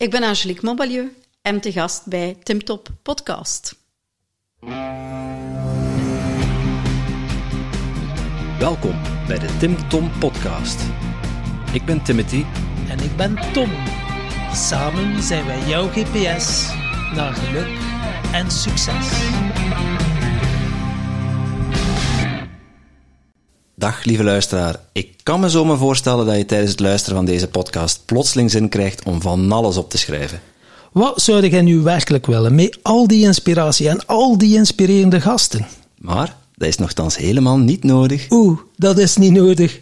Ik ben Angélique Monballieu en te gast bij Tim Tom Podcast. Welkom bij de Tim Tom Podcast. Ik ben Timothy. En ik ben Tom. Samen zijn wij jouw GPS naar geluk en succes. Dag lieve luisteraar, ik kan me zomaar voorstellen dat je tijdens het luisteren van deze podcast plotseling zin krijgt om van alles op te schrijven. Wat zou jij nu werkelijk willen met al die inspiratie en al die inspirerende gasten? Maar dat is nochtans helemaal niet nodig. Oeh, dat is niet nodig.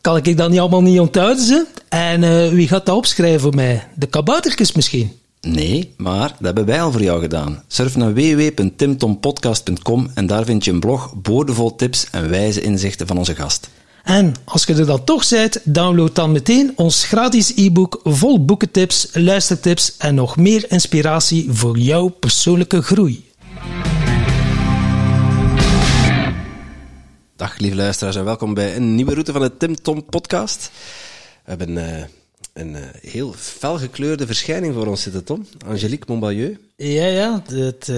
Kan ik dat niet allemaal niet onthouden, ze? En wie gaat dat opschrijven voor mij? De kaboutertjes misschien? Nee, maar dat hebben wij al voor jou gedaan. Surf naar www.timtompodcast.com en daar vind je een blog boordevol tips en wijze inzichten van onze gast. En als je er dan toch bent, download dan meteen ons gratis e-book vol boekentips, luistertips en nog meer inspiratie voor jouw persoonlijke groei. Dag lieve luisteraars en welkom bij een nieuwe route van de Tim Tom Podcast. We hebben een heel felgekleurde verschijning voor ons zitten, Tom. Angélique Monballieu. Ja, het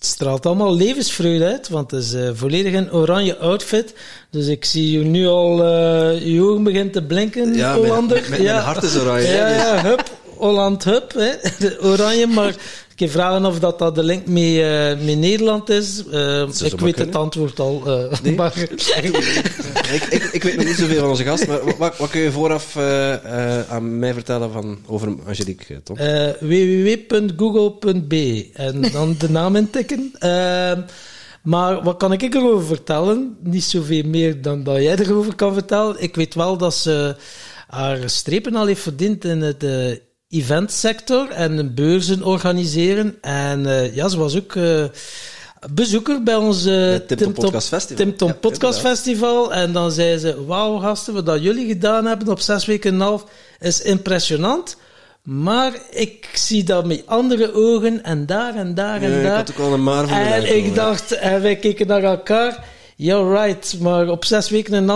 straalt allemaal levensvreugde uit, want het is volledig een oranje outfit. Dus ik zie je nu al, je ogen begint te blinken, ja, Hollander. Mijn hart is oranje. Ja, hup, Holland, hup. Oranje, maar... Ik ga vragen of dat de link met Nederland is. Ik weet het antwoord al. Nee? Maar... ik weet nog niet zoveel van onze gast, maar wat kun je vooraf aan mij vertellen over Angélique, Tom? www.google.be en dan de naam intikken. Maar wat kan ik erover vertellen? Niet zoveel meer dan dat jij erover kan vertellen. Ik weet wel dat ze haar strepen al heeft verdiend in het... eventsector en beurzen organiseren. En ze was ook bezoeker bij ons Tim Tom Podcast Festival. En dan zei ze, wauw gasten, wat jullie gedaan hebben op 6,5 weken is impressionant. Maar ik zie dat met andere ogen en daar. Ik had ook al een maar van de en ik dacht, en wij keken naar elkaar... You're right, maar op 6,5 weken,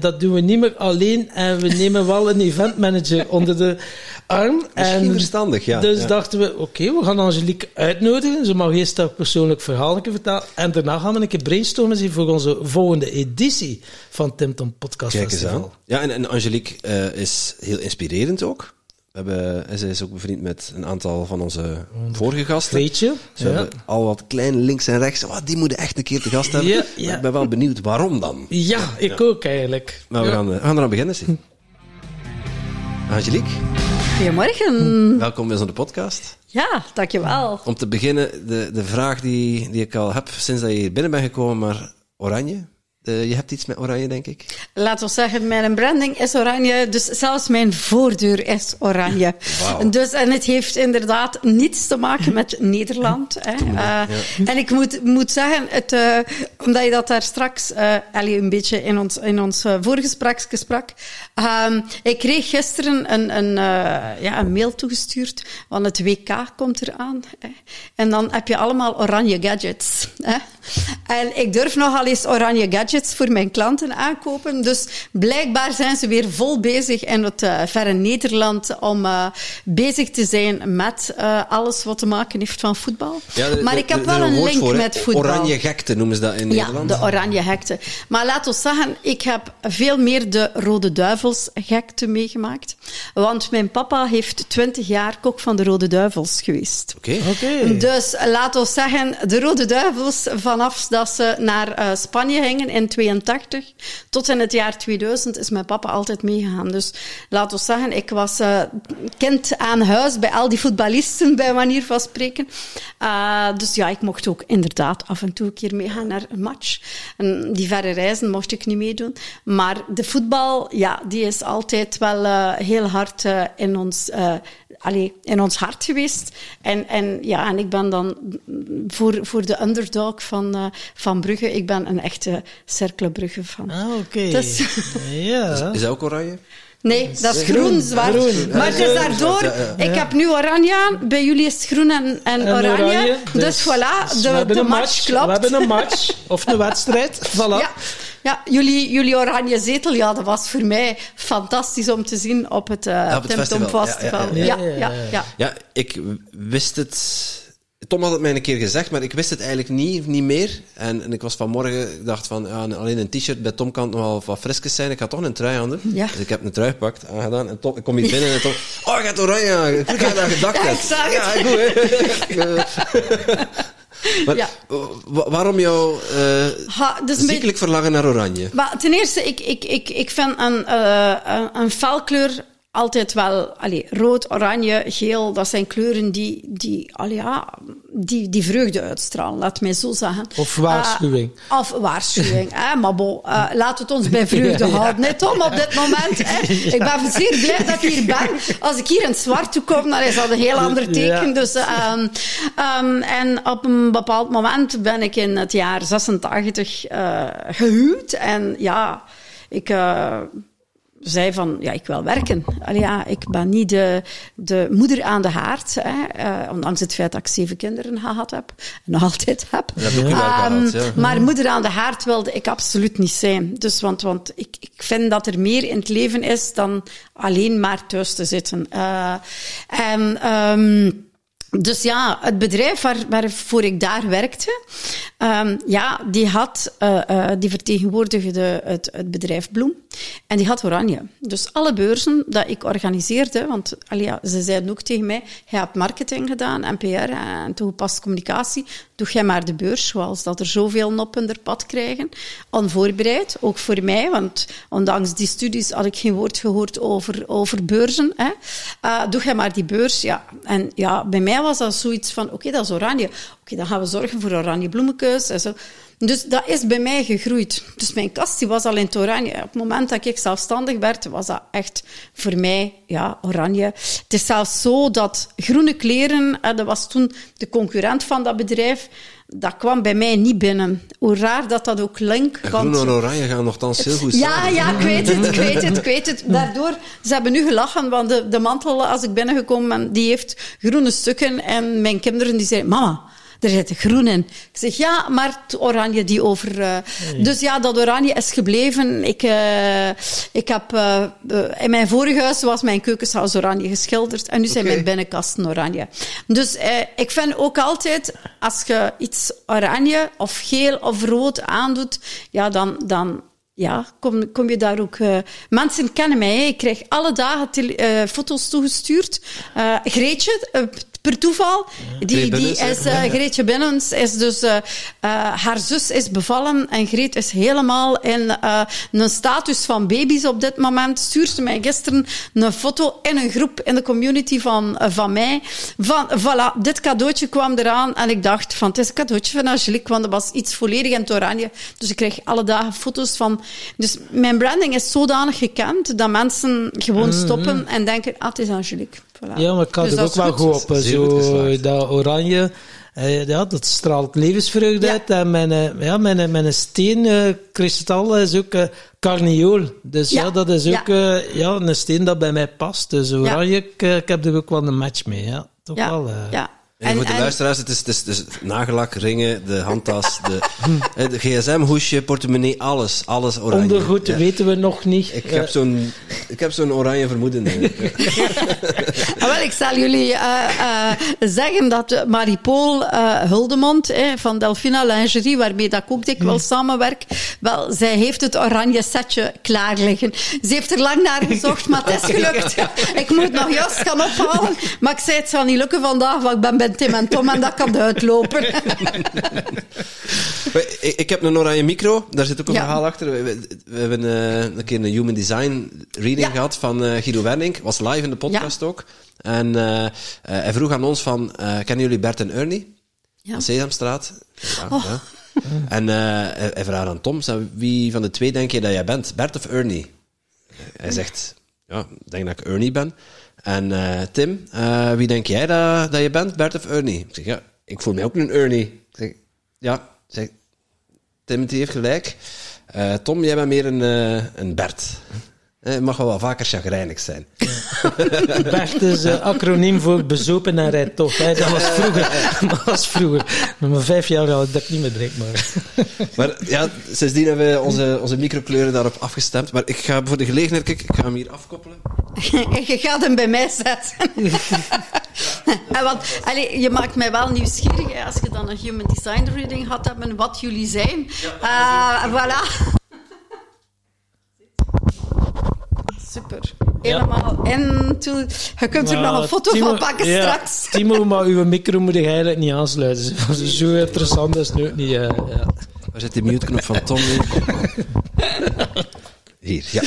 dat doen we niet meer alleen en we nemen wel een eventmanager onder de arm. Misschien verstandig, ja. Dus dachten we, oké, we gaan Angélique uitnodigen. Ze mag eerst haar persoonlijk verhaal vertellen en daarna gaan we een keer brainstormen zien voor onze volgende editie van Tim Tom Podcast Festival. Kijk eens aan. Ja, en Angélique is heel inspirerend ook. Zij is ook bevriend met een aantal van onze vorige gasten. Greetje. Ze hebben al wat klein links en rechts. Oh, die moeten echt een keer te gast hebben. Maar ik ben wel benieuwd waarom dan. Ja, ik ook eigenlijk. Maar we gaan eraan beginnen. Zien. Angélique. Goedemorgen. Welkom bij ons op de podcast. Ja, dankjewel. Om te beginnen, de vraag die ik al heb sinds dat je hier binnen bent gekomen, maar oranje... je hebt iets met oranje, denk ik. Laten we zeggen, mijn branding is oranje. Dus zelfs mijn voordeur is oranje. Wow. Dus, en het heeft inderdaad niets te maken met Nederland. Hè. En ik moet zeggen, omdat je dat daar straks een beetje in ons voorgesprekje sprak. Ik kreeg gisteren een mail toegestuurd. Want het WK komt eraan. Hè. En dan heb je allemaal oranje gadgets. Hè. En ik durf nogal eens oranje gadgets voor mijn klanten aankopen. Dus blijkbaar zijn ze weer vol bezig in het verre Nederland om bezig te zijn met alles wat te maken heeft van voetbal. Ja, maar ik heb wel een link met voetbal. Oranje gekte noemen ze dat in Nederland. Ja, de oranje gekte. Maar laten we zeggen, ik heb veel meer de Rode Duivels gekte meegemaakt. Want mijn papa heeft 20 jaar kok van de Rode Duivels geweest. Oké. Dus laten we zeggen, de Rode Duivels vanaf dat ze naar Spanje gingen in 1982 tot in het jaar 2000 is mijn papa altijd meegegaan. Dus laten we zeggen, ik was kind aan huis bij al die voetballisten, bij manier van spreken. Dus ja, ik mocht ook inderdaad af en toe een keer meegaan naar een match. En die verre reizen mocht ik niet meedoen. Maar de voetbal, die is altijd wel heel hard in ons hart geweest. En ik ben dan voor de underdog van Brugge. Ik ben een echte Cercle Brugge fan. Ah, oké. Dus, is dat ook oranje? Nee, dat is groen, zwart. Maar het is daardoor... Ik heb nu oranje aan. Bij jullie is het groen en oranje. Dus voilà, de match klopt. We hebben een match. Of een wedstrijd. Voilà. Ja. Ja, jullie oranje zetel, ja, dat was voor mij fantastisch om te zien op het Tim Tom Festival. Ja, ik wist het... Tom had het mij een keer gezegd, maar ik wist het eigenlijk niet meer. En ik was vanmorgen, dacht van, ja, alleen een t-shirt, bij Tom kan het nogal wat frisjes zijn. Ik had toch een trui aan doen. Ja. Dus ik heb een trui gepakt, aangedaan. En Tom, ik kom hier binnen en Tom, oh, je hebt oranje aan. Ik heb daar gedacht. Ja, ik zag het. Ja, goed, hè. Maar ja. Waarom jouw dus ziekelijk verlangen naar oranje? Maar ten eerste, ik vind een felkleur altijd wel... Allez, rood, oranje, geel, dat zijn kleuren die vreugde uitstralen. Laat mij zo zeggen. Of waarschuwing. Maar bon, laat het ons bij vreugde houden. Nee, Tom, op dit moment. Ik ben zeer blij dat ik hier ben. Als ik hier in zwart toe kom, dan is dat een heel ander teken. Ja. Dus, en op een bepaald moment ben ik in het jaar 86 gehuwd. En ja, ik... zei van, ja, ik wil werken. Allee, ja, ik ben niet de moeder aan de haard. Hè. Ondanks het feit dat ik 7 kinderen gehad heb. En nog altijd heb. Maar moeder aan de haard wilde ik absoluut niet zijn. Dus, want ik vind dat er meer in het leven is dan alleen maar thuis te zitten. Dus ja, het bedrijf waarvoor ik daar werkte, die vertegenwoordigde het bedrijf Bloem. En die had oranje. Dus alle beurzen dat ik organiseerde, want ze zeiden ook tegen mij, jij hebt marketing gedaan en PR en toegepaste communicatie, doe jij maar de beurs, zoals dat er zoveel noppen in het pad krijgen. Onvoorbereid, ook voor mij, want ondanks die studies had ik geen woord gehoord over beurzen. Hè. Doe jij maar die beurs, ja. En ja, bij mij was dat zoiets van, oké, dat is oranje. Oké, dan gaan we zorgen voor oranje bloemenkeus en zo. Dus dat is bij mij gegroeid. Dus mijn kast die was al in het oranje. Op het moment dat ik zelfstandig werd, was dat echt voor mij oranje. Het is zelfs zo dat groene kleren, dat was toen de concurrent van dat bedrijf, dat kwam bij mij niet binnen. Hoe raar dat ook linkt. Groen en oranje gaan nogthans heel goed samen. Ja, ik weet het. Daardoor, ze hebben nu gelachen, want de mantel, als ik binnengekomen ben, die heeft groene stukken. En mijn kinderen die zeiden, mama... Er zitten groen in. Ik zeg, ja, maar het oranje die over... Dus ja, dat oranje is gebleven. Ik heb... in mijn vorige huis was mijn keukenshuis oranje geschilderd. En nu zijn mijn binnenkasten oranje. Dus ik vind ook altijd... Als je iets oranje of geel of rood aandoet... Ja, dan ja, kom je daar ook... mensen kennen mij. Hè. Ik krijg alle dagen foto's toegestuurd. Greetje... per toeval, Greetje Bunnens is dus... haar zus is bevallen en Greet is helemaal in een status van baby's op dit moment. Stuurde ze mij gisteren een foto in een groep in de community van mij. Van, voilà, dit cadeautje kwam eraan en ik dacht van, het is een cadeautje van Angélique, want dat was iets volledig in het oranje. Dus ik kreeg alle dagen foto's van... Dus mijn branding is zodanig gekend dat mensen gewoon stoppen en denken, ah, het is Angélique. Voilà. Ja, maar ik had dus er ook wel goed op. Zo, dat oranje, dat straalt levensvreugde uit. En mijn steenkristal is ook carniool. Dus dat is ook een steen dat bij mij past. Dus oranje, ik heb er ook wel een match mee. Ja, toch wel. Ja. En voor de luisteraars, het is nagelak, ringen, de handtas, de gsm-hoesje, portemonnee, alles oranje. Ondergoed weten we nog niet. Ik heb zo'n oranje vermoeden. Wel, ik zal jullie zeggen dat Marie-Paul Huldemond van Delfina Lingerie, waarmee dat ik ook dikwijls samenwerk, wel, zij heeft het oranje setje klaar liggen. Ze heeft er lang naar gezocht, maar het is gelukt. Ik moet nog juist gaan ophalen, maar ik zei, het zal niet lukken vandaag, want ik ben bij Tim en Tom en dat kan uitlopen. Ik heb een oranje micro, daar zit ook een verhaal achter. We hebben een keer een Human Design reading gehad van Guido Wernink, was live in de podcast ook. En hij vroeg aan ons van, kennen jullie Bert en Ernie? Ja. Van Sesamstraat. Ja. En hij vraagt aan Tom, wie van de twee denk je dat jij bent? Bert of Ernie? Hij zegt, ja, ik denk dat ik Ernie ben. En Tim, wie denk jij dat je bent? Bert of Ernie? Ik zeg, ja, ik voel mij ook een Ernie. Ik zeg, ja, Tim die heeft gelijk. Tom, jij bent meer een Bert. Het mag wel vaker chagrijnig zijn. Bert is acroniem voor bezopen en rijdt toch. Hè? Dat was vroeger. Dat was vroeger. Nog maar 5 jaar oud dat ik niet meer drink. Maar ja, sindsdien hebben we onze microkleuren daarop afgestemd. Maar ik ga voor de gelegenheid, kijk, ik ga hem hier afkoppelen. Je gaat hem bij mij zetten. En want, allez, je maakt mij wel nieuwsgierig hè, als je dan een Human Design reading had hebben wat jullie zijn. Ja, voilà. Super. Helemaal into. Je kunt er nog een foto van pakken straks. Timo, maar uw micro moet je eigenlijk niet aansluiten. Zo interessant is het nu ook niet. Waar zit die mute-knop van Tom in? Hier, ja.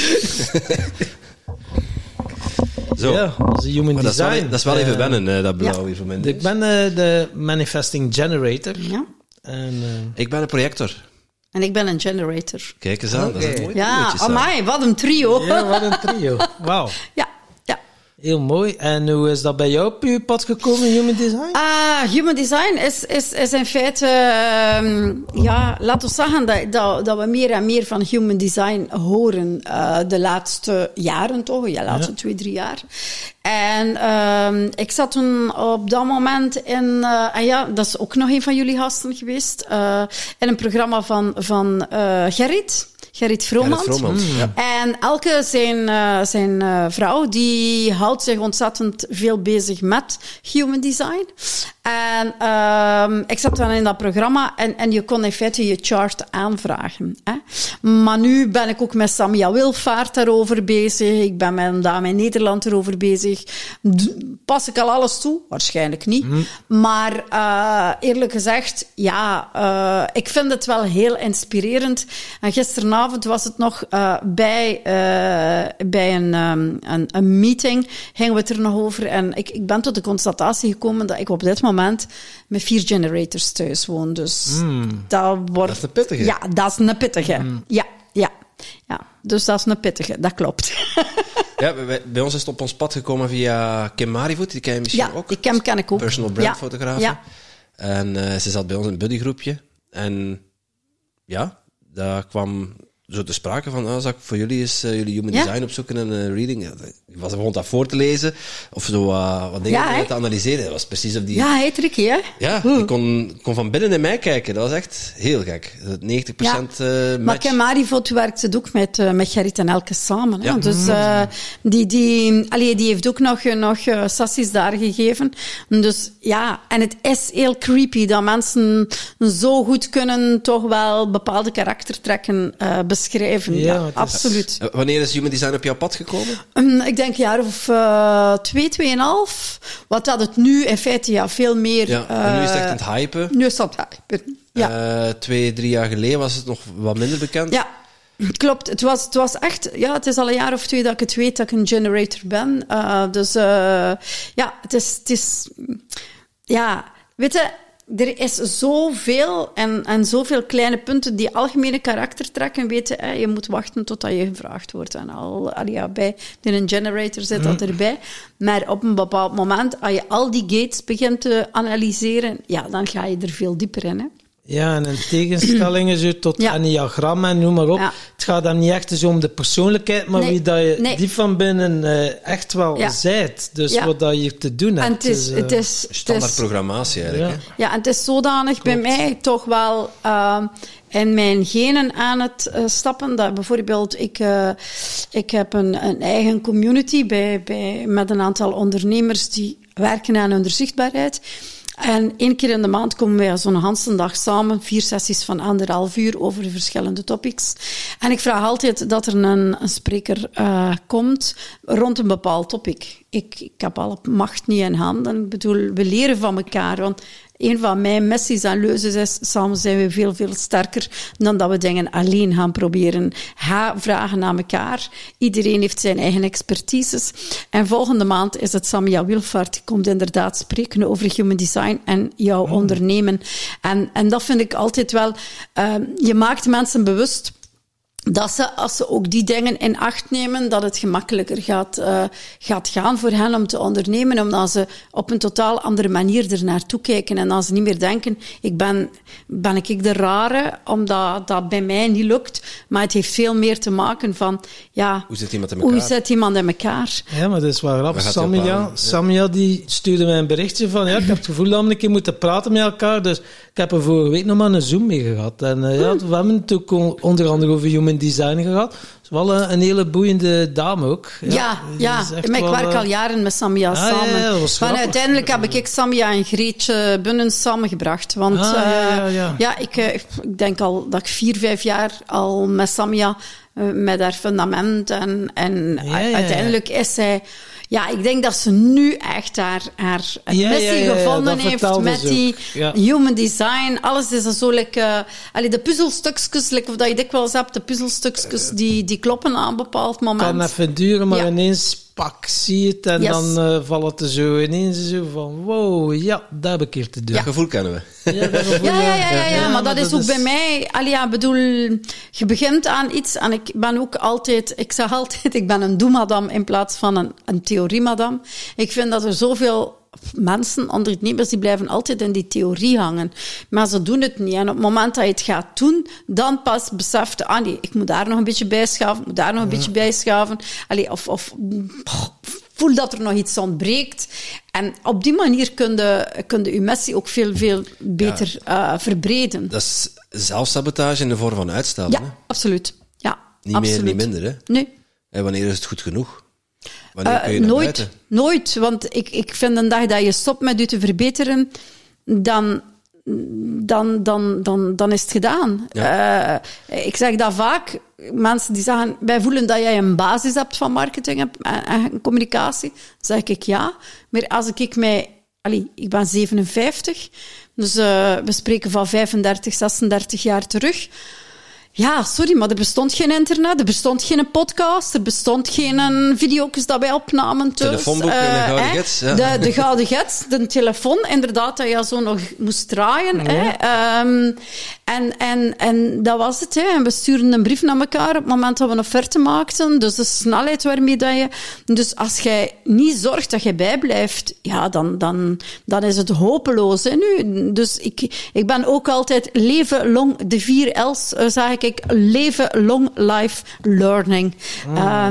Zo. Ja, onze Human Design. Dat is wel even wennen, dat blauw hier voor mij. Ik ben de manifesting generator. Ja. En, ik ben een projector. En ik ben een generator. Kijk eens aan, okay. Dat is een mooi dingetje. Amai, wat een trio. Ja, wat een trio. Wauw. Ja. Heel mooi. En hoe is dat bij jou op je pad gekomen, Human Design? Human Design is in feite... laten we zeggen dat we meer en meer van Human Design horen de laatste jaren, toch? Ja, laatste 2-3 jaar. En ik zat toen op dat moment in... dat is ook nog een van jullie gasten geweest. In een programma van Gerrit Vromand. En Elke, zijn vrouw, die houdt zich ontzettend veel bezig met Human Design. En ik zat dan in dat programma en je kon in feite je chart aanvragen. Hè? Maar nu ben ik ook met Samia Wilfaart daarover bezig. Ik ben met een dame in Nederland erover bezig. Pas ik al alles toe? Waarschijnlijk niet. Maar eerlijk gezegd, ik vind het wel heel inspirerend. En gisteravond was het nog bij een meeting, gingen we het er nog over. En ik ben tot de constatatie gekomen dat ik op dit moment met 4 generators thuis woon. Dus dat is een pittige. Ja, dat is een pittige. Ja, dus dat is een pittige. Dat klopt. Ja, bij ons is het op ons pad gekomen via Kim Marivoet. Die ken je misschien ook. Die ken ik ook. Personal brand fotograaf. Ja. En ze zat bij ons in een buddygroepje. En ja, daar kwam zo te sprake van, zou ik voor jullie eens jullie Human Design opzoeken en een reading. Ik was gewoon dat voor te lezen, of zo wat dingen te analyseren. Dat was precies op die... Ja, heel tricky, hè? Ja, ik kon van binnen in mij kijken. Dat was echt heel gek. 90% match. Maar Kim Marivoet werkte ook met Gerrit en Elke samen. Hè? Ja. Dus die heeft ook nog sessies daar gegeven. Dus ja, en het is heel creepy dat mensen zo goed kunnen toch wel bepaalde karaktertrekken beschrijven. Ja, absoluut. Wanneer is Human Design op jouw pad gekomen? Ik denk een jaar of 2,5. Wat had het nu in feite veel meer... Ja, en nu is het echt aan het hypen. Nu is dat hypen, 2-3 jaar geleden was het nog wat minder bekend. Ja, klopt. Het was echt... Ja, het is al een jaar of 2 dat ik het weet dat ik een generator ben. Het is... Ja, weet je... Er is zoveel en zoveel kleine punten die algemene karakter trekken. Weten, hè, je moet wachten totdat je gevraagd wordt. En bij een generator zit dat erbij. Maar op een bepaald moment, als je al die gates begint te analyseren, dan ga je er veel dieper in. Hè. Ja, en in tegenstellingen tot enneagram en noem maar op. Ja. Het gaat dan niet echt zo om de persoonlijkheid, maar wie dat je diep van binnen echt wel zijt. Dus wat dat je te doen hebt. En het is standaard programmatie eigenlijk. Ja. En het is zodanig bij mij toch wel in mijn genen aan het stappen. Dat bijvoorbeeld, ik heb een eigen community met een aantal ondernemers die werken aan hun zichtbaarheid. En 1 keer in de maand komen wij zo'n Hansendag samen, 4 sessies van 1,5 uur over de verschillende topics. En ik vraag altijd dat er een spreker komt rond een bepaald topic. Ik heb alle macht niet in handen. Ik bedoel, we leren van elkaar. Want een van mijn missies en leuzes is, samen zijn we veel, veel sterker dan dat we dingen alleen gaan proberen. Vragen aan elkaar. Iedereen heeft zijn eigen expertises. En volgende maand is het Samia Wilfaart. Die komt inderdaad spreken over Human Design en jouw ondernemen. En dat vind ik altijd wel... je maakt mensen bewust dat ze, als ze ook die dingen in acht nemen, dat het gemakkelijker gaat gaan voor hen om te ondernemen, omdat ze op een totaal andere manier ernaartoe kijken. En als ze niet meer denken, ben ik de rare, omdat dat bij mij niet lukt. Maar het heeft veel meer te maken van, ja... Hoe zit iemand in elkaar? Ja, maar dat is wel grappig. Samia die stuurde mij een berichtje van, ja, ik heb het gevoel dat we een keer moeten praten met elkaar. Dus ik heb er vorige week nog maar een Zoom mee gehad. En ja, we hebben het ook onder andere over Human Design gehad. Het is wel een hele boeiende dame ook. Ja, ik werk al jaren met Samia samen. Ja, uiteindelijk heb ik Samia en Greetje Bunnens samengebracht. Want ik denk al dat ik 4-5 jaar al met Samia, met haar fundament. En uiteindelijk is zij... Ja, ik denk dat ze nu echt haar missie gevonden heeft met die Human Design. Alles is zo lekker... De puzzelstukjes, of dat je dikwijls hebt, de puzzelstukjes die kloppen aan een bepaald moment. Het kan even duren, maar ineens... pak, zie het, en dan valt het er zo ineens zo van, wow, ja, dat heb ik hier te doen. Ja. Gevoel kennen we. Maar dat is ook bij mij, je begint aan iets, en ik zeg altijd, ik ben een doe-madam in plaats van een theorie-madam. Ik vind dat er zoveel mensen, ondernemers, die blijven altijd in die theorie hangen. Maar ze doen het niet. En op het moment dat je het gaat doen, dan pas beseft je, ik moet daar nog een beetje bij schaven, voel dat er nog iets ontbreekt. En op die manier kun je uw missie ook veel, veel beter verbreden. Dat is zelfsabotage in de vorm van uitstellen. Ja, hè? Absoluut. Ja, niet absoluut. Meer, niet minder, hè? Nee. En wanneer is het goed genoeg? Kun je nooit, want ik vind een dag dat je stopt met je te verbeteren, dan is het gedaan. Ja. Ik zeg dat vaak. Mensen die zeggen, wij voelen dat jij een basis hebt van marketing en communicatie. Dan zeg ik ja. Maar als ik mij... ik ben 57, dus we spreken van 35, 36 jaar terug... Ja, sorry, maar er bestond geen internet, er bestond geen podcast, er bestond geen video's dat wij opnamen. Dus, telefoonboek en de gouden gids. Ja. De gouden gids, de telefoon, inderdaad, dat je zo nog moest draaien. Mm-hmm. En dat was het. En we stuurden een brief naar elkaar op het moment dat we een offerte maakten. Dus de snelheid waarmee dat je... Dus als jij niet zorgt dat je bijblijft, ja, dan is het hopeloos, hè, nu. Dus ik ben ook altijd leven long de 4 L's, zeg ik, leven long life learning. Oh.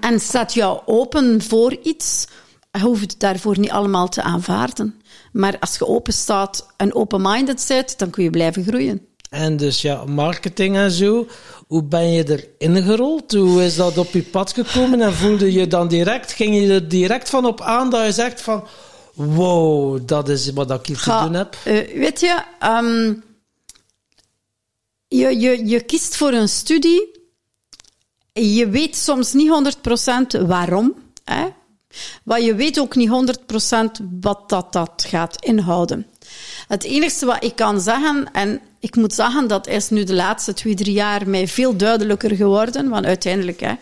En zet jou open voor iets. Je hoeft het daarvoor niet allemaal te aanvaarden. Maar als je open staat en open-minded bent, dan kun je blijven groeien. En dus ja, marketing en zo. Hoe ben je erin gerold? Hoe is dat op je pad gekomen? En voelde je dan direct, ging je er direct van op aan dat je zegt van... Wow, dat is wat ik hier te doen heb. Weet je, je kiest voor een studie. Je weet soms niet 100% waarom, hè? Maar je weet ook niet 100% wat dat gaat inhouden. Het enige wat ik kan zeggen, en ik moet zeggen, dat is nu de laatste 2-3 jaar mij veel duidelijker geworden, want uiteindelijk, hè,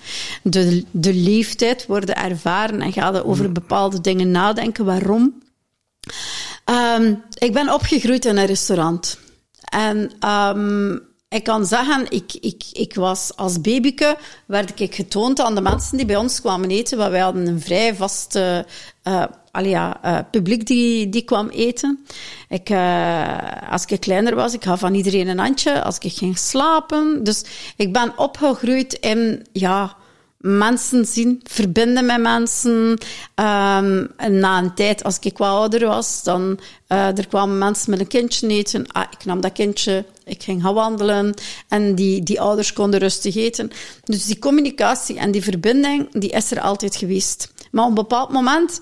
de leeftijd worden ervaren en gaat over bepaalde dingen nadenken. Waarom? Ik ben opgegroeid in een restaurant. En... ik kan zeggen, ik was als babyke, werd ik getoond aan de mensen die bij ons kwamen eten, want wij hadden een vrij vast publiek die kwam eten. Als ik kleiner was, ik had van iedereen een handje, als ik ging slapen. Dus ik ben opgegroeid in, mensen zien, verbinden met mensen. En na een tijd, als ik wat ouder was, dan er kwamen mensen met een kindje eten. Ik nam dat kindje, ik ging gaan wandelen. En die ouders konden rustig eten. Dus die communicatie en die verbinding, die is er altijd geweest. Maar op een bepaald moment...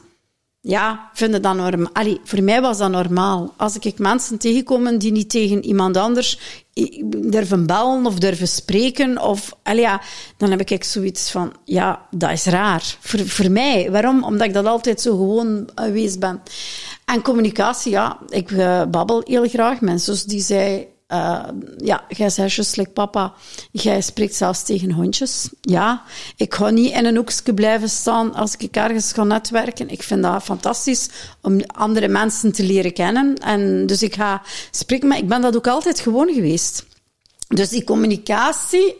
Ja, vinden dat normaal. Voor mij was dat normaal. Als ik mensen tegenkom die niet tegen iemand anders durven bellen of durven spreken, of, dan heb ik zoiets van, ja, dat is raar. Voor mij. Waarom? Omdat ik dat altijd zo gewoon geweest ben. En communicatie, ik babbel heel graag. Mijn zus die zei... jij zei just like papa, jij spreekt zelfs tegen hondjes. Ja, ik ga niet in een hoekje blijven staan als ik ergens ga netwerken. Ik vind dat fantastisch om andere mensen te leren kennen. En dus ik spreek, maar ik ben dat ook altijd gewoon geweest. Dus die communicatie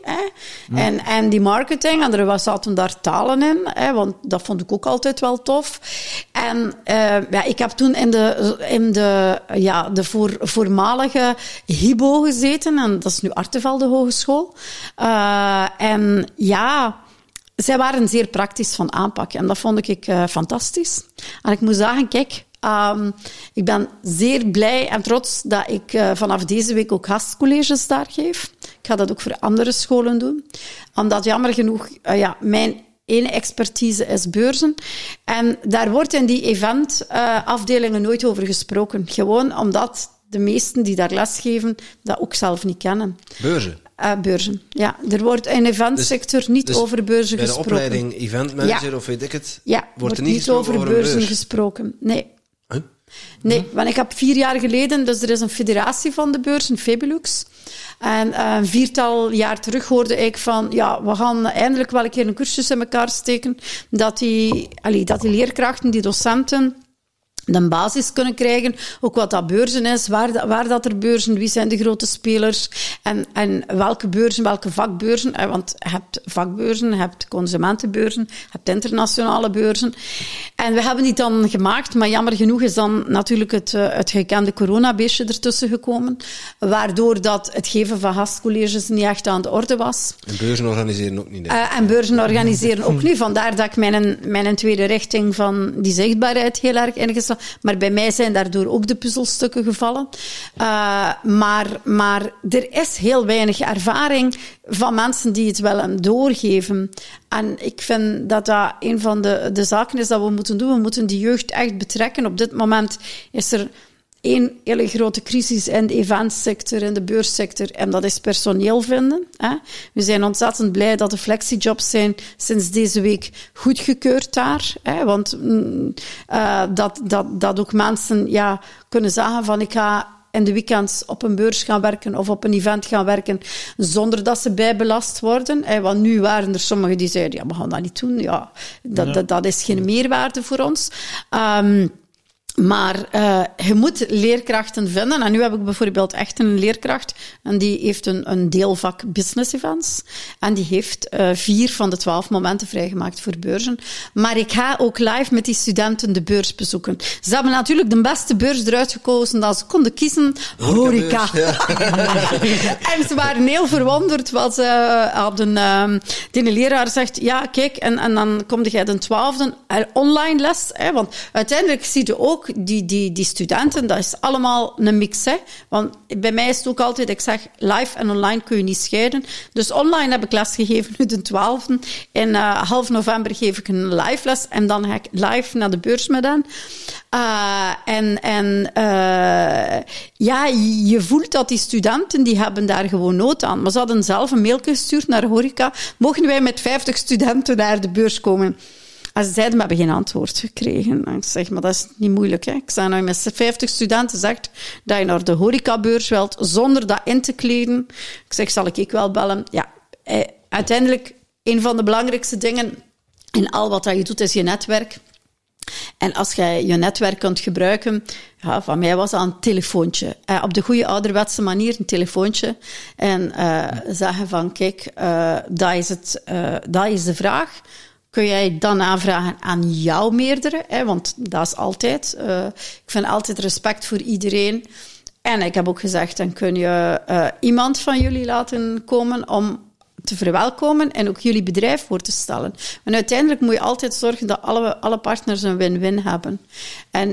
en die marketing, en er zaten daar talen in, want dat vond ik ook altijd wel tof. En ik heb toen in de voormalige Hibo gezeten, en dat is nu Artevelde Hogeschool. Zij waren zeer praktisch van aanpak en dat vond ik fantastisch. En ik moet zeggen, kijk... ik ben zeer blij en trots dat ik vanaf deze week ook gastcolleges daar geef. Ik ga dat ook voor andere scholen doen. Omdat, jammer genoeg, mijn ene expertise is beurzen. En daar wordt in die eventafdelingen nooit over gesproken. Gewoon omdat de meesten die daar lesgeven dat ook zelf niet kennen. Beurzen? Beurzen, ja. Er wordt in de eventsector niet over beurzen gesproken. Bij de opleiding eventmanager of weet ik het, wordt er niet over beurzen gesproken. Nee. Nee, want ik heb 4 jaar geleden... Dus er is een federatie van de beurs, een Febelux. En een 4-tal jaar terug hoorde ik van... Ja, we gaan eindelijk wel een keer een cursus in elkaar steken. Dat die leerkrachten, die docenten... een basis kunnen krijgen, ook wat dat beurzen is, waar dat er beurzen, wie zijn de grote spelers en welke beurzen, welke vakbeurzen, want je hebt vakbeurzen, je hebt consumentenbeurzen, je hebt internationale beurzen. En we hebben die dan gemaakt, maar jammer genoeg is dan natuurlijk het gekende coronabeestje ertussen gekomen, waardoor dat het geven van gastcolleges niet echt aan de orde was. En beurzen organiseren ook niet. Vandaar dat ik mijn tweede richting van die zichtbaarheid heel erg ingezet. Maar bij mij zijn daardoor ook de puzzelstukken gevallen. Maar er is heel weinig ervaring van mensen die het wel doorgeven. En ik vind dat een van de zaken is dat we moeten doen. We moeten die jeugd echt betrekken. Op dit moment is er 1 hele grote crisis in de eventsector, in de beurssector, en dat is personeel vinden. We zijn ontzettend blij dat de flexijobs zijn sinds deze week goedgekeurd daar. Want dat ook mensen kunnen zeggen van ik ga in de weekends op een beurs gaan werken of op een event gaan werken zonder dat ze bijbelast worden. Want nu waren er sommigen die zeiden we gaan dat niet doen. Dat is geen meerwaarde voor ons. Maar je moet leerkrachten vinden. En nu heb ik bijvoorbeeld echt een leerkracht. En die heeft een deelvak business events. En die heeft 4 van de 12 momenten vrijgemaakt voor beurzen. Maar ik ga ook live met die studenten de beurs bezoeken. Ze hebben natuurlijk de beste beurs eruit gekozen dat ze konden kiezen. Horeca. En ze waren heel verwonderd wat ze hadden. Die leraar zegt, ja kijk, en dan kom jij de 12e online les. Want uiteindelijk zie je ook die studenten, dat is allemaal een mix. Hè? Want bij mij is het ook altijd, ik zeg, live en online kun je niet scheiden. Dus online heb ik lesgegeven nu de 12e. En half november geef ik een live les. En dan ga ik live naar de beurs met hen. Je voelt dat die studenten, die hebben daar gewoon nood aan. Maar ze hadden zelf een mail gestuurd naar Horeca. Mogen wij met 50 studenten naar de beurs komen? En ze zeiden, we hebben geen antwoord gekregen. En ik zeg, maar dat is niet moeilijk. Hè? Ik zei, nou, je met 50 studenten zegt dat je naar de horecabeurs wilt, zonder dat in te kleden. Ik zeg, zal ik wel bellen? Ja, uiteindelijk, een van de belangrijkste dingen in al wat je doet, is je netwerk. En als jij je netwerk kunt gebruiken... van mij was dat een telefoontje. Op de goede ouderwetse manier een telefoontje. En zeggen van, kijk, dat is de vraag... Kun jij dan aanvragen aan jouw meerdere? Want dat is altijd... ik vind altijd respect voor iedereen. En ik heb ook gezegd, dan kun je iemand van jullie laten komen om te verwelkomen en ook jullie bedrijf voor te stellen. En uiteindelijk moet je altijd zorgen dat alle partners een win-win hebben.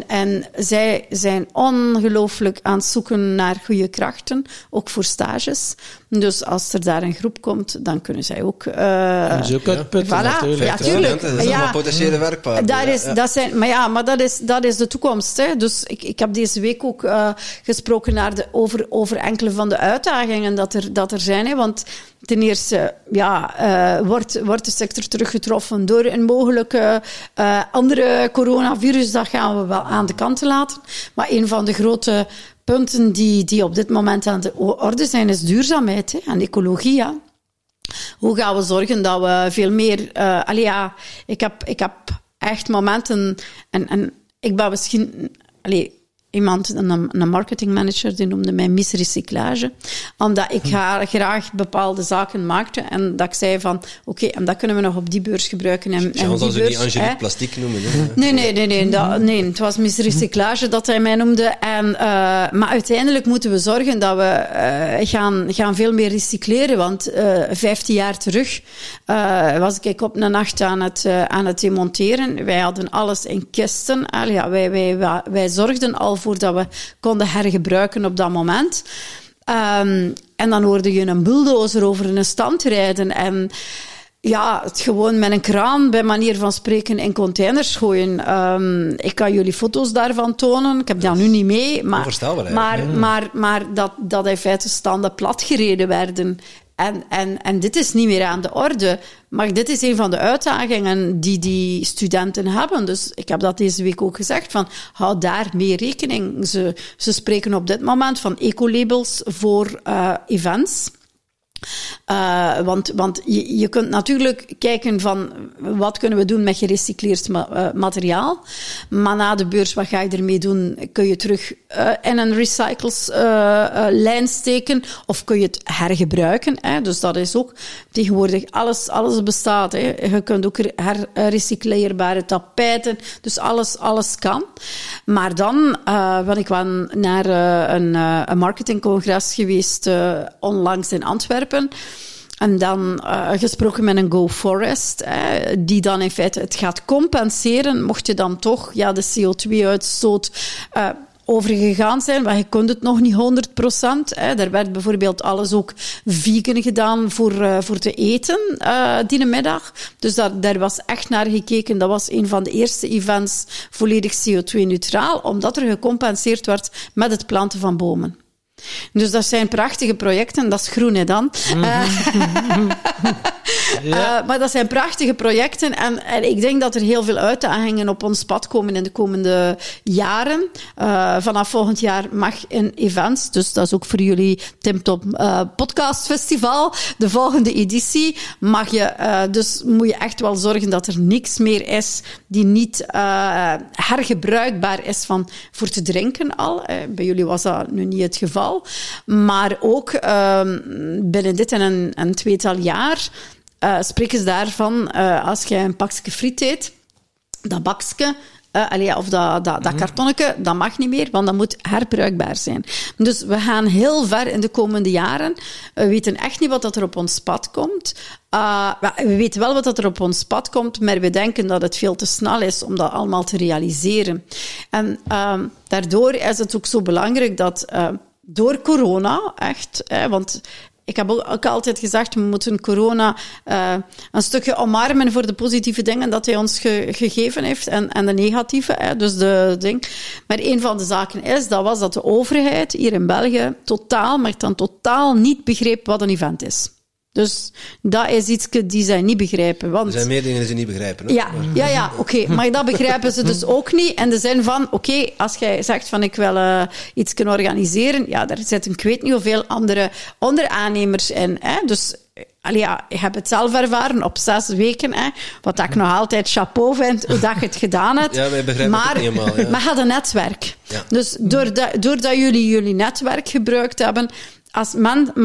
En zij zijn ongelooflijk aan het zoeken naar goede krachten, ook voor stages. Dus als er daar een groep komt, dan kunnen zij ook... zo uitputten. Voilà, ja, tuurlijk. Dat is allemaal potentiële werkpaarden. Maar dat is de toekomst. Hè. Dus ik heb deze week ook gesproken over enkele van de uitdagingen dat er zijn. Hè. Want ten eerste wordt de sector teruggetroffen door een mogelijke andere coronavirus. Dat gaan we wel aan de kant laten. Maar een van de grote punten die op dit moment aan de orde zijn, is duurzaamheid en ecologie. Hè. Hoe gaan we zorgen dat we veel meer... ik heb echt momenten... En ik ben misschien... iemand, een marketingmanager, die noemde mij Miss Recyclage, omdat ik haar graag bepaalde zaken maakte en dat ik zei van, oké, en dat kunnen we nog op die beurs gebruiken. En die beurs, ze die Angélique Plastic noemen. Hè? Nee, het was Miss Recyclage dat hij mij noemde. Maar uiteindelijk moeten we zorgen dat we gaan veel meer recycleren, want 15 jaar terug was ik op een nacht aan het demonteren. Wij hadden alles in kisten. Wij zorgden al voor dat we konden hergebruiken op dat moment. En dan hoorde je een bulldozer over een stand rijden en ja, het gewoon met een kraan bij manier van spreken in containers gooien. Ik kan jullie foto's daarvan tonen. Ik heb dat nu niet mee, maar dat in feite standen platgereden werden. En dit is niet meer aan de orde. Maar dit is een van de uitdagingen die studenten hebben. Dus ik heb dat deze week ook gezegd, van hou daar mee rekening. Ze spreken op dit moment van ecolabels voor events. Want je kunt natuurlijk kijken van wat kunnen we doen met gerecycleerd materiaal, maar na de beurs, wat ga je ermee doen? Kun je terug in een recycleslijn steken of kun je het hergebruiken, hè? Dus dat is ook tegenwoordig, alles bestaat, hè? Je kunt ook herrecycleerbare tapijten, dus alles kan. Maar dan ben ik wel naar een marketingcongres geweest onlangs in Antwerpen. En dan gesproken met een GoForest, die dan in feite het gaat compenseren, mocht je dan toch de CO2-uitstoot overgegaan zijn, maar je kon het nog niet 100%. Er werd bijvoorbeeld alles ook vegan gedaan voor te eten die middag. Dus daar was echt naar gekeken. Dat was een van de eerste events volledig CO2-neutraal, omdat er gecompenseerd werd met het planten van bomen. Dus dat zijn prachtige projecten. Dat is groen, hè, dan. Maar dat zijn prachtige projecten. En ik denk dat er heel veel uitdagingen op ons pad komen in de komende jaren. Vanaf volgend jaar mag in events, dus dat is ook voor jullie Tim Tom Podcast Festival, de volgende editie, mag je, dus moet je echt wel zorgen dat er niks meer is die niet hergebruikbaar is voor te drinken al. Bij jullie was dat nu niet het geval. Maar ook binnen dit en een tweetal jaar spreken ze daarvan, als je een pakje friet eet, dat bakje of dat kartonnetje, dat mag niet meer, want dat moet herbruikbaar zijn. Dus we gaan heel ver in de komende jaren. We weten echt niet wat er op ons pad komt. We weten wel wat er op ons pad komt, maar we denken dat het veel te snel is om dat allemaal te realiseren. En daardoor is het ook zo belangrijk dat door corona, echt, want ik heb ook altijd gezegd, we moeten corona een stukje omarmen voor de positieve dingen dat hij ons gegeven heeft en de negatieve, dus de ding. Maar een van de zaken is, dat de overheid hier in België totaal niet begreep wat een event is. Dus dat is iets die zij niet begrijpen. Want er zijn meer dingen die ze niet begrijpen. Hoor. Ja, oké. Maar dat begrijpen ze dus ook niet. In de zin van, oké, als jij zegt van ik wil iets kunnen organiseren, ja, daar zitten ik weet niet hoeveel andere onderaannemers in. Hè? Dus ik heb het zelf ervaren op 6 weken. Hè? Wat ik nog altijd chapeau vind, hoe dat je het gedaan hebt. Ja, wij begrijpen het niet helemaal. Ja. Maar je had een netwerk. Ja. Dus doordat jullie netwerk gebruikt hebben...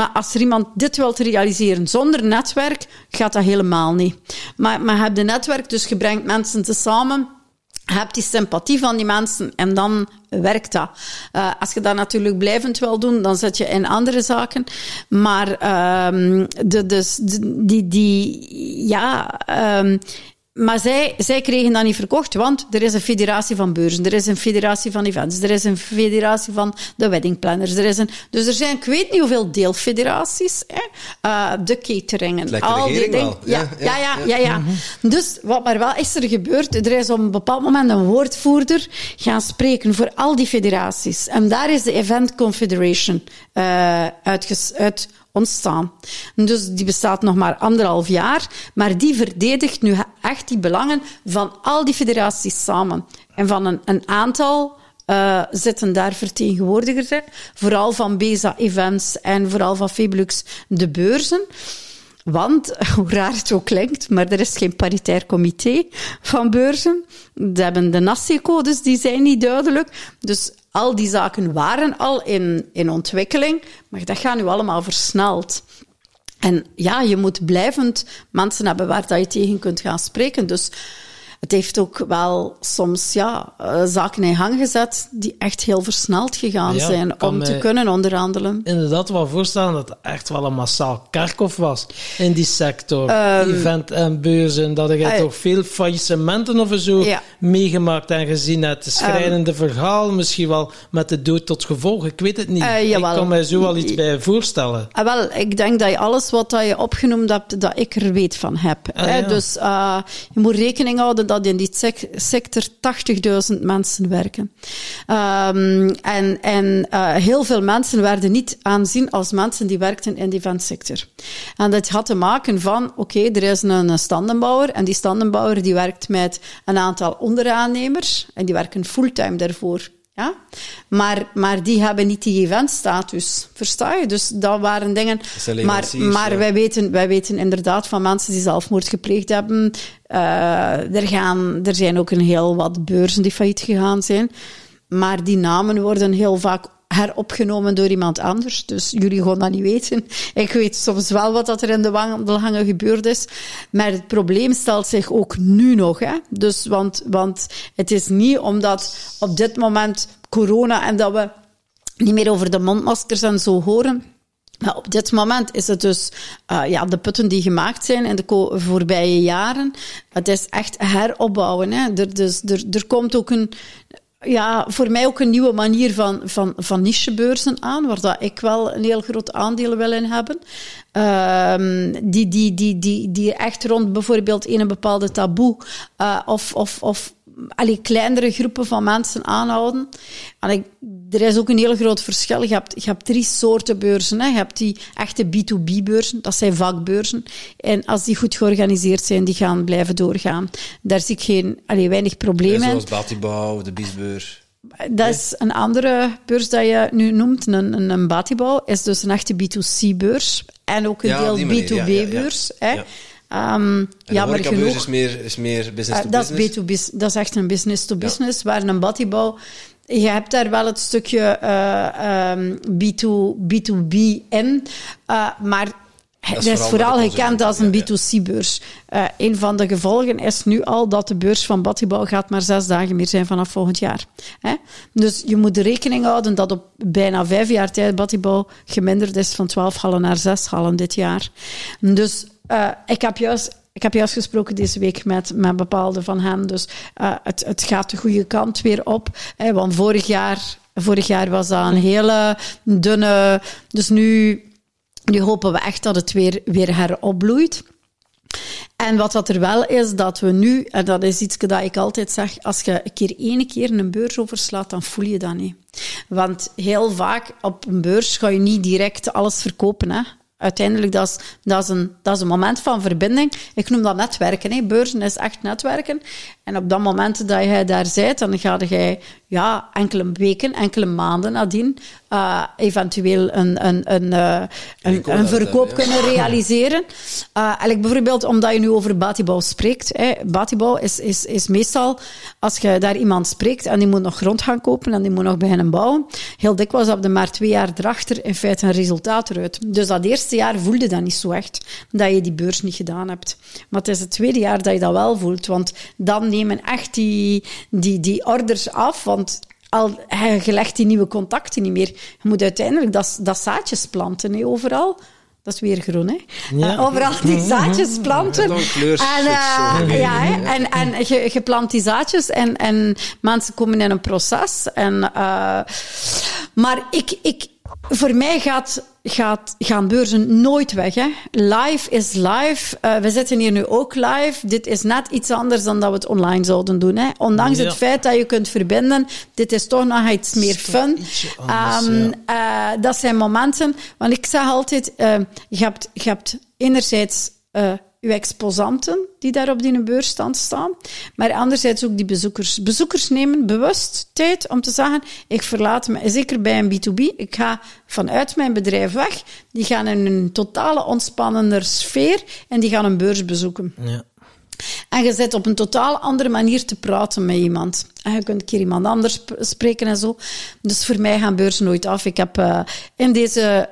Als er iemand dit wil realiseren zonder netwerk, gaat dat helemaal niet. Maar je hebt een netwerk, dus je brengt mensen tezamen, je hebt die sympathie van die mensen en dan werkt dat. Als je dat natuurlijk blijvend wil doen, dan zit je in andere zaken. Maar maar zij kregen dat niet verkocht, want er is een federatie van beurzen, er is een federatie van events, er is een federatie van de weddingplanners, dus er zijn, ik weet niet hoeveel deelfederaties, de cateringen. Lekker al die dingen. Ja. Dus wat maar wel is er gebeurd, er is op een bepaald moment een woordvoerder gaan spreken voor al die federaties. En daar is de Event Confederation uit ontstaan. Dus die bestaat nog maar 1,5 jaar, maar die verdedigt nu echt die belangen van al die federaties samen. En van een aantal zitten daar vertegenwoordigers in, vooral van BESA Events en vooral van Febelux de beurzen. Want, hoe raar het ook klinkt, maar er is geen paritair comité van beurzen. Ze hebben de NASI-codes, die zijn niet duidelijk. Dus al die zaken waren al in ontwikkeling, maar dat gaat nu allemaal versneld. En ja, je moet blijvend mensen hebben waar dat je tegen kunt gaan spreken. Dus het heeft ook wel soms zaken in gang gezet die echt heel versneld gegaan zijn om te kunnen onderhandelen. Inderdaad, wel voorstellen dat het echt wel een massaal kerkhof was in die sector. Event en beurzen, dat je toch veel faillissementen of zo meegemaakt en gezien hebt. Het schrijnende verhaal, misschien wel met de dood tot gevolg, ik weet het niet. Ik kan mij zo wel iets bij voorstellen. Ik denk dat je alles wat je opgenoemd hebt, dat ik er weet van heb. Dus je moet rekening houden dat in die sector 80.000 mensen werken. Heel veel mensen werden niet aanzien als mensen die werkten in de eventsector. En dat had te maken van, er is een standenbouwer en die standenbouwer die werkt met een aantal onderaannemers en die werken fulltime daarvoor. Ja? Maar die hebben niet die eventstatus. Versta je? Dus dat waren dingen. Dat maar wij weten inderdaad van mensen die zelfmoord gepleegd hebben. Er zijn ook een heel wat beurzen die failliet gegaan zijn. Maar die namen worden heel vaak heropgenomen door iemand anders. Dus jullie gaan dat niet weten. Ik weet soms wel wat er in de wandelgangen gebeurd is. Maar het probleem stelt zich ook nu nog. Hè? Dus, want het is niet omdat op dit moment corona en dat we niet meer over de mondmaskers en zo horen. Maar op dit moment is het dus de putten die gemaakt zijn in de voorbije jaren. Het is echt heropbouwen. Hè? Er komt ook een... voor mij ook een nieuwe manier van nichebeurzen aan, waar dat ik wel een heel groot aandeel wil in hebben. Die echt rond bijvoorbeeld een bepaalde taboe of kleinere groepen van mensen aanhouden. En er is ook een heel groot verschil. Je hebt drie soorten beurzen. Hè. Je hebt die echte B2B-beurzen, dat zijn vakbeurzen. En als die goed georganiseerd zijn, die gaan blijven doorgaan. Daar zie ik weinig problemen in. Zoals Batibouw, de BIS-beurs. Dat is een andere beurs dat je nu noemt. Een Batibouw is dus een echte B2C-beurs. En ook een deel B2B-beurs. Ja. De Horeca Beurs is meer business to business. Dat is echt een business to business, waar een Batibouw... Je hebt daar wel het stukje B2B in, maar het is vooral gekend als een B2C-beurs. Een van de gevolgen is nu al dat de beurs van Batibouw gaat maar 6 dagen meer zijn vanaf volgend jaar. Hè? Dus je moet rekening houden dat op bijna 5 jaar tijd Batibouw geminderd is van 12 hallen naar 6 hallen dit jaar. Dus... Ik heb juist gesproken deze week met bepaalde van hen. Dus het gaat de goede kant weer op. Hè, want vorig jaar was dat een hele dunne... Dus nu hopen we echt dat het weer heropbloeit. En wat dat er wel is, dat we nu... En dat is iets dat ik altijd zeg. Als je één keer een beurs overslaat, dan voel je dat niet. Want heel vaak op een beurs ga je niet direct alles verkopen, hè. Uiteindelijk, dat is een moment van verbinding. Ik noem dat netwerken. Hè. Beurzen is echt netwerken. En op dat moment dat jij daar bent, dan ga jij enkele weken, enkele maanden nadien eventueel een verkoop kunnen realiseren. Bijvoorbeeld omdat je nu over Batibouw spreekt. Hè. Batibouw is meestal, als je daar iemand spreekt en die moet nog grond gaan kopen en die moet nog beginnen bouwen, heel dikwijls heb je maar 2 jaar erachter in feite een resultaat eruit. Dus dat eerste jaar voelde dat niet zo echt, dat je die beurs niet gedaan hebt. Maar het is het tweede jaar dat je dat wel voelt, want dan nemen echt die orders af, want je legt die nieuwe contacten niet meer. Je moet uiteindelijk dat zaadjes planten, hè, overal. Dat is weer groen, hè? Ja. Overal die zaadjes planten. En je plant die zaadjes en mensen komen in een proces. Maar voor mij gaan beurzen nooit weg. Hè. Live is live. We zitten hier nu ook live. Dit is net iets anders dan dat we het online zouden doen. Hè. Ondanks het feit dat je kunt verbinden, dit is toch nog iets meer fun. Dat zijn momenten. Want ik zeg altijd, je hebt enerzijds uw exposanten die daar op die beursstand staan, maar anderzijds ook die bezoekers. Bezoekers nemen bewust tijd om te zeggen, ik verlaat me, zeker bij een B2B, ik ga vanuit mijn bedrijf weg, die gaan in een totale ontspannender sfeer en die gaan een beurs bezoeken. Ja. En je zit op een totaal andere manier te praten met iemand. En je kunt een keer iemand anders spreken en zo. Dus voor mij gaan beurzen nooit af. Ik heb in deze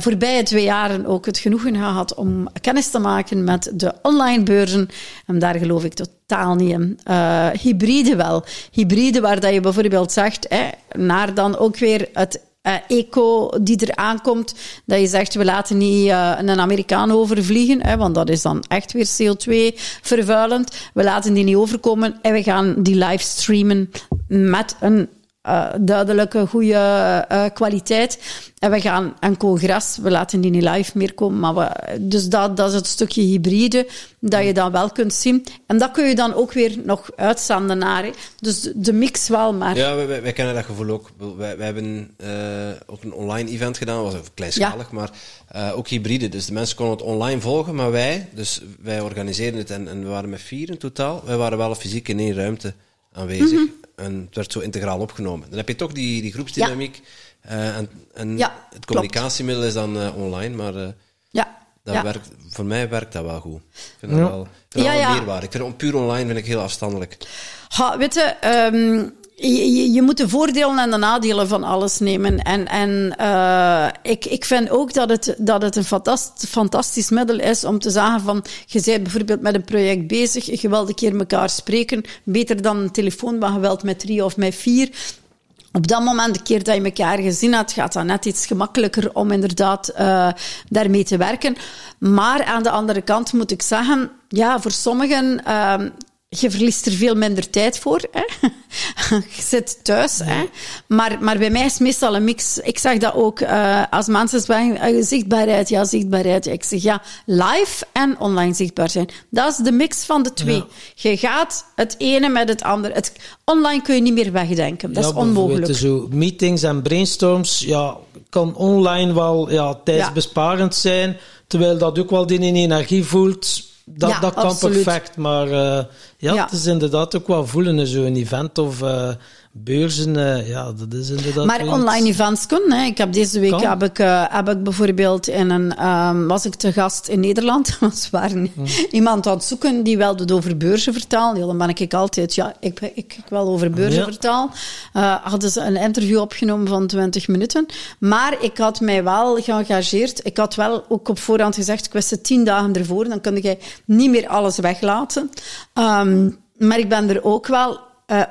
voorbije 2 jaren ook het genoegen gehad om kennis te maken met de online beurzen. En daar geloof ik totaal niet in. Hybride wel. Hybride waar dat je bijvoorbeeld zegt, naar dan ook weer het eco die er aankomt, dat je zegt, we laten niet een Amerikaan overvliegen, want dat is dan echt weer CO2-vervuilend. We laten die niet overkomen en we gaan die livestreamen met een duidelijke, goede kwaliteit. En we gaan een congres, we laten die niet live meer komen. Maar dus dat is het stukje hybride dat je dan wel kunt zien. En dat kun je dan ook weer nog uitzenden naar. Hè. Dus de mix wel, maar... Ja, wij kennen dat gevoel ook. Wij hebben ook een online event gedaan, dat was even kleinschalig, ja. Maar ook hybride. Dus de mensen konden het online volgen, maar wij organiseerden het en we waren met 4 in totaal. Wij waren wel fysiek in 1 ruimte aanwezig. Mm-hmm. En het werd zo integraal opgenomen. Dan heb je toch die groepsdynamiek. Ja. En het communicatiemiddel klopt. Is dan online, maar dat werkt, voor mij werkt dat wel goed. Ik vind dat wel meerwaarde. Ik vind puur online vind ik heel afstandelijk. Ha, weet je, je moet de voordelen en de nadelen van alles nemen. En ik vind ook dat het een fantastisch middel is om te zeggen van... Je bent bijvoorbeeld met een project bezig. Je wilt een keer elkaar spreken. Beter dan een telefoon, maar je wilt met 3 of met 4... Op dat moment, de keer dat je elkaar gezien hebt, gaat dat net iets gemakkelijker om inderdaad daarmee te werken. Maar aan de andere kant moet ik zeggen, ja, voor sommigen... Je verliest er veel minder tijd voor. Hè? Je zit thuis. Ja. Hè? Maar bij mij is het meestal een mix. Ik zeg dat ook als mensen zeggen, zichtbaarheid. Ik zeg ja, live en online zichtbaar zijn. Dat is de mix van de 2. Ja. Je gaat het ene met het andere. Online kun je niet meer wegdenken. Dat is onmogelijk. Zo, meetings en brainstorms kan online wel tijdsbesparend zijn. Terwijl dat ook wel die energie voelt... Dat kan absoluut. Perfect, maar het is inderdaad ook wel voelen, zo'n event of beurzen, dat is inderdaad... Maar online events kunnen, hè. Ik heb deze week heb ik bijvoorbeeld in een... was ik te gast in Nederland, was waar iemand aan het zoeken die wilde over beurzen vertalen. Ja, dan ben ik altijd, ik wil over beurzen vertalen. Hadden ze een interview opgenomen van 20 minuten, maar ik had mij wel geëngageerd. Ik had wel ook op voorhand gezegd, ik wist het 10 dagen ervoor, dan kun jij niet meer alles weglaten. Maar ik ben er ook wel...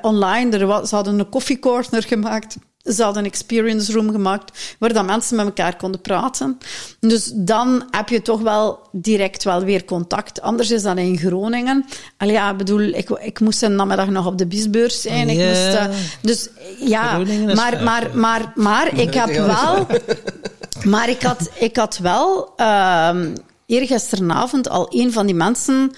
online, ze hadden een koffiecorner gemaakt, ze hadden een experience room gemaakt, waar dan mensen met elkaar konden praten. Dus dan heb je toch wel direct wel weer contact. Anders is dat in Groningen. Ik moest een namiddag nog op de BIS-beurs zijn. Yeah. Maar ik heb wel... Maar ik had wel eergisteravond al een van die mensen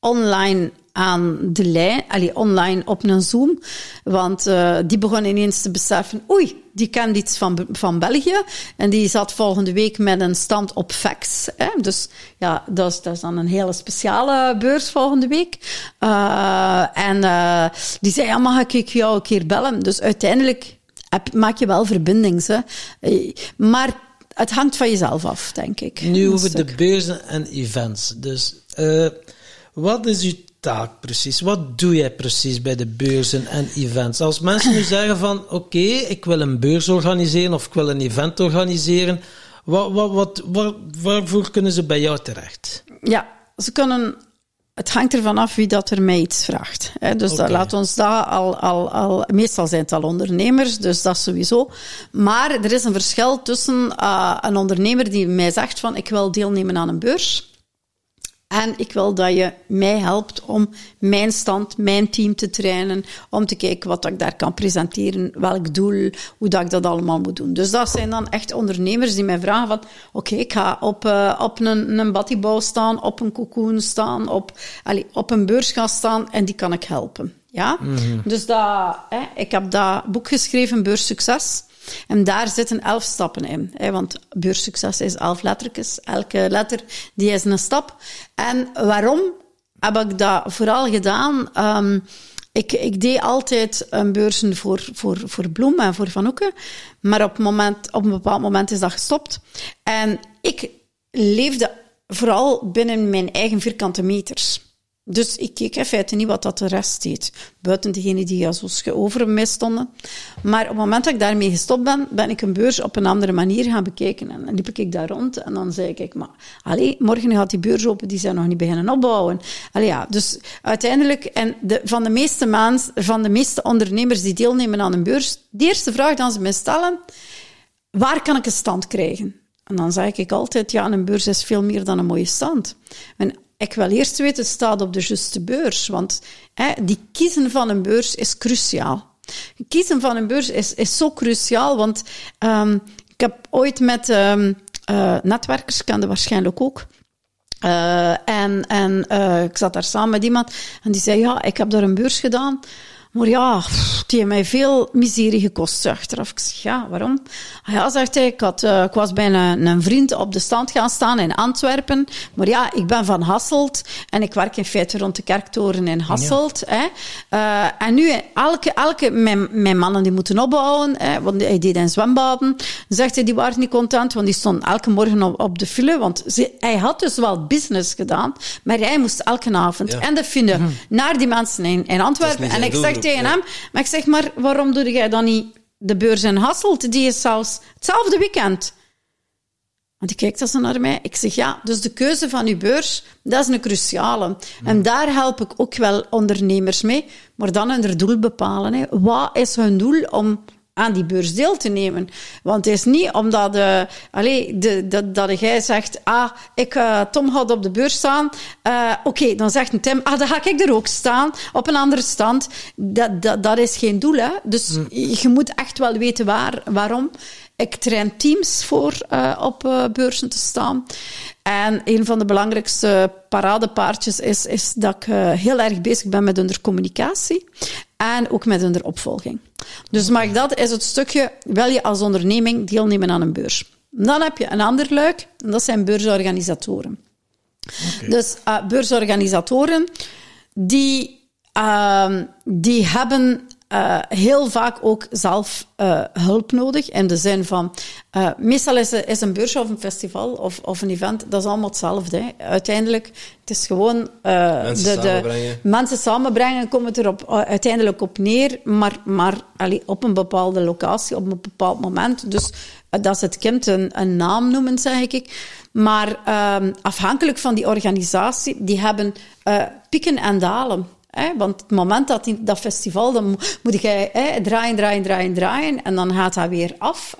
online... aan de lijn, online op een Zoom, want die begon ineens te beseffen, die kent iets van België en die zat volgende week met een stand op fax. Hè? Dus ja, dat is dan een hele speciale beurs volgende week. En die zei, ja, mag ik jou een keer bellen? Dus uiteindelijk maak je wel verbindings. Hè? Maar het hangt van jezelf af, denk ik. Nu over de beurzen en events. Dus wat is uw taak precies? Wat doe jij precies bij de beurzen en events? Als mensen nu zeggen van, oké, ik wil een beurs organiseren of ik wil een event organiseren, waarvoor kunnen ze bij jou terecht? Ja, ze kunnen... Het hangt ervan af wie dat er mij iets vraagt. Hè. Dus dat laat ons dat al... Meestal zijn het al ondernemers, dus dat sowieso. Maar er is een verschil tussen een ondernemer die mij zegt van, ik wil deelnemen aan een beurs... En ik wil dat je mij helpt om mijn stand, mijn team te trainen, om te kijken wat ik daar kan presenteren, welk doel, hoe dat ik dat allemaal moet doen. Dus dat zijn dan echt ondernemers die mij vragen van, oké, ik ga op een Batibouw staan, op een Cocoon staan, op een beurs gaan staan en die kan ik helpen. Ja? Mm-hmm. Dus ik heb dat boek geschreven, Beurs Succes. En daar zitten 11 stappen in. Hè, want beurssucces is 11 lettertjes. Elke letter die is een stap. En waarom heb ik dat vooral gedaan? Ik deed altijd een beurzen voor Bloem en voor Van Hoeken. Maar op een bepaald moment is dat gestopt. En ik leefde vooral binnen mijn eigen vierkante meters. Dus ik keek in feite niet wat dat de rest deed. Buiten degenen die als Oeske over mij stonden. Maar op het moment dat ik daarmee gestopt ben, ben ik een beurs op een andere manier gaan bekijken. En dan liep ik daar rond en dan zei ik, morgen gaat die beurs open, die zijn nog niet beginnen opbouwen. Ja, dus uiteindelijk, en van de meeste ondernemers die deelnemen aan een beurs, de eerste vraag die ze mij stellen, waar kan ik een stand krijgen? En dan zeg ik altijd, ja, een beurs is veel meer dan een mooie stand. En ik wil eerst weten, staat op de juiste beurs. Want die kiezen van een beurs is cruciaal. Kiezen van een beurs is zo cruciaal, want ik heb ooit met netwerkers, kende waarschijnlijk ook. Ik zat daar samen met iemand en die zei, ja, ik heb daar een beurs gedaan. Maar ja, die heeft mij veel miserie gekost achteraf. Ik zeg, ja, waarom? Ja, zegt hij, ik was bij een vriend op de stand gaan staan in Antwerpen. Maar ja, ik ben van Hasselt en ik werk in feite rond de kerktoren in Hasselt. Ja. En nu, mijn mannen die moeten opbouwen, want hij deed in zwembaden. Zegt hij, die waren niet content, want die stonden elke morgen op de file. Want hij had dus wel business gedaan, maar hij moest elke avond. Ja. En dat vinden naar die mensen in Antwerpen. En ik zeg tegen hem, maar ik zeg, maar waarom doe jij dan niet de beurs in Hasselt? Die is zelfs hetzelfde weekend. Want die kijkt zo naar mij. Ik zeg, ja, dus de keuze van uw beurs, dat is een cruciale. En daar help ik ook wel ondernemers mee, maar dan hun doel bepalen. Hè. Wat is hun doel om aan die beurs deel te nemen? Want het is niet omdat dat jij zegt, Tom gaat op de beurs staan. Oké, dan zegt een Tim, dan ga ik er ook staan, op een andere stand. Dat is geen doel, hè. Dus je moet echt wel weten waarom. Ik train teams voor op beurzen te staan. En een van de belangrijkste paradepaardjes is dat ik heel erg bezig ben met hun communicatie. En ook met hun opvolging. Dus maar dat is het stukje, wil je als onderneming deelnemen aan een beurs. Dan heb je een ander luik, en dat zijn beursorganisatoren. Okay. Dus beursorganisatoren, die hebben heel vaak ook zelf hulp nodig. In de zin van, meestal is een beurs of een festival of een event, dat is allemaal hetzelfde. Hè. Uiteindelijk, het is gewoon mensen samenbrengen, komen het er uiteindelijk op neer, maar op een bepaalde locatie, op een bepaald moment. Dus dat is het kind een naam noemen, zeg ik. Maar afhankelijk van die organisatie, die hebben pieken en dalen. Want het moment dat dat festival, dan moet jij draaien. En dan gaat dat weer af.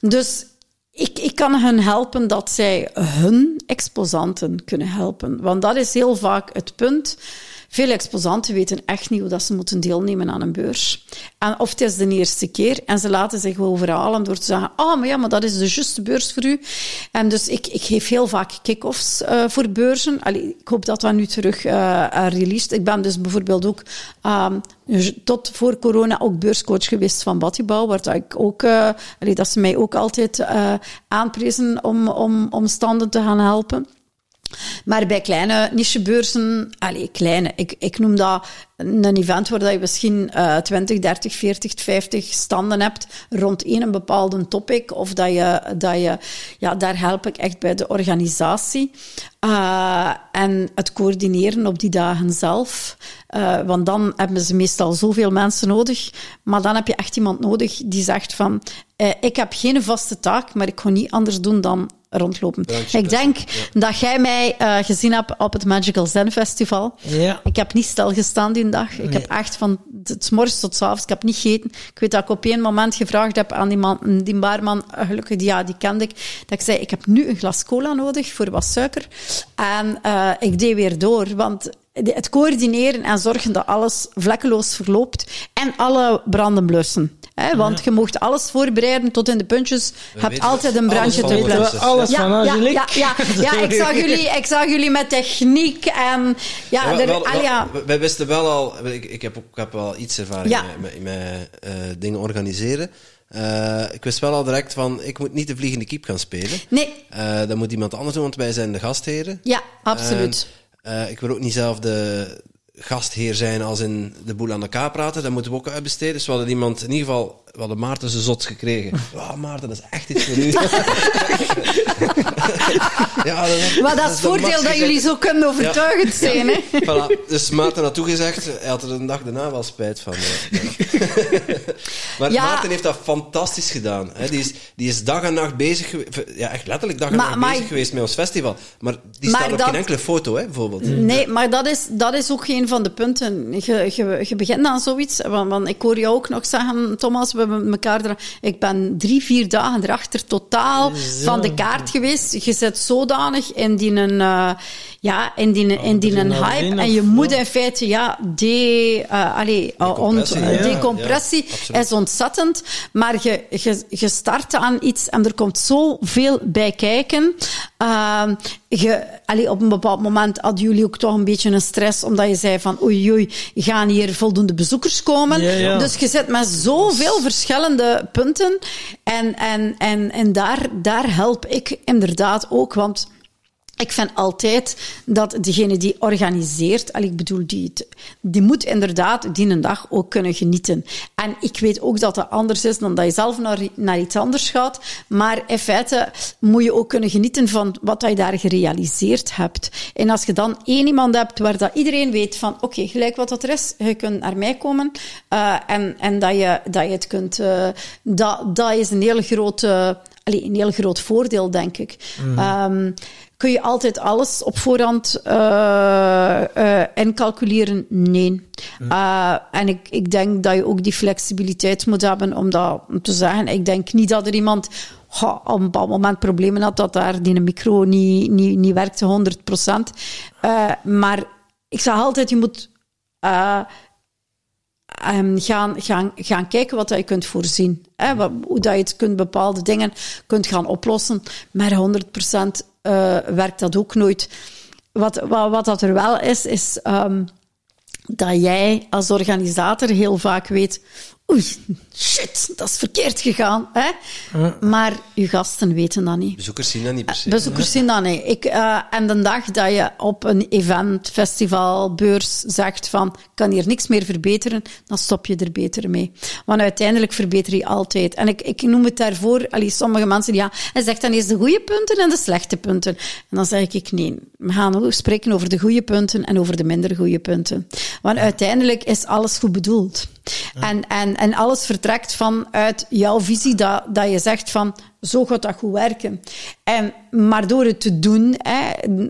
Dus ik kan hen helpen dat zij hun exposanten kunnen helpen. Want dat is heel vaak het punt. Veel exposanten weten echt niet hoe dat ze moeten deelnemen aan een beurs. En of het is de eerste keer. En ze laten zich overhalen door te zeggen, maar dat is de juiste beurs voor u. En dus ik geef heel vaak kick-offs voor beurzen. Ik hoop dat dat nu terug released. Ik ben dus bijvoorbeeld ook tot voor corona ook beurscoach geweest van Batibouw, waar dat ik ook dat ze mij ook altijd aanprezen om standen te gaan helpen. Maar bij kleine nichebeurzen, ik noem dat een event waar je misschien 20, 30, 40, 50 standen hebt rond één bepaalde topic, of dat je daar help ik echt bij de organisatie. En het coördineren op die dagen zelf. Want dan hebben ze meestal zoveel mensen nodig. Maar dan heb je echt iemand nodig die zegt van, ik heb geen vaste taak, maar ik ga niet anders doen dan rondlopen. Ik denk dat jij mij gezien hebt op het Magical Zen Festival. Ja. Ik heb niet stilgestaan die dag. Ik heb echt van 's morgens tot 's avonds, ik heb niet gegeten. Ik weet dat ik op één moment gevraagd heb aan die barman, gelukkig, die kende ik, dat ik zei, ik heb nu een glas cola nodig voor wat suiker. En ik deed weer door, want het coördineren en zorgen dat alles vlekkeloos verloopt en alle branden blussen. Want je mocht alles voorbereiden tot in de puntjes. Je hebt altijd een brandje te blussen. Alles van Angélique. Ja, ik zag jullie met techniek en... Wij wisten wel al... Ik heb wel iets ervaring met dingen organiseren. Ik wist wel al direct van, ik moet niet de vliegende kiep gaan spelen. Nee. Dat moet iemand anders doen, want wij zijn de gastheren. Ja, absoluut. Ik wil ook niet zelf de gastheer zijn als in de boel aan elkaar praten. Dat moeten we ook uitbesteden. Dus we hadden iemand, in ieder geval, we hadden Maarten zijn zots gekregen. Oh, Maarten, dat is echt iets voor u. Ja, maar dat is het voordeel dat jullie zo kunnen overtuigend zijn. Ja. Hè? Voilà. Dus Maarten had toegezegd, hij had er een dag daarna wel spijt van. Maar ja. Maarten heeft dat fantastisch gedaan. Hè. Die is dag en nacht bezig, ja, echt letterlijk dag en nacht bezig geweest met ons festival. Maar die staat op geen enkele foto, hè, bijvoorbeeld. Nee, maar dat is ook geen van de punten. Je begint aan zoiets, want ik hoor jou ook nog zeggen, Thomas, we hebben elkaar ik ben 3-4 dagen erachter totaal van de kaart geweest. Je zit zodanig in die hype en je moet in feite decompressie is ontzettend, maar je start aan iets en er komt zoveel bij kijken. Op een bepaald moment hadden jullie ook toch een beetje een stress, omdat je zei van oei, gaan hier voldoende bezoekers komen? Ja. Dus je zit met zoveel verschillende punten en daar help ik inderdaad ook, want ik vind altijd dat degene die organiseert, ik bedoel, die moet inderdaad die een dag ook kunnen genieten. En ik weet ook dat dat anders is dan dat je zelf naar iets anders gaat. Maar in feite moet je ook kunnen genieten van wat je daar gerealiseerd hebt. En als je dan één iemand hebt waar dat iedereen weet van oké, gelijk wat dat er is, je kunt naar mij komen. En dat je het kunt... Dat is een heel grote... een heel groot voordeel, denk ik. Kun je altijd alles op voorhand incalculeren? Nee. En ik denk dat je ook die flexibiliteit moet hebben om dat te zeggen. Ik denk niet dat er iemand op een bepaald moment problemen had dat daar die micro niet werkte 100%. Maar ik zeg altijd, je moet... gaan kijken wat je kunt voorzien. Hoe dat je het kunt, bepaalde dingen kunt gaan oplossen. Maar 100% werkt dat ook nooit. Wat dat er wel is, is dat jij als organisator heel vaak weet... Shit, dat is verkeerd gegaan. Hè? Maar je gasten weten dat niet. Bezoekers zien dat niet per se. Zien dat niet. En de dag dat je op een event, festival, beurs zegt van, ik kan hier niks meer verbeteren, dan stop je er beter mee. Want uiteindelijk verbeter je altijd. En ik noem het daarvoor, sommige mensen, hij zegt dan eerst de goede punten en de slechte punten. En dan zeg ik, nee, we gaan spreken over de goede punten en over de minder goede punten. Want uiteindelijk is alles goed bedoeld. En alles vertrekt vanuit jouw visie dat je zegt van zo gaat dat goed werken. Maar door het te doen,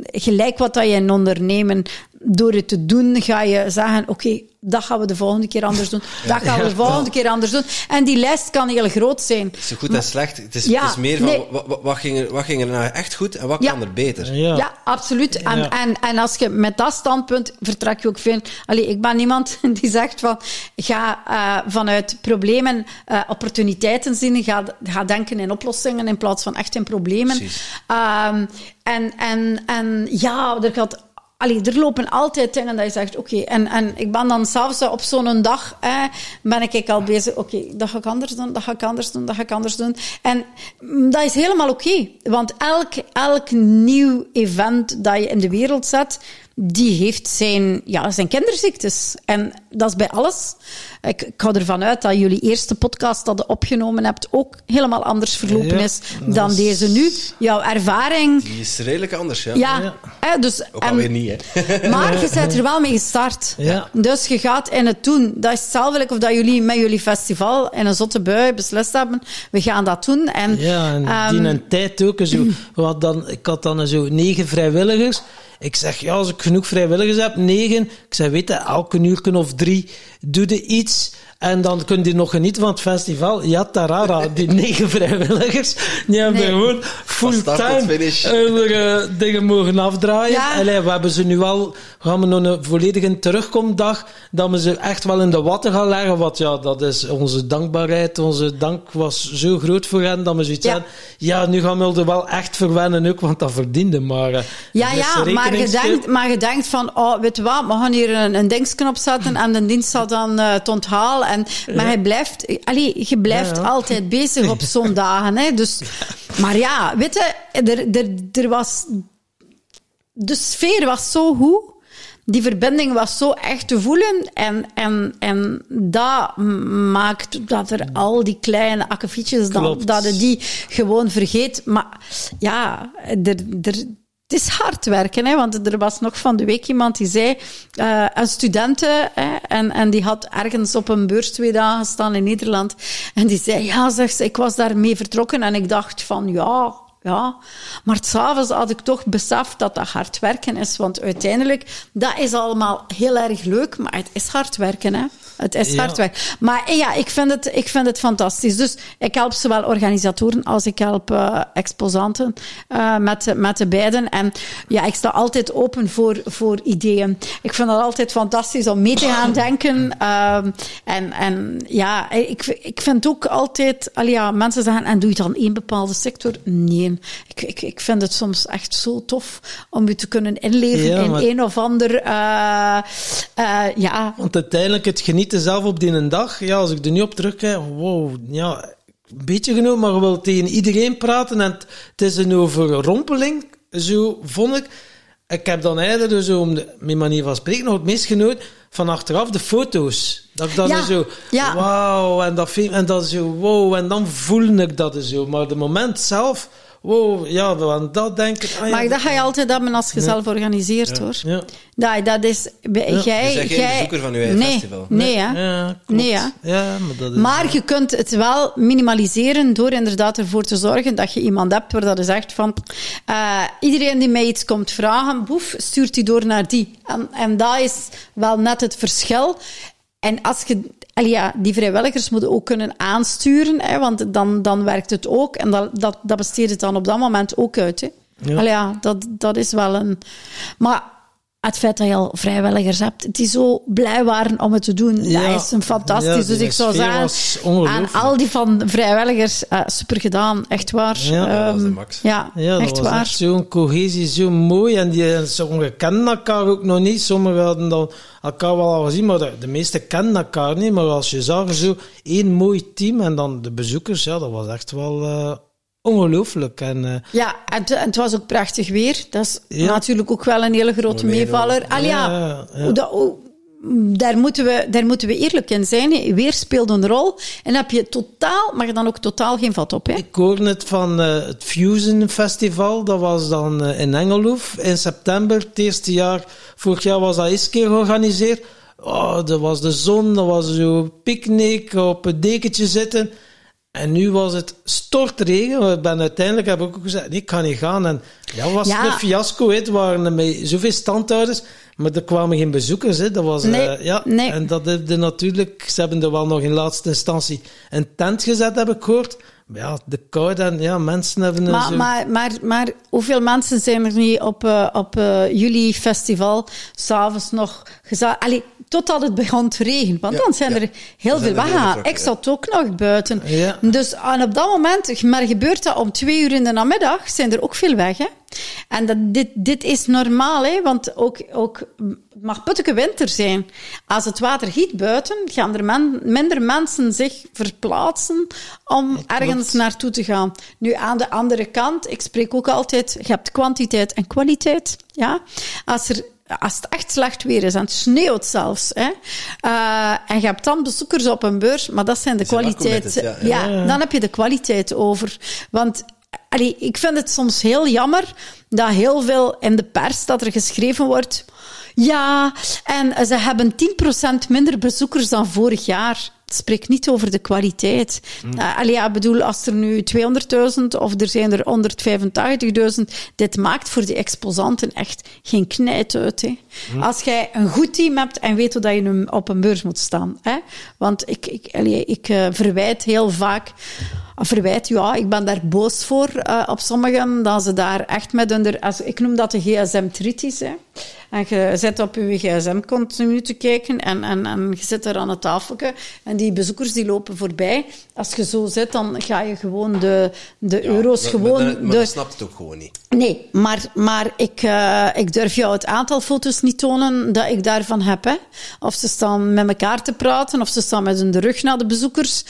gelijk wat dat je in ondernemen, door het te doen ga je zeggen oké, dat gaan we de volgende keer anders doen. Dat gaan we de volgende keer anders doen. En die lijst kan heel groot zijn. Zo goed en slecht. Het is meer van wat ging er nou echt goed en wat kan er beter? Ja, absoluut. En als je met dat standpunt vertrek je ook veel... ik ben iemand die zegt van... Ga vanuit problemen opportuniteiten zien. Ga denken in oplossingen in plaats van echt in problemen. Er gaat... er lopen altijd dingen dat je zegt, en ik ben dan zelfs op zo'n dag, ben ik al bezig, dat ga ik anders doen, dat ga ik anders doen. En dat is helemaal oké. Want elk nieuw event dat je in de wereld zet, die heeft zijn kinderziektes. En dat is bij alles. Ik ga ervan uit dat jullie eerste podcast dat je opgenomen hebt ook helemaal anders verlopen is dan deze nu. Jouw ervaring... Die is redelijk anders, dus, ook alweer niet, hè. Maar je bent er wel mee gestart. Ja. Dus je gaat in het doen. Dat is hetzelfde of dat jullie met jullie festival in een zotte bui beslist hebben. We gaan dat doen. En die een tijd ook. Zo, ik had dan zo 9 vrijwilligers. Ik zeg, als ik genoeg vrijwilligers heb, 9. Ik zeg, weet je, elke uur of 3 doe je iets... En dan kun je nog genieten van het festival. Ja, tarara, die 9 vrijwilligers, die hebben gewoon fulltime dingen mogen afdraaien. Ja. We hebben ze nu al, gaan we nog een volledige terugkomdag, dat we ze echt wel in de watten gaan leggen, want dat is onze dankbaarheid. Onze dank was zo groot voor hen, dat we zoiets hebben. Ja, nu gaan we er wel echt verwennen ook, want dat verdiende maar. Maar je denkt van, weet je wat, we gaan hier een dingsknop zetten en de dienst zal dan het onthaal. Maar je blijft altijd bezig op zondagen. Hè? Dus, maar weet je, de sfeer was zo goed die verbinding was zo echt te voelen. En dat maakt dat er al die kleine akkefietjes, dat je die gewoon vergeet. Maar ja, het is hard werken, hè? Want er was nog van de week iemand die zei, een studenten, en die had ergens op een beurs 2 dagen staan in Nederland. En die zei, ja, zegt ze, ik was daarmee vertrokken en ik dacht van, ja. Maar 's avonds had ik toch beseft dat dat hard werken is. Want uiteindelijk, dat is allemaal heel erg leuk, maar het is hard werken, hè. Het is hard werken. Maar ja, ik vind het fantastisch. Dus ik help zowel organisatoren als ik help exposanten met de beiden. En ja, ik sta altijd open voor ideeën. Ik vind het altijd fantastisch om mee te gaan denken. En ja, ik vind ook altijd... Ja, mensen zeggen, en doe je dan één bepaalde sector? Nee. Ik vind het soms echt zo tof om je te kunnen inleven in een of ander. Want uiteindelijk het genieten zelf op die dag. Ja, als ik er nu op terugkijk, wow, ja, een beetje genoeg, maar je wil tegen iedereen praten en het is een overrompeling, zo vond ik. Ik heb dan eigenlijk, dus om mijn manier van spreken, nog het meest genoten van achteraf de foto's. Dat ik dan zo, wauw, en dat zo, wow, en dan voel ik dat zo. Maar het moment zelf... Wow, ja, want dat denk ik... Maar dat ga je altijd hebben als je zelf organiseert, hoor. Ja. Dat is... Jij bent geen bezoeker van je eigen festival. Nee, hè. Ja, klopt. Ja, maar dat is, je kunt het wel minimaliseren door inderdaad ervoor te zorgen dat je iemand hebt waar dat is echt van... iedereen die mij iets komt vragen, boef, stuurt die door naar die. En dat is wel net het verschil. En als je... die vrijwilligers moeten ook kunnen aansturen, hè, want dan werkt het ook. En dat besteedt het dan op dat moment ook uit. Hè. Ja. Dat is wel een... Maar het feit dat je al vrijwilligers hebt, die zo blij waren om het te doen, dat is een fantastisch. Dus ik zou zeggen, aan al die van vrijwilligers, super gedaan. Echt waar. Ja, dat was de max. Ja, echt dat was waar. Zo'n cohesie, zo mooi. En sommigen kennen elkaar ook nog niet. Sommigen hadden dan elkaar wel al gezien, maar de meesten kennen elkaar niet. Maar als je zag, zo één mooi team en dan de bezoekers, dat was echt wel... Ongelooflijk. En het was ook prachtig weer. Dat is natuurlijk ook wel een hele grote meevaller. Daar moeten we eerlijk in zijn. Weer speelt een rol. En heb je totaal, maar dan ook totaal geen vat op. Hè? Ik hoorde het van het Fusion Festival. Dat was dan in Engelhoef in september. Het eerste jaar, vorig jaar was dat eens keer georganiseerd. Oh, dat was de zon, dat was zo'n picknick, op een dekentje zitten. En nu was het stortregen. Uiteindelijk heb ik ook gezegd, nee, ik kan niet gaan. En dat was een fiasco. Het waren met zoveel standhouders, maar er kwamen geen bezoekers. Hè. Dat was, nee. En dat hebben natuurlijk... Ze hebben er wel nog in laatste instantie een tent gezet, heb ik gehoord. Ja, de koude en mensen hebben... Maar hoeveel mensen zijn er niet op jullie festival s'avonds nog gezellig... Totdat het begon te regenen. Want dan zijn er heel veel weggegaan. Ik zat ook nog buiten. Ja. Dus en op dat moment, maar gebeurt dat om 2 uur in de namiddag, zijn er ook veel weg. Hè? En dit is normaal, hè? Want ook mag putteke winter zijn. Als het water giet buiten, gaan er minder mensen zich verplaatsen om ergens naartoe te gaan. Nu, aan de andere kant, ik spreek ook altijd, je hebt kwantiteit en kwaliteit. Ja? Als het echt slecht weer is en het sneeuwt zelfs, hè, en je hebt dan bezoekers op een beurs, maar dat zijn de kwaliteit. Dan heb je de kwaliteit over. Want ik vind het soms heel jammer dat heel veel in de pers dat er geschreven wordt, en ze hebben 10% minder bezoekers dan vorig jaar. Spreek niet over de kwaliteit. Bedoel, als er nu 200.000 of er zijn er 185.000, dit maakt voor die exposanten echt geen knijt uit. Hè. Als jij een goed team hebt en weet hoe je nu op een beurs moet staan. Hè. Want ik verwijt heel vaak... ik ben daar boos voor op sommigen, dat ze daar echt met hun... Ik noem dat de gsm-tritis, hè. En je zit op je gsm continu te kijken en je zit er aan het tafeltje en die bezoekers die lopen voorbij. Als je zo zit, dan ga je gewoon de euro's gewoon... Maar dat snapt het ook gewoon niet. Nee, maar ik durf jou het aantal foto's niet tonen dat ik daarvan heb, hè. Of ze staan met elkaar te praten, of ze staan met hun rug naar de bezoekers.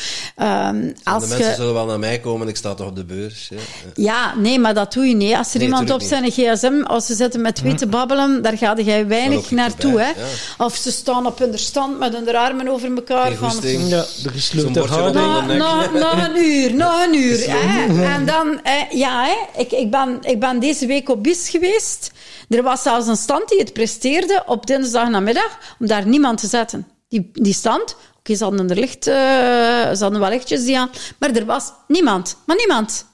Als de mensen zullen wel naar mij komen, ik sta toch op de beurs. Ja, ja nee, maar dat doe je niet. Als er iemand op zijn gsm, als ze zitten met witte babbelen, daar ga jij weinig naartoe. Hè? Ja. Of ze staan op hun stand met hun armen over elkaar. Van, ja, de gesloten houding. Nog een uur. Hè? En dan, ja, hè? Ik ben deze week op BIS geweest. Er was zelfs een stand die het presteerde op dinsdag namiddag om daar niemand te zetten. Die stand, oké, ze hadden er licht, ze hadden wel lichtjes die aan, maar er was niemand. Maar niemand.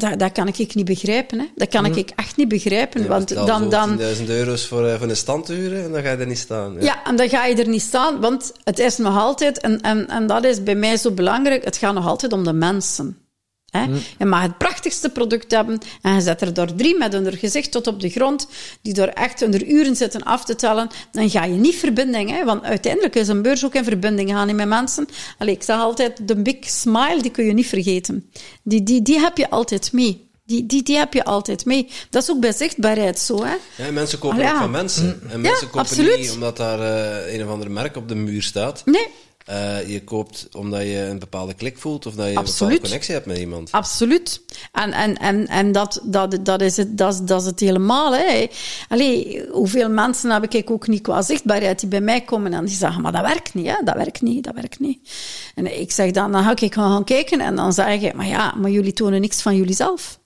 Ja, dat kan ik niet begrijpen. Hè. Dat kan ik echt niet begrijpen. Ja, want dan 10.000 euro's voor een stand huren en dan ga je er niet staan. Ja. Ja, en dan ga je er niet staan, want het is nog altijd, en dat is bij mij zo belangrijk, het gaat nog altijd om de mensen. Je mag het prachtigste product hebben en je zet er door 3 met hun gezicht tot op de grond, die door echt hun uren zitten af te tellen, dan ga je niet verbinding, hè? Want uiteindelijk is een beurs ook in verbinding gaan met mensen. Allee, ik zeg altijd, de big smile, die kun je niet vergeten. Die heb je altijd mee. Die heb je altijd mee. Dat is ook bij zichtbaarheid zo. Hè? Ja, mensen kopen ook van mensen. En mensen kopen absoluut. Niet omdat daar een of ander merk op de muur staat. Nee. Je koopt omdat je een bepaalde klik voelt of dat je een bepaalde connectie hebt met iemand. Absoluut. En dat is het helemaal. Hè. Allee, hoeveel mensen heb ik ook niet qua zichtbaarheid die bij mij komen en die zeggen, maar dat werkt niet, hè? Dat werkt niet. En ik zeg dan ga ik gaan kijken en dan zeg ik, maar jullie tonen niks van jullie zelf.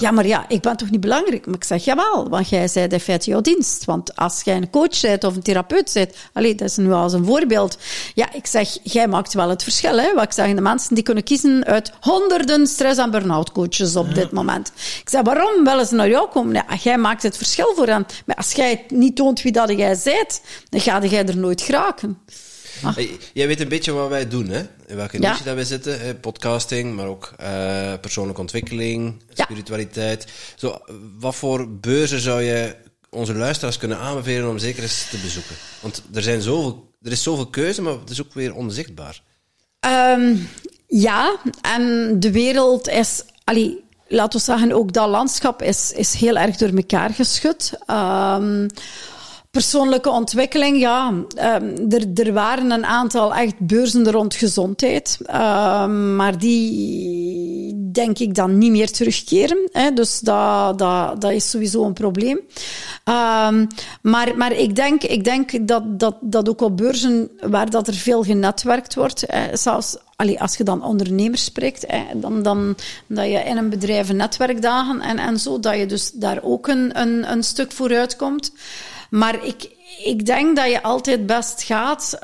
Ja, maar ik ben toch niet belangrijk? Maar ik zeg, jawel, want jij bent in feite jouw dienst. Want als jij een coach bent of een therapeut bent... Allee, dat is nu als een voorbeeld. Ja, ik zeg, jij maakt wel het verschil. Hè? Wat ik zeg, de mensen die kunnen kiezen uit honderden stress- en burn-out coaches op dit moment. Ik zeg, waarom willen ze naar jou komen? Ja, jij maakt het verschil voor hen. Maar als jij niet toont wie dat jij bent, dan ga jij er nooit geraken. Ach. Jij weet een beetje wat wij doen, hè? In welke niche dat wij zitten. Podcasting, maar ook persoonlijke ontwikkeling, spiritualiteit. Zo, wat voor beurzen zou je onze luisteraars kunnen aanbevelen om zeker eens te bezoeken? Want er is zoveel keuze, maar het is ook weer onzichtbaar. Ja, en de wereld is... Allee, laten we zeggen, ook dat landschap is heel erg door elkaar geschud. Persoonlijke ontwikkeling, er waren een aantal echt beurzen rond gezondheid, maar die denk ik dan niet meer terugkeren. Hè. Dus dat is sowieso een probleem. Maar ik denk dat ook op beurzen waar dat er veel genetwerkt wordt, hè, zelfs als je dan ondernemers spreekt, hè, dan dat je in een bedrijf netwerkdagen en zo, dat je dus daar ook een stuk vooruit komt. Maar ik denk dat je altijd best gaat.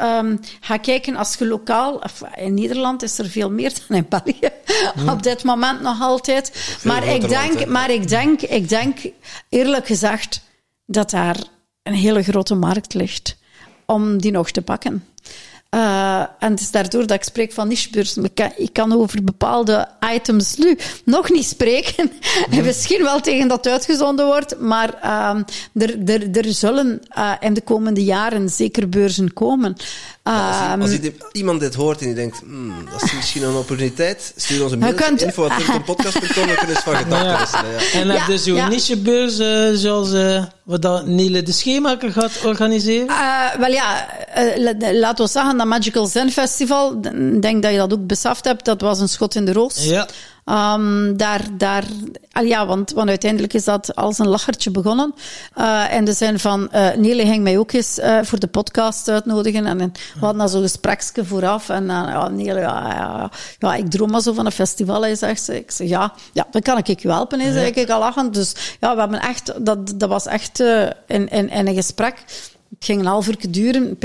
Ga kijken als je lokaal... In Nederland is er veel meer dan in België. Op dit moment nog altijd. Maar ik denk, eerlijk gezegd, dat daar een hele grote markt ligt. Om die nog te pakken. En het is daardoor dat ik spreek van nichebeurzen. Ik kan over bepaalde items nu nog niet spreken. En misschien wel tegen dat uitgezonden wordt. Maar er zullen in de komende jaren zeker beurzen komen. Als iemand dit hoort en die denkt... dat is misschien een opportuniteit. Stuur ons een mail naar info@timtompodcast.com. Dan kunnen we van gedachten wisselen. Ja. En heb je zo'n nichebeurs zoals... wat dat Niele de Schiermaker gaat organiseren? Laten we zeggen, dat Magical Zen Festival, ik denk dat je dat ook beseft hebt, dat was een schot in de roos. Ja. Want uiteindelijk is dat als een lachertje begonnen. In de zin van, Niele ging mij ook eens voor de podcast uitnodigen. En we hadden dan zo'n gespreksje vooraf. En Niele, ik droom maar zo van een festival, hè, zegt ze. Ik zeg, dan kan ik je helpen, hè, zeg ik al lachend. Dus we hebben echt, dat was echt in een gesprek. Het ging een half uur duren.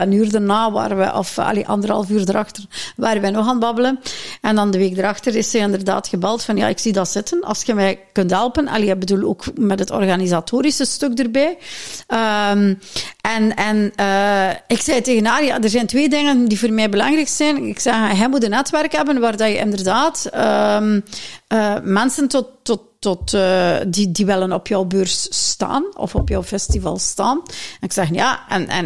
Een uur daarna waren we, of anderhalf uur erachter, waren wij nog aan het babbelen. En dan de week erachter is ze inderdaad gebeld van, ik zie dat zitten. Als je mij kunt helpen. Ik bedoel ook met het organisatorische stuk erbij. Ik zei tegen haar, er zijn 2 dingen die voor mij belangrijk zijn. Ik zei, hij moet een netwerk hebben waar dat je inderdaad mensen die willen op jouw beurs staan of op jouw festival staan. En ik zeg,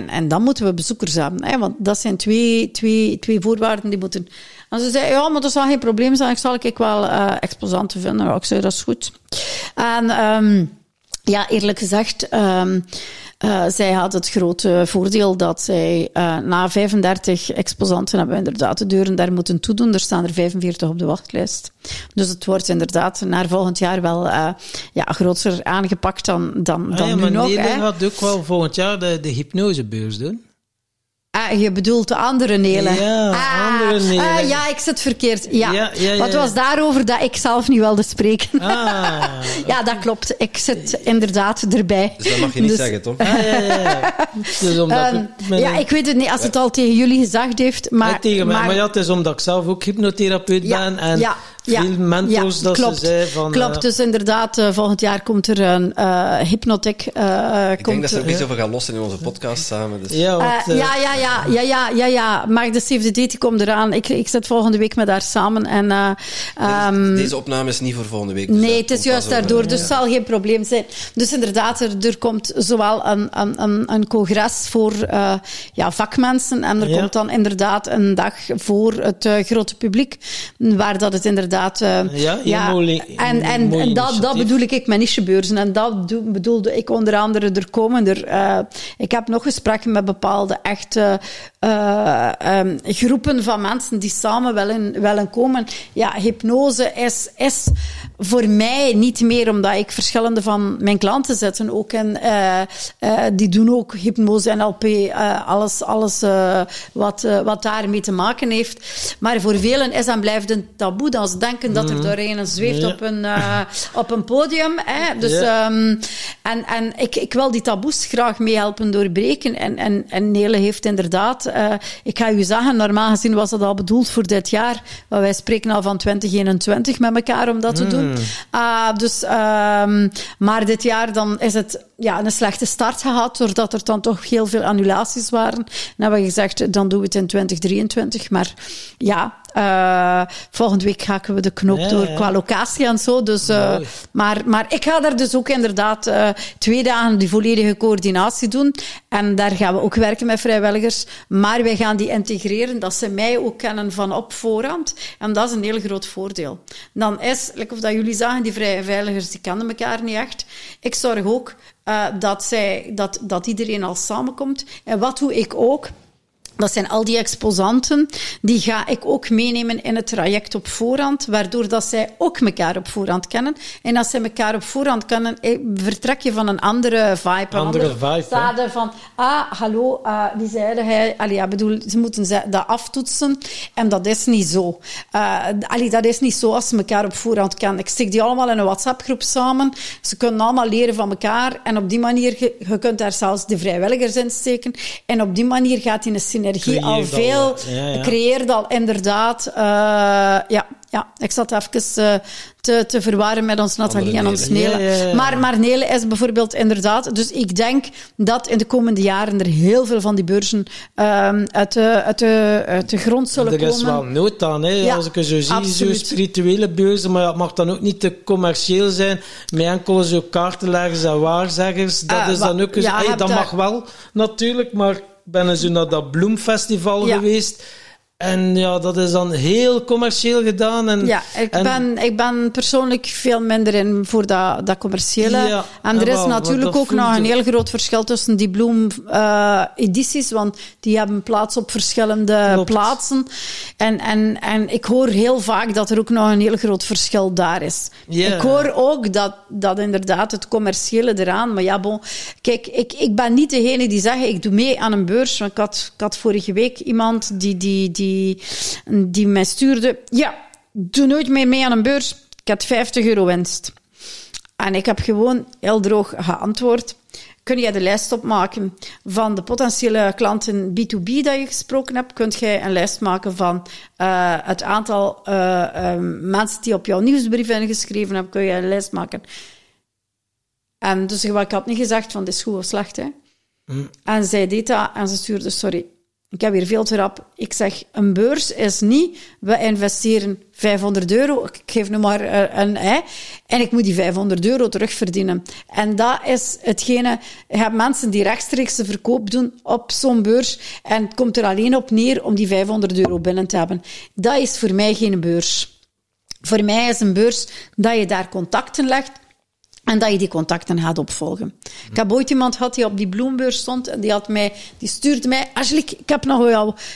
en dan moeten we bezoekers hebben. Hè, want dat zijn twee voorwaarden die moeten... En ze zei, maar dat zal geen probleem zijn. Ik zal wel exposanten vinden. Ik zei, dat is goed. En eerlijk gezegd... Zij had het grote voordeel dat zij na 35 exposanten hebben we inderdaad de deuren daar moeten toedoen. Er staan er 45 op de wachtlijst. Dus het wordt inderdaad naar volgend jaar wel groter aangepakt dan nu nog. Niele gaat ook wel volgend jaar de hypnosebeurs doen. Ah, je bedoelt de andere Niele. Ja, andere Niele. Ja, ik zit verkeerd. Ja. Wat was daarover dat ik zelf niet wilde spreken? Ah, ja, dat klopt. Ik zit inderdaad erbij. Dus dat mag je niet zeggen, toch? Dus omdat ik weet het niet. Als het al tegen jullie gezegd heeft... Maar ja, het is omdat ik zelf ook hypnotherapeut ben. En veel mentors dat klopt. Ze zeiden van... Klopt, dus inderdaad, volgend jaar komt er een hypnotech. Ik denk dat ze er ook iets over gaan lossen in onze podcast samen. Dus. Ja. Maar de Save the Date komt eraan. Ik zit volgende week met haar samen. En, deze opname is niet voor volgende week. Dus nee, het is juist daardoor. Dus het zal geen probleem zijn. Dus inderdaad, er komt zowel een congres voor vakmensen. En er komt dan inderdaad een dag voor het grote publiek. Waar dat het inderdaad... dat bedoel ik met nichebeurzen. En dat bedoelde ik onder andere. Er komen er... ik heb nog gesprekken met bepaalde groepen van mensen die samen willen komen. Ja, hypnose is voor mij niet meer, omdat ik verschillende van mijn klanten zitten ook in. Die doen ook hypnose, NLP, alles wat daarmee te maken heeft. Maar voor velen is en blijft een taboe. Dan ze denken dat er doorheen zweeft op een podium. Hè. Dus, ik wil die taboes graag mee helpen doorbreken. En Niele heeft inderdaad... ik ga u zeggen, normaal gezien was dat al bedoeld voor dit jaar. Maar wij spreken al van 2021 met elkaar om dat te doen. Maar dit jaar dan is het een slechte start gehad, doordat er dan toch heel veel annulaties waren. En hebben we gezegd, dan doen we het in 2023. Maar volgende week hakken we de knoop door qua locatie en zo. Dus, maar ik ga daar dus ook inderdaad 2 dagen die volledige coördinatie doen. En daar gaan we ook werken met vrijwilligers. Maar wij gaan die integreren, dat ze mij ook kennen van op voorhand. En dat is een heel groot voordeel. Dan is, of dat jullie zagen, die vrijwilligers die kennen elkaar niet echt. Ik zorg ook dat iedereen al samenkomt. En wat doe ik ook? Dat zijn al die exposanten, die ga ik ook meenemen in het traject op voorhand, waardoor dat zij ook elkaar op voorhand kennen. En als zij elkaar op voorhand kennen, vertrek je van een andere vibe. Staat van, hallo, die zeiden hij... ze moeten dat aftoetsen. En dat is niet zo. Dat is niet zo als ze elkaar op voorhand kennen. Ik stik die allemaal in een WhatsApp-groep samen. Ze kunnen allemaal leren van elkaar. En op die manier, je kunt daar zelfs de vrijwilligers in steken. En op die manier gaat die een synergie al veel, creëert al inderdaad. Ik zat even te verwarren met ons Nathalie en ons Niele. Ja. Maar Niele is bijvoorbeeld inderdaad... Dus ik denk dat in de komende jaren er heel veel van die beurzen uit de grond zullen komen. Er is wel nood aan, hè? Ja, als ik zo zie, absoluut. Zo spirituele beurzen, maar dat mag dan ook niet te commercieel zijn. Met enkel zo kaartenleggers en waarzeggers, dat is dan ook... dat mag wel, natuurlijk, maar... Ik ben eens naar dat bloemfestival geweest. En dat is dan heel commercieel gedaan. Ik ben persoonlijk veel minder in voor dat commerciële. Ja, en er is natuurlijk ook nog een heel groot verschil tussen die bloemedities, want die hebben plaats op verschillende plaatsen. En ik hoor heel vaak dat er ook nog een heel groot verschil daar is. Yeah. Ik hoor ook dat inderdaad het commerciële eraan... Maar kijk, ik ben niet degene die zegt, ik doe mee aan een beurs. Want ik had vorige week iemand die mij stuurde... doe nooit meer mee aan een beurs. Ik had €50 winst. En ik heb gewoon heel droog geantwoord. Kun jij de lijst opmaken van de potentiële klanten B2B dat je gesproken hebt? Kun jij een lijst maken van het aantal mensen die op jouw nieuwsbrief ingeschreven hebben? Kun jij een lijst maken? En dus ik had niet gezegd van dit is goed of slecht. Hè? En zij deed dat en ze stuurde... Sorry, ik heb hier veel te rap. Ik zeg, een beurs is niet... We investeren €500. Ik geef nu maar een ei. En ik moet die €500 terugverdienen. En dat is hetgene... Je hebt mensen die rechtstreeks de verkoop doen op zo'n beurs. En het komt er alleen op neer om die €500 binnen te hebben. Dat is voor mij geen beurs. Voor mij is een beurs dat je daar contacten legt... En dat je die contacten gaat opvolgen. Ik heb ooit iemand gehad die op die bloembeurs stond. En die stuurde mij... Angélique,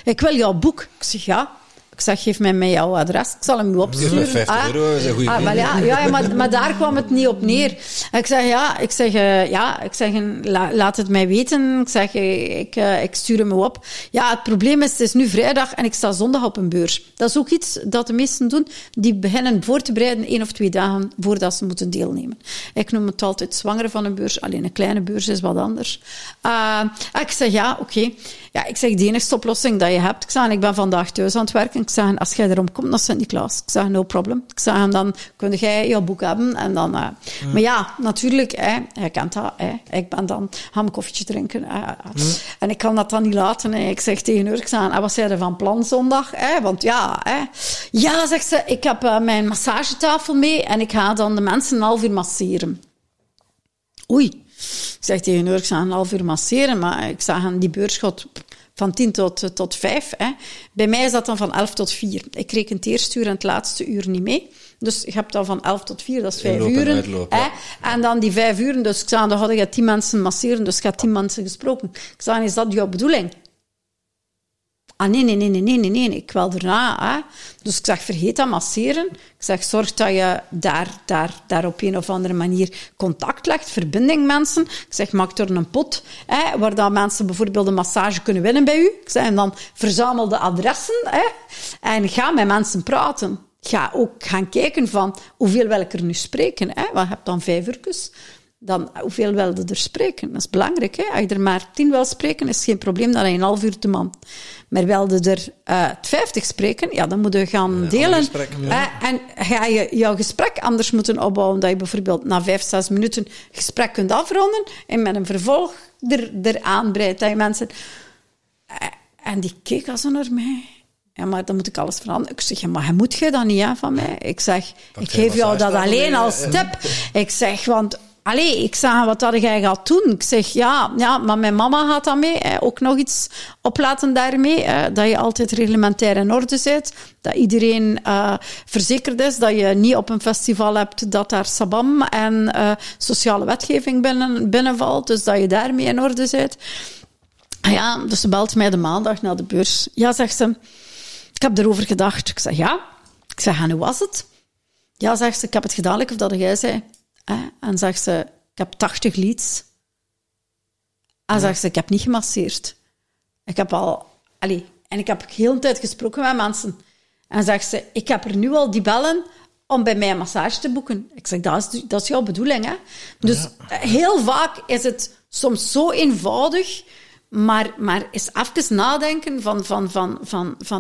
ik wil jouw boek. Ik zeg, ja. Ik zeg, geef mij jouw adres. Ik zal hem nu opsturen. 50 euro is een goede boek. Maar daar kwam het niet op neer. Ik zeg, laat het mij weten. Ik zeg, ik stuur hem op. Ja, het probleem is, het is nu vrijdag en ik sta zondag op een beurs. Dat is ook iets dat de meesten doen. Die beginnen voor te bereiden 1 of 2 dagen voordat ze moeten deelnemen. Ik noem het altijd zwangere van een beurs. Alleen een kleine beurs is wat anders. Ik zeg, ja, oké. Ja, ik zeg, de enigste oplossing dat je hebt. Ik zeg, ik ben vandaag thuis aan het werken. Ik zeg, als jij erom komt, dan Sint-Niklaas. Ik zeg, no problem. Ik zeg, dan kun jij jouw boek hebben. En dan, Maar ja, natuurlijk, hij kent dat. Ik ben dan, ga mijn koffietje drinken. En ik kan dat dan niet laten. Ik zeg tegen haar, ik zeg, wat zijn er van plan zondag? Want ja, ja, zegt ze, ik heb mijn massagetafel mee en ik ga dan de mensen een half uur masseren. Oei. Ik zeg tegen haar, ik ga een half uur masseren, maar ik zeg aan die beurschot van 10 tot 5. Bij mij is dat dan van 11 tot 4. Ik reken het eerste uur en het laatste uur niet mee. Dus je hebt dan van 11 tot 4, dat is 5 uur. En dan die 5 uur, dus ik zei, dan had je 10 mensen masseren, dus ik had 10 mensen gesproken. Ik zei, is dat jouw bedoeling? Ah, nee, ik wil erna. Dus ik zeg, vergeet dat masseren. Ik zeg, zorg dat je daar op een of andere manier contact legt, verbinding mensen. Ik zeg, maak er een pot, waar dat mensen bijvoorbeeld een massage kunnen winnen bij u. Ik zeg, en dan verzamel de adressen en ga met mensen praten. Ga ook gaan kijken van hoeveel wil ik er nu spreken. Want je hebt dan 5 uurtjes. Dan hoeveel wilde er spreken? Dat is belangrijk. Als je er maar 10 wil spreken, is het geen probleem, dan heb je een half uur te man. Maar wilde er 50 spreken, ja, dan moet je gaan delen. En ga je jouw gesprek anders moeten opbouwen, dat je bijvoorbeeld na 5, 6 minuten gesprek kunt afronden en met een vervolg eraan breidt. Dat je mensen... En die keek als een naar mij... Ja, maar dan moet ik alles veranderen. Ik zeg, ja, maar moet je dat niet van mij? Ik zeg, ik geef jou dat alleen als tip. Ik zeg, want... Allee, ik zei, wat had jij gaat doen? Ik zeg, ja, maar mijn mama gaat dat mee. Ook nog iets oplaten daarmee. Dat je altijd reglementair in orde bent. Dat iedereen verzekerd is. Dat je niet op een festival hebt dat daar sabam en sociale wetgeving binnenvalt. Dus dat je daarmee in orde bent. Ja, dus ze belt mij de maandag naar de beurs. Ja, zegt ze, ik heb erover gedacht. Ik zeg, ja. Ik zeg, en hoe was het? Ja, zegt ze, ik heb het gedaan, of dat jij zei. En zegt ze, ik heb 80 leads. En zegt ze, ik heb niet gemasseerd. Ik heb en ik heb heel de tijd gesproken met mensen. En zegt ze, ik heb er nu al die bellen om bij mij een massage te boeken. Ik zeg, dat is jouw bedoeling, hè? Dus heel vaak is het soms zo eenvoudig, maar eens even nadenken van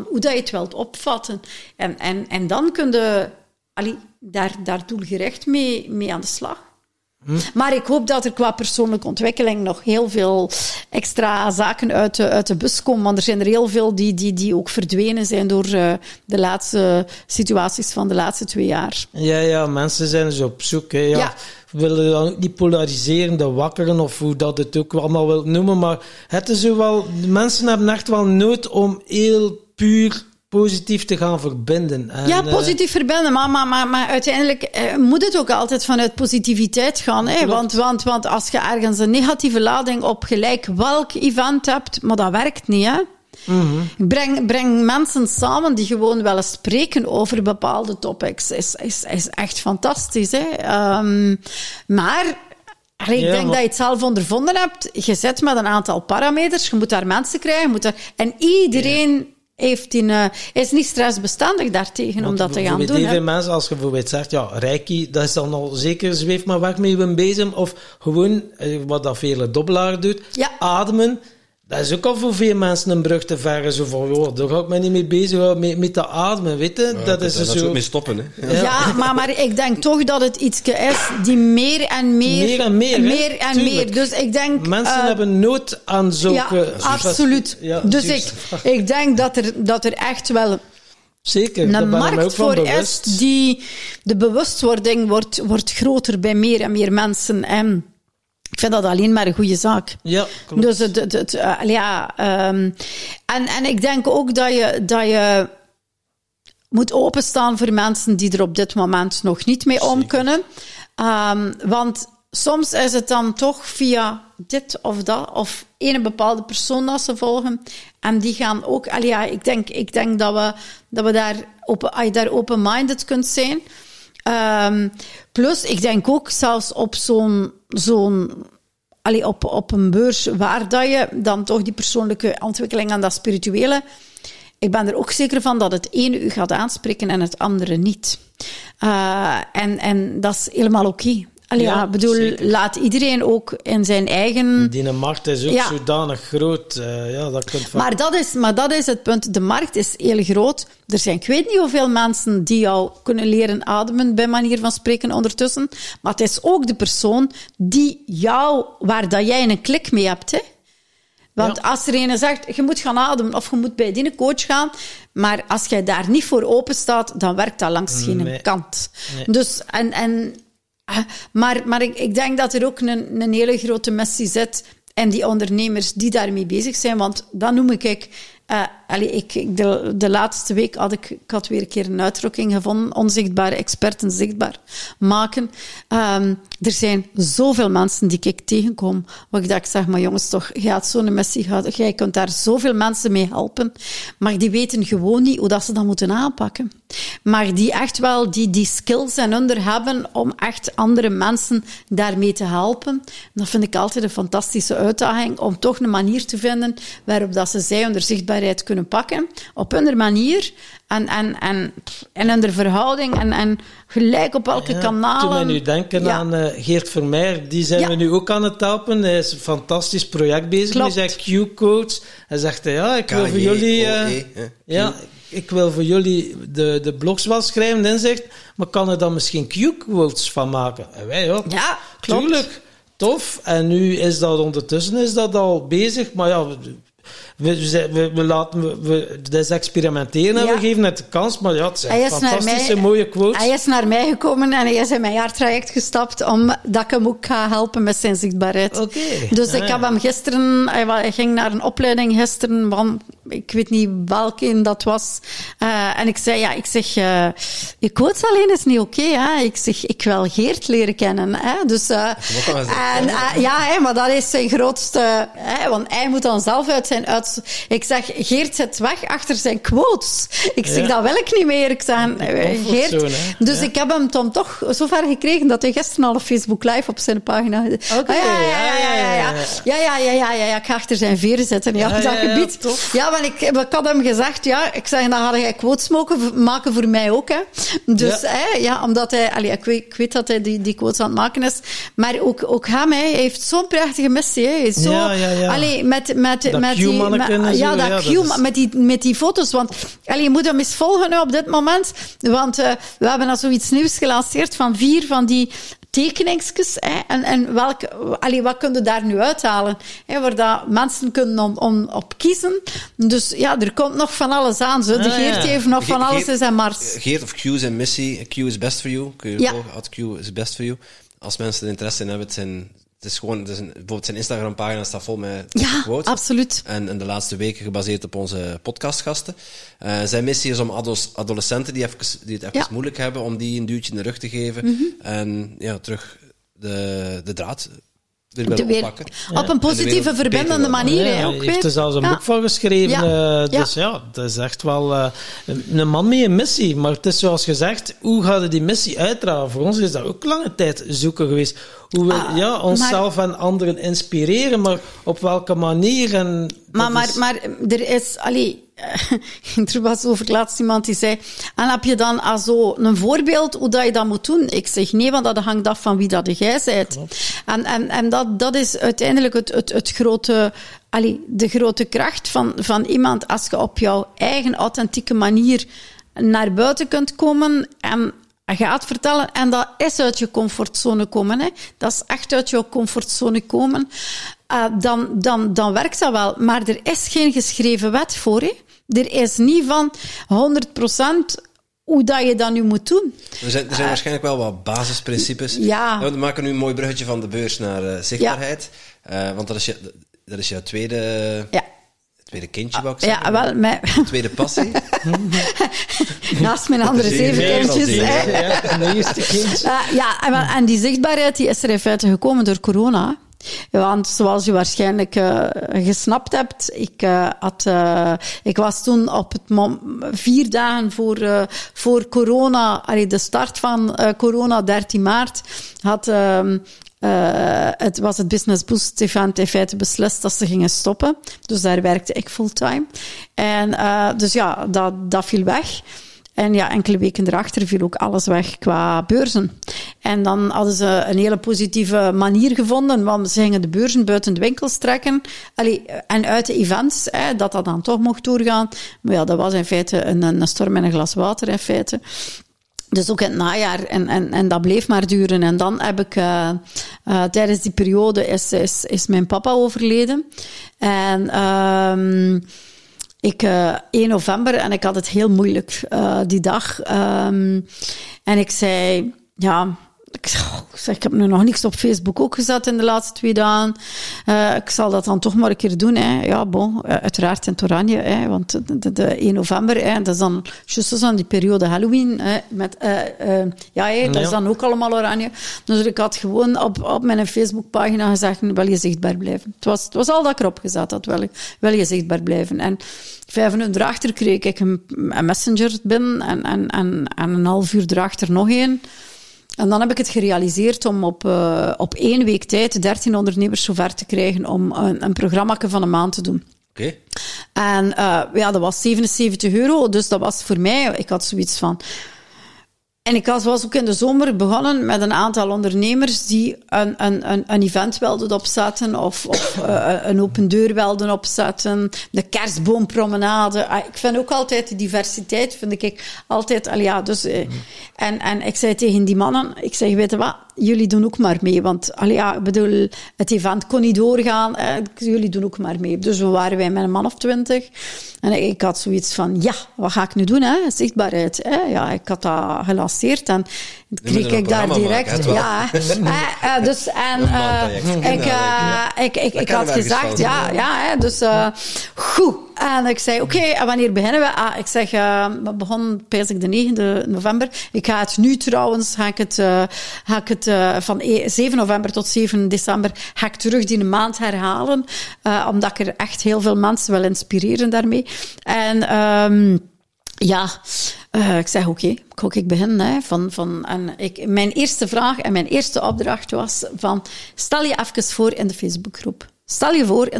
hoe dat je het wilt opvatten. En dan kun je... Daar doelgericht mee aan de slag. Maar ik hoop dat er qua persoonlijke ontwikkeling nog heel veel extra zaken uit de bus komen. Want er zijn er heel veel die ook verdwenen zijn door de laatste situaties van de laatste 2 jaar. Ja, mensen zijn dus op zoek. Hè, ja. Willen dan niet polariseren, de wakkeren of hoe dat het ook allemaal wilt noemen. Maar het is wel, mensen hebben echt wel nood om heel puur... positief te gaan verbinden. En, positief verbinden, maar uiteindelijk moet het ook altijd vanuit positiviteit gaan. Want als je ergens een negatieve lading op gelijk welk event hebt, maar dat werkt niet, hè. Mm-hmm. Breng mensen samen die gewoon wel eens spreken over bepaalde topics. Is echt fantastisch, hè. Ik denk dat je het zelf ondervonden hebt. Je zit met een aantal parameters, je moet daar mensen krijgen, en iedereen... Yeah. Is niet stressbestendig daartegen om dat te gaan doen. Heel veel mensen, als je bijvoorbeeld zegt, ja, reiki, dat is dan al zeker, zweef maar weg met je bezem. Of gewoon, wat dat vele dobbelaar doet, ademen. Dat is ook al voor veel mensen een brug te vergen. Zo van, daar ga ik me niet mee bezig met dat ademen, weet je. Ja, dat is zo... mee stoppen, hè. Ja, maar ik denk toch dat het iets is die meer en meer. Dus ik denk... Mensen hebben nood aan zulke... Ja, absoluut. Ja, dus ik denk dat er echt wel... Zeker, een markt voor is die... De bewustwording wordt groter bij meer en meer mensen en... Ik vind dat alleen maar een goede zaak. Ja, klopt. Dus en ik denk ook dat je moet openstaan voor mensen die er op dit moment nog niet mee om kunnen. Want soms is het dan toch via dit of dat, of een bepaalde persoon dat ze volgen. En die gaan ook... Ja, ik denk dat we daar open-minded kunt zijn. Plus, ik denk ook zelfs op zo'n op een beurs waar dat je dan toch die persoonlijke ontwikkeling en dat spirituele... Ik ben er ook zeker van dat het ene u gaat aanspreken en het andere niet. En dat is helemaal oké. Ja, bedoel, zeker. Laat iedereen ook in zijn eigen... Die markt is ook zodanig groot. Dat kunt van... maar dat is het punt. De markt is heel groot. Er zijn ik weet niet hoeveel mensen die jou kunnen leren ademen, bij manier van spreken ondertussen. Maar het is ook de persoon die jou, waar dat jij een klik mee hebt, hè. Want als er een zegt, je moet gaan ademen of je moet bij die coach gaan, maar als jij daar niet voor open staat, dan werkt dat langs geen kant. Nee. Dus, maar ik denk dat er ook een hele grote missie zit in die ondernemers die daarmee bezig zijn, want dat noem ik... de laatste week had ik weer een keer een uitdrukking gevonden, onzichtbare experten zichtbaar maken. Er zijn zoveel mensen die ik tegenkom, waar ik zeg, maar jongens toch, jij had zo'n missie gehad, jij kunt daar zoveel mensen mee helpen, maar die weten gewoon niet hoe dat ze dat moeten aanpakken. Maar die echt wel die skills en onder hebben om echt andere mensen daarmee te helpen. Dat vind ik altijd een fantastische uitdaging, om toch een manier te vinden waarop dat ze zij onder zichtbaar kunnen pakken, op hun manier en hun verhouding en gelijk op elke kanalen. Toen we nu denken aan Geert Vermeer, die zijn we nu ook aan het helpen. Hij is een fantastisch project bezig. Klopt. Hij is Q-coach. Hij zegt, ik wil voor jullie de blogs wel schrijven, inzicht, maar kan er dan misschien Q-quotes van maken? En wij ook. Ja, klopt. Tuurlijk. Tof. En nu is dat ondertussen al bezig, maar ja... We experimenteren en we geven het de kans, maar het zijn fantastische mooie quotes. Hij is naar mij gekomen en hij is in mijn jaartraject gestapt omdat ik hem ook ga helpen met zijn zichtbaarheid. Okay. Dus ik heb hem gisteren, hij ging naar een opleiding gisteren, want ik weet niet welke dat was. En ik zei, je quotes alleen is niet oké. Ik zeg, ik wil Geert leren kennen. Hè? Dus, maar dat is zijn grootste, want hij moet dan zelf uit. Ik zeg, Geert zit weg achter zijn quotes. Ik zeg, dat wil ik niet meer. Ik zeg, Geert. Zo, dus ik heb hem dan toch zover gekregen dat hij gisteren al op Facebook Live op zijn pagina... Oké. Ja, ik ga achter zijn veren zitten. Ja, op dat gebied. Ja, want ik had hem gezegd, ik zeg, dan had hij quotes maken voor mij ook. Hè. Dus, omdat hij... ik weet dat hij die quotes aan het maken is. Maar ook hem, hij heeft zo'n prachtige missie. Hij is zo... met die foto's. Want je moet hem eens volgen nu op dit moment. Want we hebben al zoiets nieuws gelanceerd van 4 van die tekeningsjes. En wat kun je daar nu uithalen? Waar dat mensen kunnen op kiezen. Dus er komt nog van alles aan. Zo. De Geert heeft nog van alles in zijn mars. Geert of Q zijn missie. Q is best for you. Kun je volgen? At Q is best for you. Als mensen er interesse in hebben, het is gewoon, bijvoorbeeld zijn Instagram-pagina staat vol met quotes. Ja, absoluut. En de laatste weken gebaseerd op onze podcastgasten. Zijn missie is om adolescenten die het even moeilijk hebben, om die een duwtje in de rug te geven. Mm-hmm. En terug de draad weer oppakken. Op een positieve, verbindende manier. Hij heeft er zelfs een boek van geschreven. Dus dat is echt wel een man met een missie. Maar het is zoals gezegd, hoe gaat die missie uitdragen? Voor ons is dat ook lange tijd zoeken geweest. Hoe we onszelf en anderen inspireren, maar op welke manier? Maar er is... er was over laatst iemand die zei... En heb je dan zo een voorbeeld hoe dat je dat moet doen? Ik zeg nee, want dat hangt af van wie dat jij bent. En dat is uiteindelijk het grote... de grote kracht van iemand als je op jouw eigen authentieke manier naar buiten kunt komen en gaat vertellen. En dat is uit je comfortzone komen. Hè. Dat is echt uit je comfortzone komen. Dan werkt dat wel. Maar er is geen geschreven wet voor. Hè. Er is niet van 100% hoe dat je dat nu moet doen. Er zijn waarschijnlijk wel wat basisprincipes. Ja, we maken nu een mooi bruggetje van de beurs naar zichtbaarheid. Want dat is je tweede... tweede kindje, wou ik zeggen. Ja, wel, mijn... Tweede passie. Naast mijn andere 7 kindjes. En de eerste kind. En die zichtbaarheid die is er in feite gekomen door corona. Want zoals je waarschijnlijk gesnapt hebt, ik was toen op het 4 dagen voor corona, de start van corona, 13 maart, had... het was het Business Boost Event in feite beslist dat ze gingen stoppen. Dus daar werkte ik fulltime. En dat viel weg. En ja, enkele weken erachter viel ook alles weg qua beurzen. En dan hadden ze een hele positieve manier gevonden, want ze gingen de beurzen buiten de winkels trekken. En uit de events, dat dan toch mocht doorgaan. Maar ja, dat was in feite een storm in een glas water in feite. Dus ook in het najaar. En dat bleef maar duren. En dan heb ik... tijdens die periode is mijn papa overleden. En... Ik 1 november... En ik had het heel moeilijk die dag. En ik zei... Ja... Ik heb nu nog niks op Facebook ook gezet in de laatste 2 dagen. Ik zal dat dan toch maar een keer doen. Hè. Ja, bon, uiteraard in het oranje. Hè, want de 1 november, hè, dat is dan juist aan die periode Halloween. Hè, met, dat is dan ook allemaal oranje. Dus ik had gewoon op mijn Facebookpagina gezegd, wil je zichtbaar blijven? Het was al dat ik erop gezet had, wil je zichtbaar blijven? En 5 minuten erachter kreeg ik een messenger binnen en 1,5 uur erachter nog 1. En dan heb ik het gerealiseerd om op 1 week tijd 13 ondernemers zover te krijgen om een programma van een maand te doen. Okay. En dat was €77, dus dat was voor mij... Ik had zoiets van... En ik was ook in de zomer begonnen met een aantal ondernemers die een event wilden opzetten of een open deur wilden opzetten, de kerstboompromenade. Ik vind ook altijd de diversiteit, dus... En ik zei tegen die mannen, ik zeg, weet je wat, jullie doen ook maar mee, want het event kon niet doorgaan, jullie doen ook maar mee. Dus we waren met een man of 20 en ik had zoiets van, ja, wat ga ik nu doen, hè? Zichtbaarheid. Hè? Ja, ik had dat gelanceerd. En kreeg ik daar direct... Ja, dus... Ik had gezegd... goed. En ik zei, oké, en wanneer beginnen we? Ik zeg, we begonnen de 9e november. Ik ga het nu trouwens... Ga ik het van 7 november tot 7 december ga ik terug die maand herhalen. Omdat ik er echt heel veel mensen wil inspireren daarmee. En... ik zeg oké, ik begin. Hè, mijn eerste vraag en mijn eerste opdracht was van... Stel je even voor in de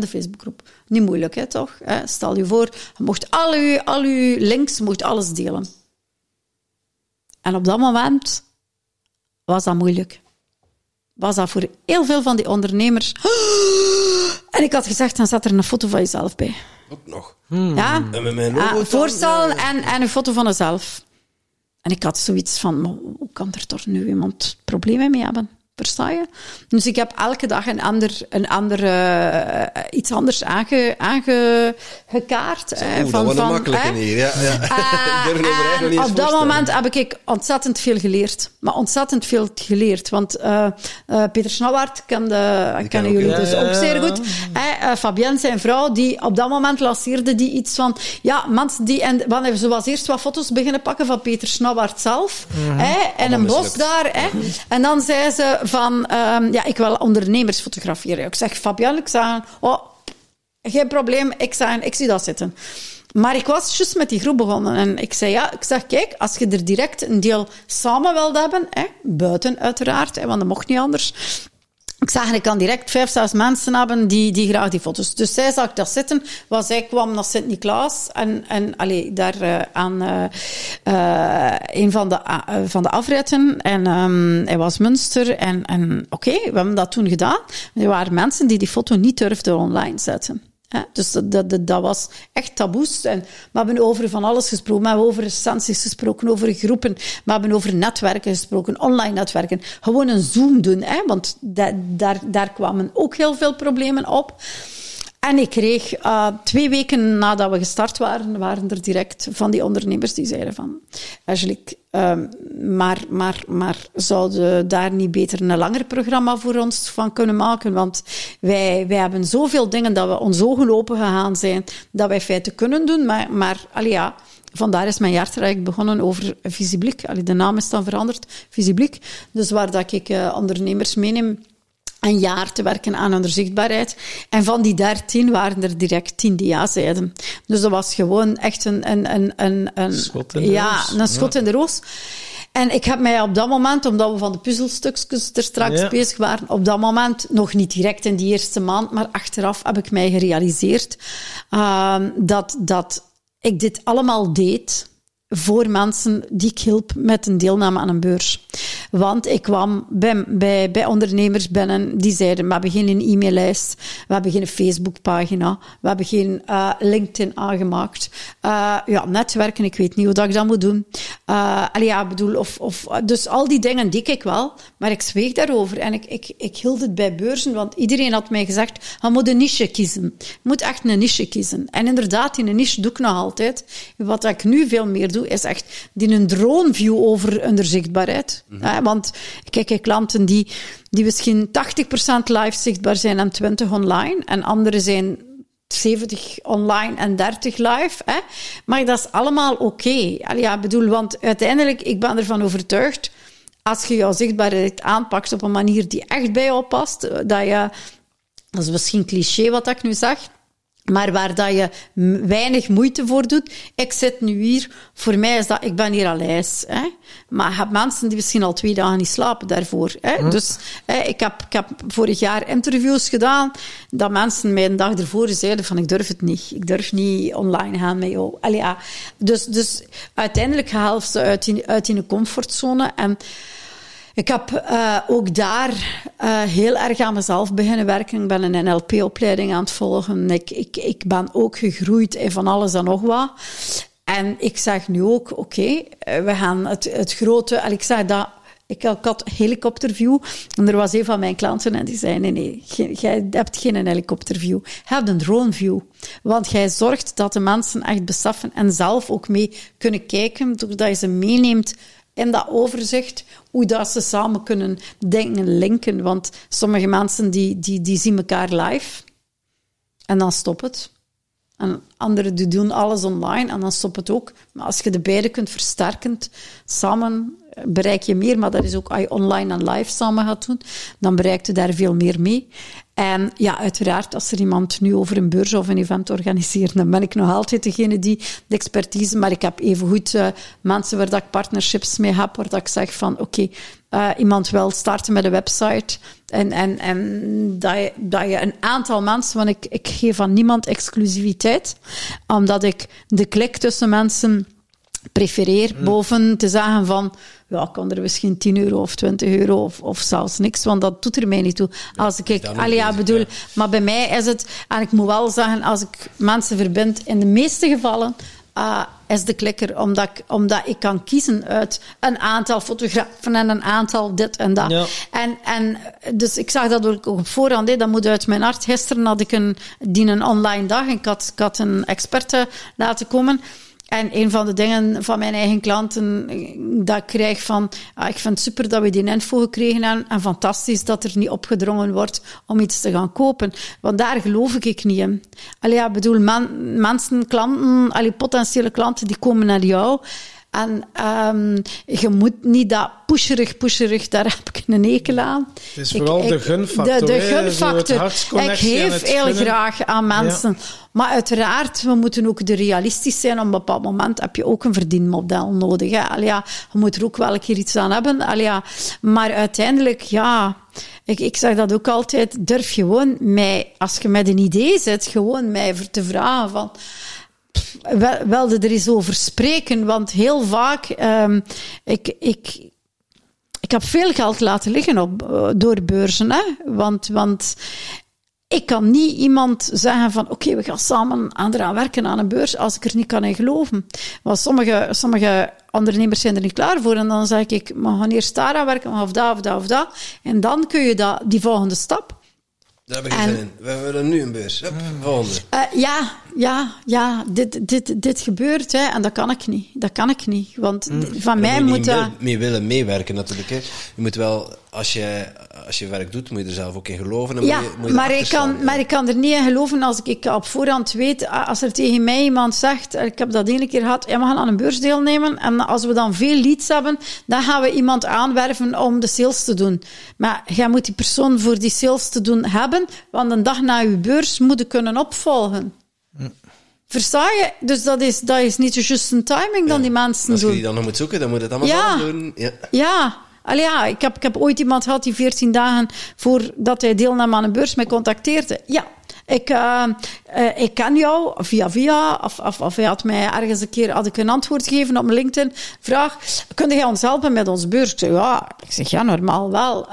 Facebookgroep. Niet moeilijk, hè, toch? Stel je voor, je mocht al je links, je mocht alles delen. En op dat moment was dat moeilijk. Was dat voor heel veel van die ondernemers... En ik had gezegd, dan zet er een foto van jezelf bij. Ook nog. Ja, en met mijn logo voorstellen en een foto van mezelf. En ik had zoiets van, hoe kan er toch nu iemand problemen mee hebben? Versta je? Dus ik heb elke dag iets anders aangekaart. Dat wordt een makkelijke hier. Ja. Op dat moment heb ik ontzettend veel geleerd. Want Peter Snauwaert kennen jullie dus ook zeer goed. Fabienne, zijn vrouw, die op dat moment lanceerde die iets van... Ja, mensen die... En ze was eerst wat foto's beginnen pakken van Peter Snauwaert zelf. In een bos daar. En dan zei ze... ik wil ondernemers fotograferen. Ik zeg, Fabian, geen probleem, ik zie dat zitten. Maar ik was juist met die groep begonnen. En ik zei, kijk, als je er direct een deel samen wilt hebben, buiten uiteraard, want dat mocht niet anders... Ik zag, ik kan direct 5-6 mensen hebben die graag die foto's. Dus zij zag dat zitten, want zij kwam naar Sint-Niklaas en daar aan een van de afritten. En hij was Münster. En we hebben dat toen gedaan. Er waren mensen die foto niet durfden online zetten. Dus dat was echt taboes. En we hebben over van alles gesproken. We hebben over recensies gesproken, over groepen. We hebben over netwerken gesproken, online netwerken. Gewoon een Zoom doen, want daar kwamen ook heel veel problemen op. En ik kreeg 2 weken nadat we gestart waren, waren er direct van die ondernemers die zeiden van... Angélique, maar zouden daar niet beter een langer programma voor ons van kunnen maken? Want wij hebben zoveel dingen dat we ons ogen open gegaan zijn, dat wij feiten kunnen doen. Maar allee, ja, vandaar is mijn jaartraject begonnen over Visiblique. Allee, de naam is dan veranderd, Visiblique. Dus waar dat ik ondernemers meeneem een jaar te werken aan hun zichtbaarheid. En van die 13 waren er direct 10 die ja zeiden. Dus dat was gewoon echt een schot in de roos. Een schot in de roos. En ik heb mij op dat moment, omdat we van de puzzelstukjes er straks bezig waren, op dat moment, nog niet direct in die eerste maand, maar achteraf heb ik mij gerealiseerd dat ik dit allemaal deed voor mensen die ik hielp met een deelname aan een beurs. Want ik kwam bij ondernemers binnen die zeiden, we hebben geen e-maillijst, we hebben geen Facebookpagina, we hebben geen LinkedIn aangemaakt. Netwerken, ik weet niet hoe dat ik dat moet doen. Dus al die dingen die ik wel, maar ik zweeg daarover. En ik hield het bij beurzen, want iedereen had mij gezegd, je moet een niche kiezen. Je moet echt een niche kiezen. En inderdaad, in een niche doe ik nog altijd. Wat ik nu veel meer doe, is echt die een droomview over onderzichtbaarheid. Mm-hmm. Want kijk, klanten die misschien 80% live zichtbaar zijn en 20% online, en anderen zijn 70% online en 30% live. Hè. Maar dat is allemaal oké. Ja, bedoel, want uiteindelijk, ik ben ervan overtuigd, als je jouw zichtbaarheid aanpakt op een manier die echt bij jou past, dat is misschien cliché wat ik nu zeg, maar waar dat je weinig moeite voor doet. Ik zit nu hier, voor mij is dat, ik ben hier al ijs. Hè? Maar ik heb mensen die misschien al 2 dagen niet slapen daarvoor. Hè? Hm. Dus ik heb vorig jaar interviews gedaan, dat mensen mij een dag ervoor zeiden van, ik durf het niet. Ik durf niet online gaan met jou. Allee, ja. Dus uiteindelijk helft ze uit die comfortzone. En ik heb ook daar heel erg aan mezelf beginnen werken. Ik ben een NLP-opleiding aan het volgen. Ik ben ook gegroeid in van alles en nog wat. En ik zeg nu ook, oké, we gaan het grote... En ik zeg dat... Ik had helikopterview. En er was een van mijn klanten en die zei, nee, jij hebt geen helikopterview. Je hebt een droneview. Want jij zorgt dat de mensen echt beseffen en zelf ook mee kunnen kijken, doordat je ze meeneemt in dat overzicht, hoe dat ze samen kunnen denken, linken. Want sommige mensen die zien elkaar live en dan stopt het. En anderen die doen alles online en dan stopt het ook. Maar als je de beide kunt versterken, samen bereik je meer. Maar dat is ook, als je online en live samen gaat doen, dan bereikt je daar veel meer mee. En ja, uiteraard, als er iemand nu over een beurs of een event organiseert, dan ben ik nog altijd degene die de expertise... Maar ik heb evengoed mensen waar dat ik partnerships mee heb, waar dat ik zeg van, oké, iemand wil starten met een website en dat je een aantal mensen... Want ik geef aan niemand exclusiviteit, omdat ik de klik tussen mensen prefereer boven te zeggen van... Ja, ik kan er misschien €10 of €20 of zelfs niks, want dat doet er mij niet toe. Als ik bedoel... Ja. Maar bij mij is het... En ik moet wel zeggen, als ik mensen verbind, in de meeste gevallen... is de klikker, omdat ik kan kiezen uit een aantal fotografen en een aantal dit en dat. Ja. En dus ik zag dat ook op voorhand, dat moet uit mijn hart. Gisteren had ik een online dag en ik had een experte laten komen. En een van de dingen van mijn eigen klanten dat ik krijg van... ik vind het super dat we die info gekregen hebben en fantastisch dat er niet opgedrongen wordt om iets te gaan kopen. Want daar geloof ik niet in. Mensen, klanten, potentiële klanten, die komen naar jou... En je moet niet dat pusherig, daar heb ik een hekel aan. Het is vooral de gunfactor. De gunfactor. Ik geef heel graag aan mensen. Ja. Maar uiteraard, we moeten ook realistisch zijn. Op een bepaald moment heb je ook een verdienmodel nodig. Hè. Je moet er ook wel een keer iets aan hebben. Maar uiteindelijk, ja... Ik zeg dat ook altijd. Durf gewoon mij, als je met een idee zit, gewoon mij te vragen van... Wilde er eens over spreken, want heel vaak... Ik heb veel geld laten liggen door beurzen. Hè? Want ik kan niet iemand zeggen van... Oké, we gaan samen eraan werken aan een beurs als ik er niet kan in geloven. Want sommige ondernemers zijn er niet klaar voor. En dan zeg ik, we gaan eerst daar aan werken, of dat, of dat, of dat. En dan kun je die volgende stap... Daar ben ik zin in. We hebben nu een beurs. Volgende. Dit gebeurt. Hè. En dat kan ik niet. Want van mij moet dat... Mee willen meewerken natuurlijk. Hè. Je moet wel... Als je werk doet, moet je er zelf ook in geloven. En ik kan er niet in geloven als ik op voorhand weet... Als er tegen mij iemand zegt... Ik heb dat één keer gehad. Ja, we gaan aan een beurs deelnemen. En als we dan veel leads hebben... Dan gaan we iemand aanwerven om de sales te doen. Maar jij moet die persoon voor die sales te doen hebben. Want een dag na je beurs moet je kunnen opvolgen. Hm. Versta je? Dus dat is niet de juiste timing dan die mensen doen. Als je die dan nog moet zoeken, dan moet je het allemaal zelf doen. Ja. Allee, ja, ik heb ooit iemand gehad die 14 dagen voordat hij deelnam aan een beurs mij contacteerde. Ja, ik ken jou via. Of hij had mij ergens een keer een antwoord gegeven op mijn LinkedIn-vraag. Kun jij ons helpen met onze beurs? Ik zeg, normaal wel.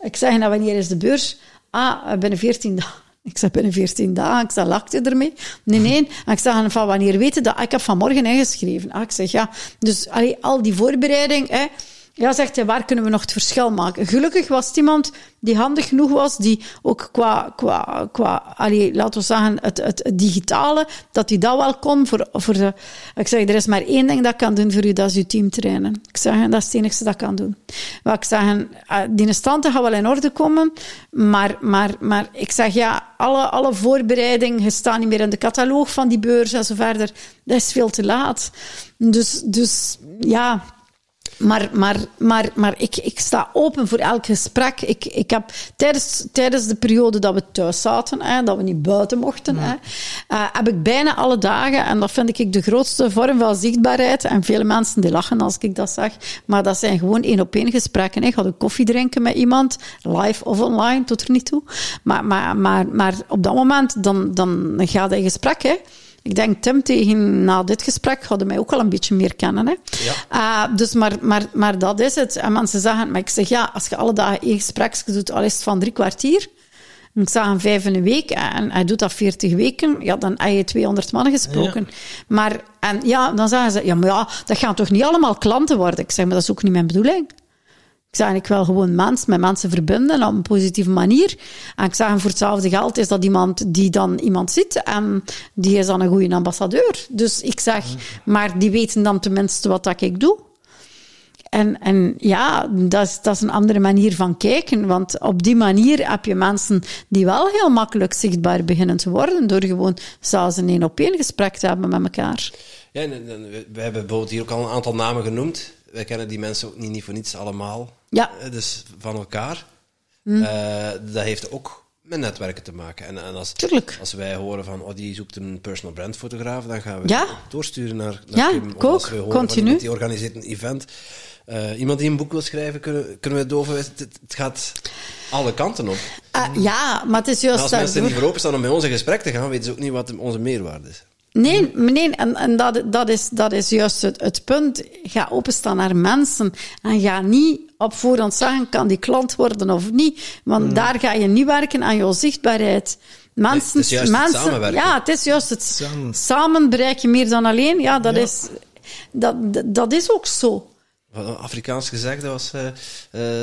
Ik zeg, nou, wanneer is de beurs? Binnen 14 dagen. Ik zeg, binnen 14 dagen. Ik zeg, lakte ermee? Nee. En ik zeg, van wanneer weten dat? Ik heb vanmorgen ingeschreven. Ik zeg, ja. Dus allee, al die voorbereiding... Ja, zegt hij, waar kunnen we nog het verschil maken? Gelukkig was het iemand die handig genoeg was, die ook laten we zeggen, het digitale, dat hij dat wel kon. Ik zeg, er is maar één ding dat ik kan doen voor u, dat is uw team trainen. Ik zeg, dat is het enigste dat ik kan doen. Maar ik zeg, die standen gaan wel in orde komen, maar ik zeg, ja, alle voorbereidingen staan niet meer in de catalogus van die beurs en zo verder. Dat is veel te laat. Dus ja... Maar ik sta open voor elk gesprek. Ik heb tijdens de periode dat we thuis zaten, dat we niet buiten mochten, heb ik bijna alle dagen, en dat vind ik de grootste vorm van zichtbaarheid, en vele mensen die lachen als ik dat zeg, maar dat zijn gewoon één-op-één gesprekken. Ik had een koffie drinken met iemand, live of online, tot er niet toe. Maar op dat moment, dan gaat hij in gesprek, hè. Ik denk, Tim, na dit gesprek hadden mij ook al een beetje meer kennen. Hè? Ja. Dus dat is het. En mensen zeggen, maar ik zeg, ja, als je alle dagen één gesprek doet, al is het van 3 kwartier. Ik zag hem 5 in een week en hij doet dat 40 weken. Ja, dan heb je 200 mannen gesproken. Ja. Dan zeggen ze, dat gaan toch niet allemaal klanten worden? Ik zeg, maar dat is ook niet mijn bedoeling. Ik zeg, ik wil gewoon met mensen verbinden op een positieve manier. En ik zeg, voor hetzelfde geld is dat iemand die dan iemand ziet. En die is dan een goede ambassadeur. Dus ik zeg, maar die weten dan tenminste wat dat ik doe. En ja, dat is een andere manier van kijken. Want op die manier heb je mensen die wel heel makkelijk zichtbaar beginnen te worden. Door gewoon zelfs een één-op-één gesprek te hebben met elkaar. Ja, en we hebben bijvoorbeeld hier ook al een aantal namen genoemd. Wij kennen die mensen ook niet voor niets allemaal. Ja. Dus van elkaar. Dat heeft ook met netwerken te maken. En als wij horen van, die zoekt een personal brand fotograaf, dan gaan we doorsturen naar Kim. Ja, als we horen continu. Van iemand die organiseert een event. Iemand die een boek wil schrijven, kunnen we het overwijzen. Het gaat alle kanten op. Maar het is juist... als mensen niet voor openstaan om bij ons in gesprek te gaan, weten ze ook niet wat onze meerwaarde is. Nee, en dat is juist het punt. Ga openstaan naar mensen en ga niet op voorhand zeggen, kan die klant worden of niet. Want daar ga je niet werken aan jouw zichtbaarheid. Het is juist het samenwerken. Ja, het is juist het samen bereik je meer dan alleen. Ja, dat is ook zo. Afrikaans gezegd, dat was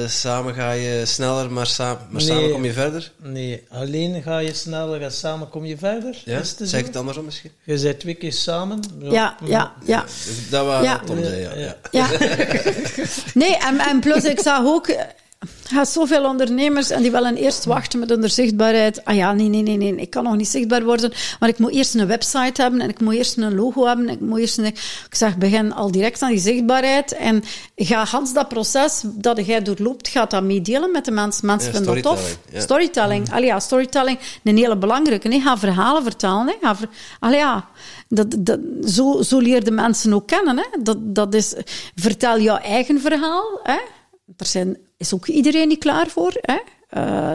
samen ga je sneller, maar samen kom je verder. Nee, alleen ga je sneller en samen kom je verder. Ja, zeg het andersom misschien. Je bent 2 keer samen. Ja. Dat was Tom zei, ja. Nee, en plus ik zag ook, zoveel ondernemers en die willen eerst wachten met hun zichtbaarheid. Nee, ik kan nog niet zichtbaar worden, maar ik moet eerst een website hebben en ik moet eerst een logo hebben. Ik zeg, begin al direct aan die zichtbaarheid en ga gans dat proces dat jij doorloopt, ga dat meedelen met de mensen. Mensen vinden dat tof. Ja. Storytelling. Storytelling, een hele belangrijke. Nee, ga verhalen vertellen. Nee. Zo leer de mensen ook kennen. Hè. Dat is, vertel jouw eigen verhaal. Hè. Is ook iedereen niet klaar voor, hè?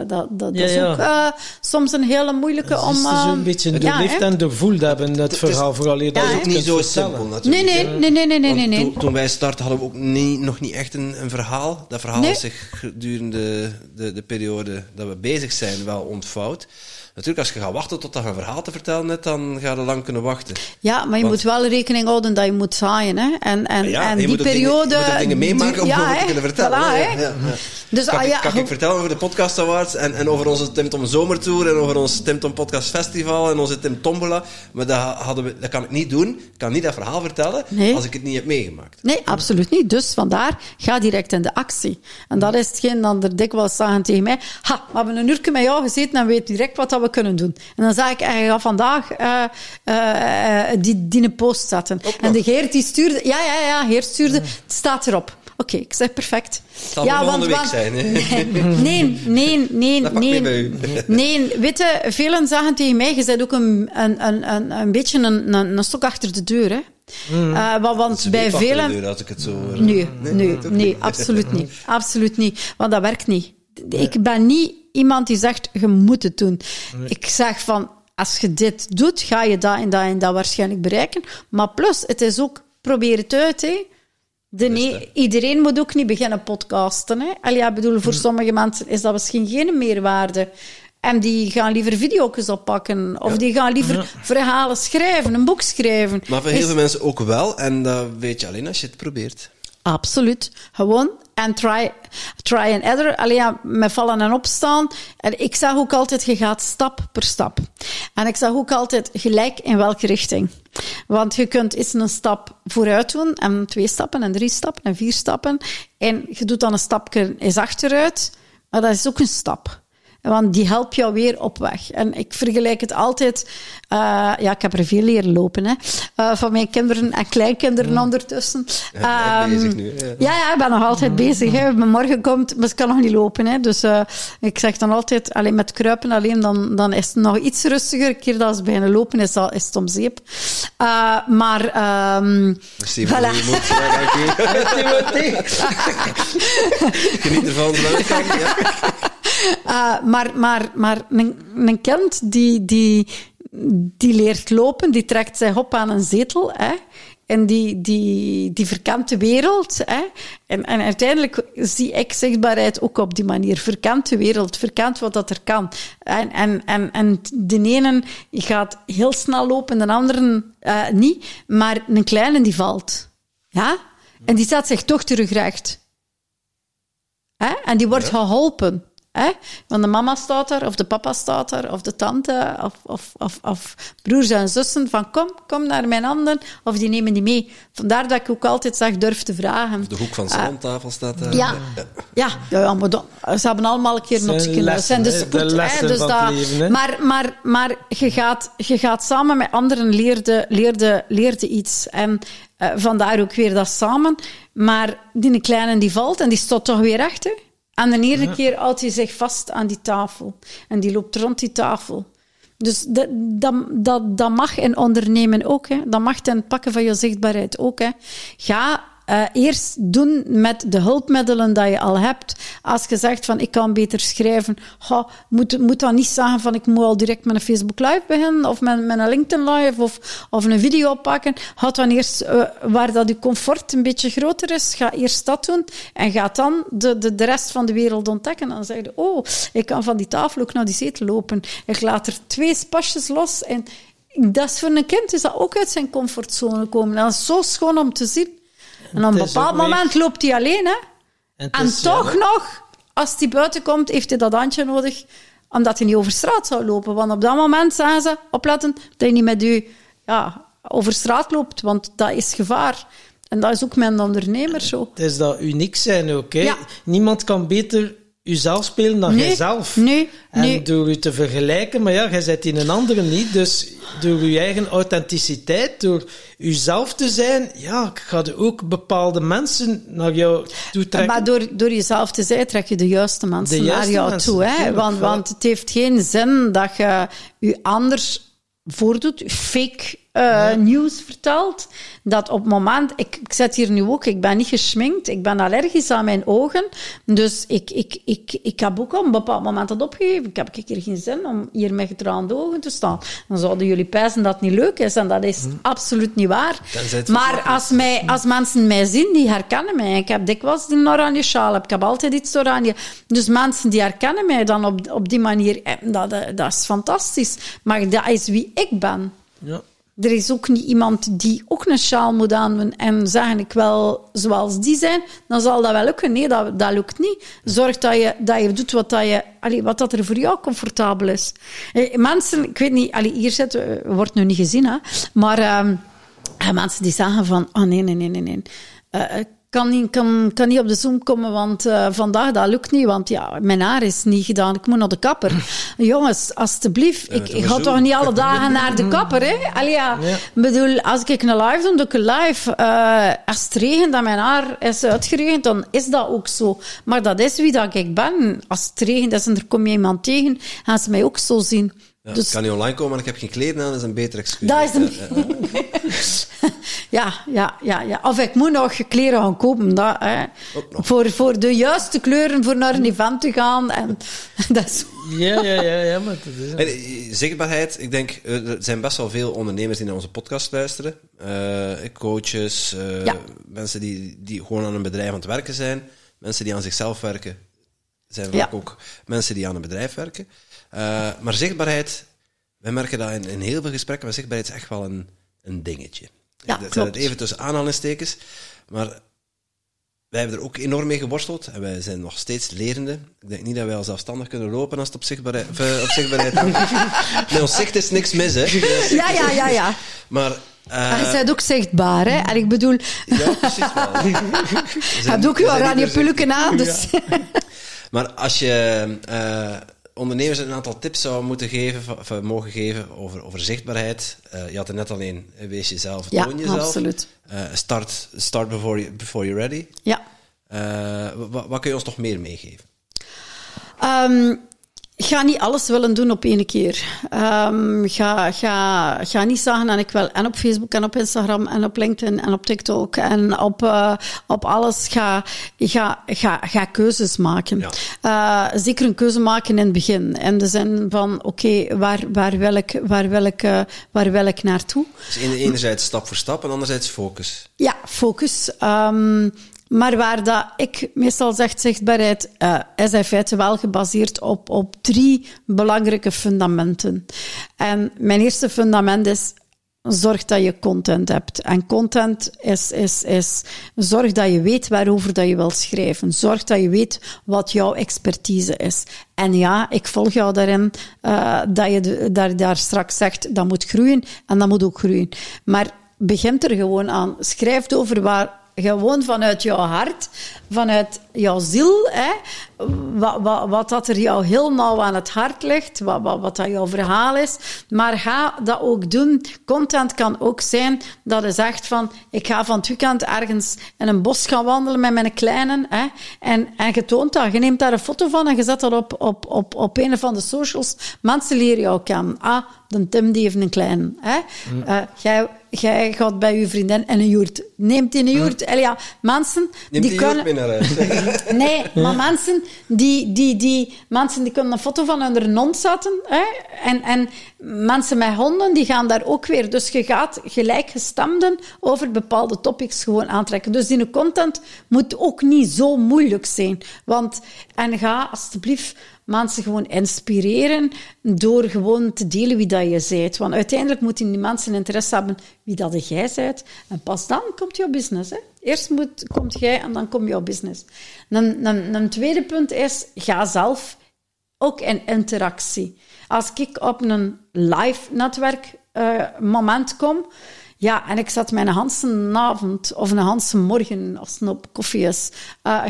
Dat is ook soms een hele moeilijke om... Het is dus een beetje door liefde en door voel hebben, het verhaal vooral. Dat is ook niet zo simpel, natuurlijk. Nee. Toen wij starten hadden we ook nog niet echt een verhaal. Dat verhaal is zich gedurende de periode dat we bezig zijn wel ontvouwd. Natuurlijk, als je gaat wachten tot dat je een verhaal te vertellen hebt, dan ga je lang kunnen wachten. Ja, maar je moet wel rekening houden dat je moet zaaien. Hè? En die periode... Dingen, je moet dingen meemaken om het te kunnen vertellen. Voilà, hè? Ja. Dus, kan ik vertellen over de Podcast Awards en over onze Tim Tom Zomertour en over ons Tim Tom Podcast Festival en onze Tim Tombola. Maar dat kan ik niet doen. Ik kan niet dat verhaal vertellen als ik het niet heb meegemaakt. Nee, absoluut niet. Dus vandaar, ga direct in de actie. En dat is hetgeen dat er dikwijls zagen tegen mij. We hebben een uurtje met jou gezeten en weet direct wat dat we kunnen doen. En dan zeg ik, ga vandaag die een post zetten. En de Geert die stuurde... Geert stuurde... Het staat erop. Oké, ik zeg perfect. Het zal volgende week zijn. Hè? Nee. Dat pak mee bij u. Nee, weet je, velen zagen tegen mij, je bent ook een beetje een stok achter de deur, hè. Want bij velen... Deur, als ik het zo hoor. Nee, absoluut niet. Absoluut niet, want dat werkt niet. Ik ben niet iemand die zegt, je moet het doen. Nee. Ik zeg van, als je dit doet, ga je dat en dat en dat waarschijnlijk bereiken. Maar plus, het is ook, probeer het uit, hè. Iedereen moet ook niet beginnen podcasten. Hè? Voor sommige mensen is dat misschien geen meerwaarde. En die gaan liever video's oppakken. Of die gaan liever verhalen schrijven, een boek schrijven. Maar voor heel veel mensen ook wel. En dat weet je alleen als je het probeert. Absoluut. Gewoon. En try and error. Met vallen en opstaan. En ik zag ook altijd, je gaat stap per stap. En ik zag ook altijd gelijk in welke richting. Want je kunt eens een stap vooruit doen. En 2 stappen, en 3 stappen, en 4 stappen. En je doet dan een stapje eens achteruit. Maar dat is ook een stap. Want die helpt jou weer op weg. En ik vergelijk het altijd... ik heb er veel leren lopen. Hè. Van mijn kinderen en kleinkinderen ondertussen. Ja, ik ben bezig nu. Ja, ik ben nog altijd bezig. Hè. Mijn morgen komt, maar ik kan nog niet lopen. Hè. Dus ik zeg dan altijd, met kruipen alleen, dan is het nog iets rustiger. Een keer dat het bijna lopen is het om zeep. Merci voor je moed. Geniet ervan. Maar een kind die leert lopen, die trekt zich op aan een zetel, hè? En die verkent de wereld. Hè? En uiteindelijk zie ik zichtbaarheid ook op die manier. Verkent de wereld, verkent wat dat er kan. En de ene gaat heel snel lopen, de andere niet. Maar een kleine die valt. Ja? En die staat zich toch terugrecht. Hè? En die wordt geholpen. Hè? Want de mama staat er, of de papa staat er, of de tante, of broers en zussen, van kom naar mijn handen, of die nemen die mee. Vandaar dat ik ook altijd zeg, durf te vragen. Of de hoek van de saloontafel staat daar. Ja, maar ze hebben allemaal een keer op zich. Dat zijn de lessen dus van dat, het leven. Hè? Maar je gaat samen met anderen leerde iets. En vandaar ook weer dat samen. Maar die kleine die valt, en die staat toch weer achter. En de ene keer houdt hij zich vast aan die tafel. En die loopt rond die tafel. Dus dat mag in ondernemen ook. Hè. Dat mag ten pakken van je zichtbaarheid ook. Hè. Ga eerst doen met de hulpmiddelen die je al hebt. Als je zegt van, ik kan beter schrijven. Moet dat niet zeggen van, ik moet al direct met een Facebook Live beginnen. Of met een LinkedIn Live. Of een video pakken. Houd dan eerst waar dat je comfort een beetje groter is. Ga eerst dat doen. En ga dan de rest van de wereld ontdekken. Dan zeg je, ik kan van die tafel ook naar die zetel lopen. Ik laat er 2 pasjes los. En dat is voor een kind is dat ook uit zijn comfortzone komen. Dat is zo schoon om te zien. En op een bepaald moment loopt hij alleen. Hè? En toch nog, als hij buiten komt, heeft hij dat handje nodig, omdat hij niet over straat zou lopen. Want op dat moment zeggen ze, opletten, dat je niet met je over straat loopt, want dat is gevaar. En dat is ook mijn ondernemer zo. Het is dat uniek zijn ook. Hè? Ja. Niemand kan beter jezelf spelen dan jijzelf. En door je te vergelijken, maar jij bent in een andere niet, dus door je eigen authenticiteit, door jezelf te zijn, ga je ook bepaalde mensen naar jou toe trekken. Maar door jezelf te zijn, trek je de juiste mensen naar jou toe. Hè? Want het heeft geen zin dat je je anders voordoet, fake nieuws verteld. Dat op het moment... Ik zit hier nu ook, ik ben niet geschminkt. Ik ben allergisch aan mijn ogen. Dus ik heb ook op een bepaald moment dat opgegeven. Ik heb hier geen zin om hier met getraande ogen te staan. Dan zouden jullie pijzen dat het niet leuk is. En dat is absoluut niet waar. Maar als mensen mij zien, die herkennen mij. Ik heb dikwijls een oranje sjaal. Ik heb altijd iets oranje. Dus mensen die herkennen mij dan op die manier. Dat is fantastisch. Maar dat is wie ik ben. Ja. Er is ook niet iemand die ook een sjaal moet aandoen en zeggen ik wil zoals die zijn, dan zal dat wel lukken. Nee, dat lukt niet. Zorg dat je doet wat dat er voor jou comfortabel is. Mensen, ik weet niet, hier zitten, wordt nu niet gezien, hè, maar mensen die zeggen van, oh nee. Ik kan niet op de Zoom komen, want vandaag dat lukt niet, want ja, mijn haar is niet gedaan. Ik moet naar de kapper. Jongens, alstublieft, ik ga toch niet alle dagen naar de kapper, hè? Bedoel, als ik een live doe, doe ik een live. Als het regent en mijn haar is uitgeregend, dan is dat ook zo. Maar dat is wie dat ik ben. Als het regent is en er kom je iemand tegen, gaan ze mij ook zo zien. Ja, dus, ik kan niet online komen, maar ik heb geen kleden aan. Dat is een betere excuus. Dat is een... Ja. Of ik moet nog kleren gaan kopen. Dat, hè. Voor de juiste kleuren, voor naar een event te gaan. En, dat is... Ja. Maar dat is... En, zichtbaarheid. Ik denk, er zijn best wel veel ondernemers die naar onze podcast luisteren. Coaches, mensen die gewoon aan een bedrijf aan het werken zijn. Mensen die aan zichzelf werken. Zijn vaak ook mensen die aan een bedrijf werken. Maar zichtbaarheid, wij merken dat in heel veel gesprekken, maar zichtbaarheid is echt wel een dingetje. Ja, dat klopt. Het even tussen aanhalingstekens. Maar wij hebben er ook enorm mee geworsteld. En wij zijn nog steeds lerende. Ik denk niet dat wij al zelfstandig kunnen lopen als het op zichtbaarheid gaat. Met ons zicht is niks mis, hè. Ja. Maar... je bent ook zichtbaar, hè? En ik bedoel... Ja, precies wel. Je hebt ook je oranje pulken aan, dus... Ja. Maar als je... ondernemers een aantal tips zou moeten geven, of mogen geven over zichtbaarheid. Je had er net al een. Wees jezelf, toon jezelf. Ja, absoluut. Start before you're ready. Ja. Wat kun je ons nog meer meegeven? Ga niet alles willen doen op één keer. Ga niet zeggen en ik wil en op Facebook en op Instagram en op LinkedIn en op TikTok en op alles. Ga keuzes maken. Ja. Zeker een keuze maken in het begin. In de zin van, oké, waar wil ik naartoe? Dus enerzijds stap voor stap en anderzijds focus. Ja, focus. Maar waar dat ik meestal zeg, zichtbaarheid is in feite wel gebaseerd op drie belangrijke fundamenten. En mijn eerste fundament is, zorg dat je content hebt. En content is zorg dat je weet waarover dat je wil schrijven. Zorg dat je weet wat jouw expertise is. En ja, ik volg jou daarin dat je daar straks zegt, dat moet groeien en dat moet ook groeien. Maar begint er gewoon aan. Schrijf over waar... Gewoon vanuit jouw hart, vanuit jouw ziel, hè? Wat dat er jou heel nauw aan het hart ligt, wat dat jouw verhaal is. Maar ga dat ook doen. Content kan ook zijn dat je zegt van, ik ga van het weekend ergens in een bos gaan wandelen met mijn kleinen. Hè? En je toont dat. Je neemt daar een foto van en je zet dat op een van de socials. Mensen leren jou kennen. Ah, de Tim die heeft een klein. Hè? Jij gaat bij je vriendin en een joert. Neemt die een joert? Ja, mensen die kunnen... Neemt die joert mee naar huis. Nee, maar mensen die kunnen een foto van hun hond zetten. Hè? En mensen met honden, die gaan daar ook weer. Dus je gaat gelijkgestemden over bepaalde topics gewoon aantrekken. Dus die content moet ook niet zo moeilijk zijn. Want, en ga alstublieft... mensen gewoon inspireren door gewoon te delen wie dat je bent. Want uiteindelijk moeten die mensen interesse hebben wie dat jij bent. En pas dan komt jouw business. Hè? Eerst komt jij en dan komt jouw business. Een tweede punt is, ga zelf ook in interactie. Als ik op een live netwerkmoment kom... Ja, en ik zat mijn hele avond of een hele morgen, als het op koffie is,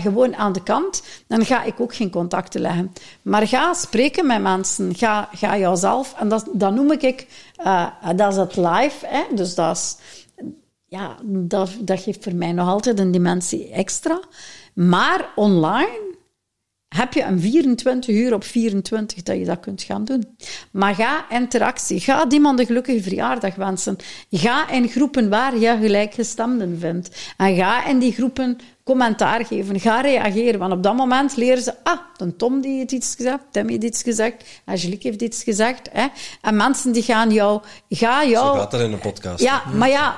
gewoon aan de kant. Dan ga ik ook geen contacten leggen. Maar ga spreken met mensen. Ga jouzelf. En dat noem ik... dat is het live. Hè? Dus dat is... Ja, dat geeft voor mij nog altijd een dimensie extra. Maar online... heb je een 24 uur op 24 dat je dat kunt gaan doen. Maar ga interactie. Ga iemand een gelukkige verjaardag wensen. Ga in groepen waar je gelijkgestemden vindt. En ga in die groepen commentaar geven. Ga reageren. Want op dat moment leren ze... Ah, de Tom die heeft iets gezegd. Tim heeft iets gezegd. Angélique heeft iets gezegd. Hè. En mensen die gaan jou... Zo gaat dat in een podcast. Ja, maar ja,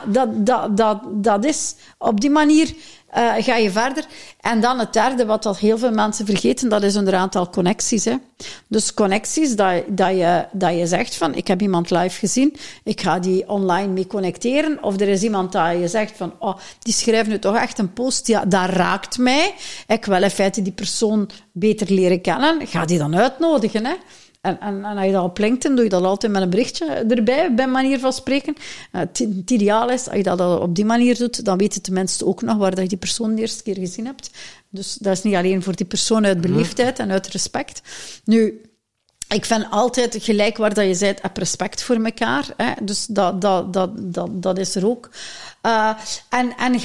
dat is... Op die manier... ga je verder. En dan het derde, wat al heel veel mensen vergeten, dat is een aantal connecties. Hè. Dus connecties, dat je zegt van, ik heb iemand live gezien, ik ga die online mee connecteren. Of er is iemand dat je zegt van, oh, die schrijft nu toch echt een post, ja, dat raakt mij. Ik wil in feite die persoon beter leren kennen. Ga die dan uitnodigen, hè. En als je dat op LinkedIn doe je dat altijd met een berichtje erbij, bij manier van spreken. Het ideaal is, als je dat op die manier doet, dan weet je tenminste ook nog waar je die persoon de eerste keer gezien hebt. Dus dat is niet alleen voor die persoon uit beleefdheid en uit respect. Nu, ik vind altijd gelijk waar dat je bent, heb respect voor elkaar. Hè? Dus dat is er ook. En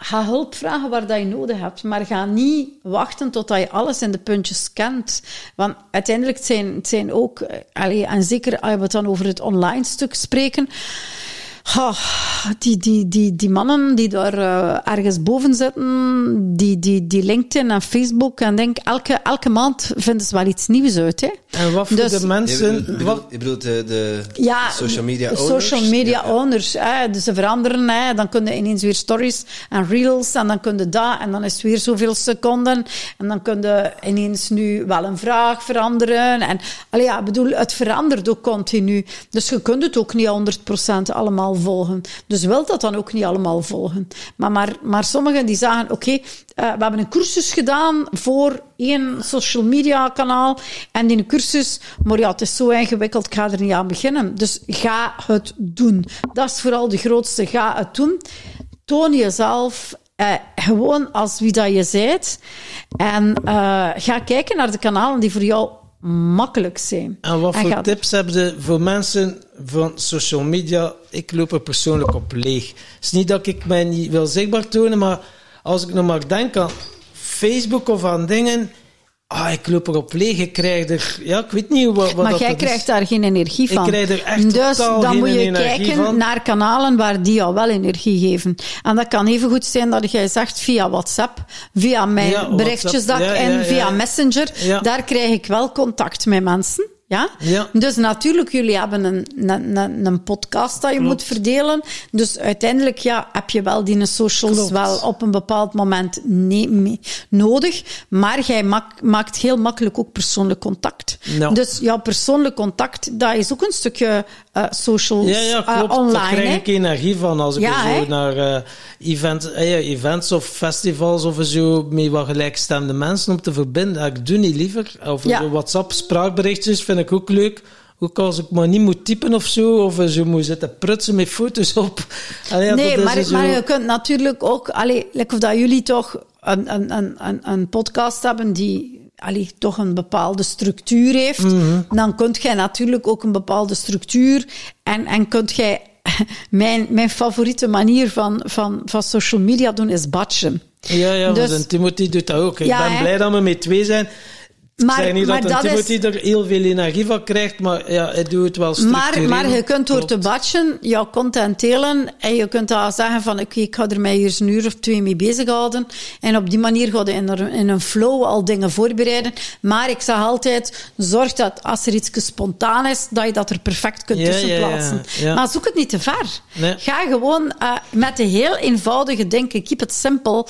ga hulp vragen waar dat je nodig hebt. Maar ga niet wachten totdat je alles in de puntjes kent. Want uiteindelijk het zijn ook... en zeker als we het dan over het online stuk spreken... Oh, die mannen die daar ergens boven zitten, die LinkedIn en Facebook, en denk, elke maand vinden ze wel iets nieuws uit. Hè? En wat voor de mensen... Je bedoelt de social media owners? Social media owners. Hè? Dus ze veranderen, hè? Dan kunnen ineens weer stories en reels, en dan kunnen dat, en dan is het weer zoveel seconden, en dan kunnen ineens nu wel een vraag veranderen. En, het verandert ook continu. Dus je kunt het ook niet 100% allemaal volgen. Dus wil dat dan ook niet allemaal volgen. Maar sommigen die zagen, we hebben een cursus gedaan voor 1 social media kanaal en die cursus, maar ja, het is zo ingewikkeld, ik ga er niet aan beginnen. Dus ga het doen. Dat is vooral de grootste, ga het doen. Toon jezelf gewoon als wie dat je bent en ga kijken naar de kanalen die voor jou makkelijk zijn. En wat voor tips hebben ze voor mensen van social media? Ik loop er persoonlijk op leeg. Het is niet dat ik mij niet wil zichtbaar tonen, maar als ik nog maar denk aan Facebook of aan dingen... ik loop er op leeg, ik krijg er... Ja, ik weet niet wat maar jij krijgt daar geen energie van. Ik krijg er echt totaal geen energie van. Dus dan moet je kijken naar kanalen waar die jou wel energie geven. En dat kan even goed zijn dat jij zegt via WhatsApp, via mijn berichtjes dat ik in, via Messenger. Ja. Daar krijg ik wel contact met mensen. Ja? Ja. Dus natuurlijk, jullie hebben een podcast dat je moet verdelen. Dus uiteindelijk heb je wel die socials wel op een bepaald moment nodig. Maar jij maakt heel makkelijk ook persoonlijk contact. Nou. Dus jouw persoonlijk contact, dat is ook een stukje socials online. Ja, klopt. Daar krijg ik energie van als ik zo naar events of festivals of zo met wat gelijkstemde mensen om te verbinden. Ik doe niet liever. Of WhatsApp spraakberichtjes vind ik ook leuk. Ook als ik maar niet moet typen of zo moet zitten prutsen met foto's op. Maar je kunt natuurlijk ook... of dat jullie toch een podcast hebben die... toch een bepaalde structuur heeft, dan kunt jij natuurlijk ook een bepaalde structuur en kunt jij... Mijn favoriete manier van social media doen is batchen. Ja, dus, want Timothy doet dat ook. Ik ben blij dat we met 2 zijn. Ik zeg niet dat Timothy er heel veel energie van krijgt, maar hij doet het wel structureel. Maar je kunt door te batchen jouw content delen en je kunt dan zeggen van ik ga er mij hier 1 uur of 2 mee bezighouden en op die manier ga je in een flow al dingen voorbereiden. Maar ik zeg altijd, zorg dat als er iets spontaan is, dat je dat er perfect kunt tussenplaatsen. Ja. Maar zoek het niet te ver. Nee. Ga gewoon met de heel eenvoudige denken, keep it simple.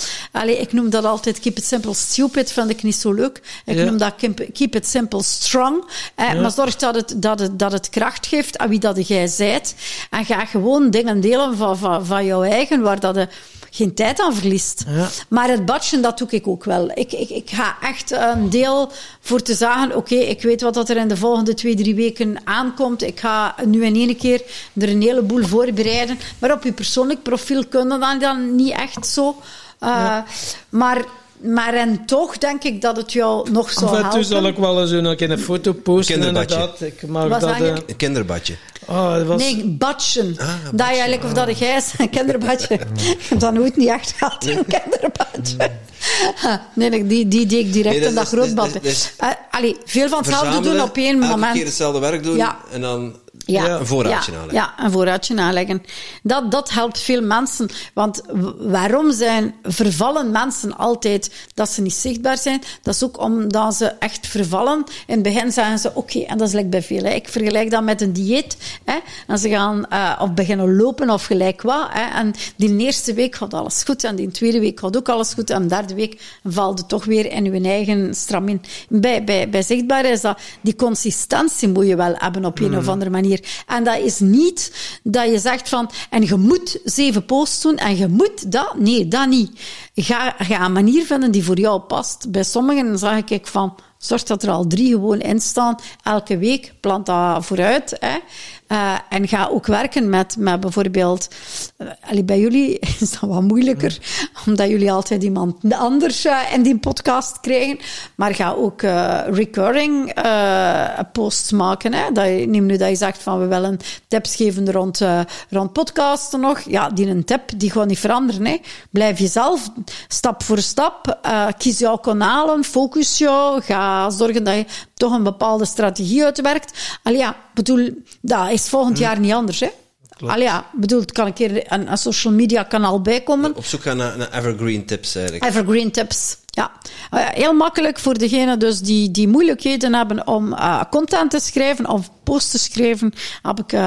Ik noem dat altijd keep it simple stupid, vind ik niet zo leuk. Ik noem dat keep it simple strong. Maar zorg dat het kracht geeft aan wie dat jij bent. En ga gewoon dingen delen van jouw eigen, waar dat je geen tijd aan verliest. Ja. Maar het badgen, dat doe ik ook wel. Ik ga echt een deel voor te zeggen, ik weet wat er in de volgende 2-3 weken aankomt. Ik ga nu in 1 keer er een heleboel voorbereiden. Maar op je persoonlijk profiel kunnen dan niet echt zo. Maar en toch denk ik dat het jou nog zo helpen. Toen zal ik wel eens een foto posten. Kinderbadje. Een kinderbadje. Nee, badjen. Badje. Dat je eigenlijk of dat jij is, een kinderbadje. Dat nooit niet echt gehad, een kinderbadje. Nee, die ik direct in dat grootbad. Allee, veel van hetzelfde doen op één moment. Elke keer hetzelfde werk doen en dan... Ja, een voorraadje aanleggen. Ja, een voorraadje aanleggen. Dat helpt veel mensen. Want waarom zijn vervallen mensen altijd dat ze niet zichtbaar zijn? Dat is ook omdat ze echt vervallen. In het begin zeggen ze, oké, en dat is lekker bij veel. Hè. Ik vergelijk dat met een dieet. Hè. En ze gaan of beginnen lopen of gelijk wat. Hè. En die eerste week gaat alles goed. En die tweede week gaat ook alles goed. En de derde week valt het toch weer in je eigen stram in. Bij zichtbaar is dat, die consistentie moet je wel hebben op een of andere manier. En dat is niet dat je zegt van, en je moet 7 posts doen en je moet dat. Nee, dat niet. Ga een manier vinden die voor jou past. Bij sommigen zeg ik van, zorg dat er al 3 gewoon in staan. Elke week, plant dat vooruit. Hè. En ga ook werken met bijvoorbeeld... bij jullie is dat wat moeilijker, omdat jullie altijd iemand anders in die podcast krijgen. Maar ga ook recurring posts maken. Hè. Neem nu dat je zegt van, we willen tips geven rond podcasten nog. Ja, die een tip, die gaat niet veranderen. Hè. Blijf jezelf, stap voor stap. Kies jouw kanalen, focus jou. Ga zorgen dat je toch een bepaalde strategie uitwerkt. Dat is volgend jaar niet anders, hè? Het kan een keer een social media kanaal bijkomen. Op zoek gaan naar evergreen tips, eigenlijk. Evergreen tips, ja. Heel makkelijk voor degenen dus die moeilijkheden hebben om content te schrijven of posts te schrijven. Heb ik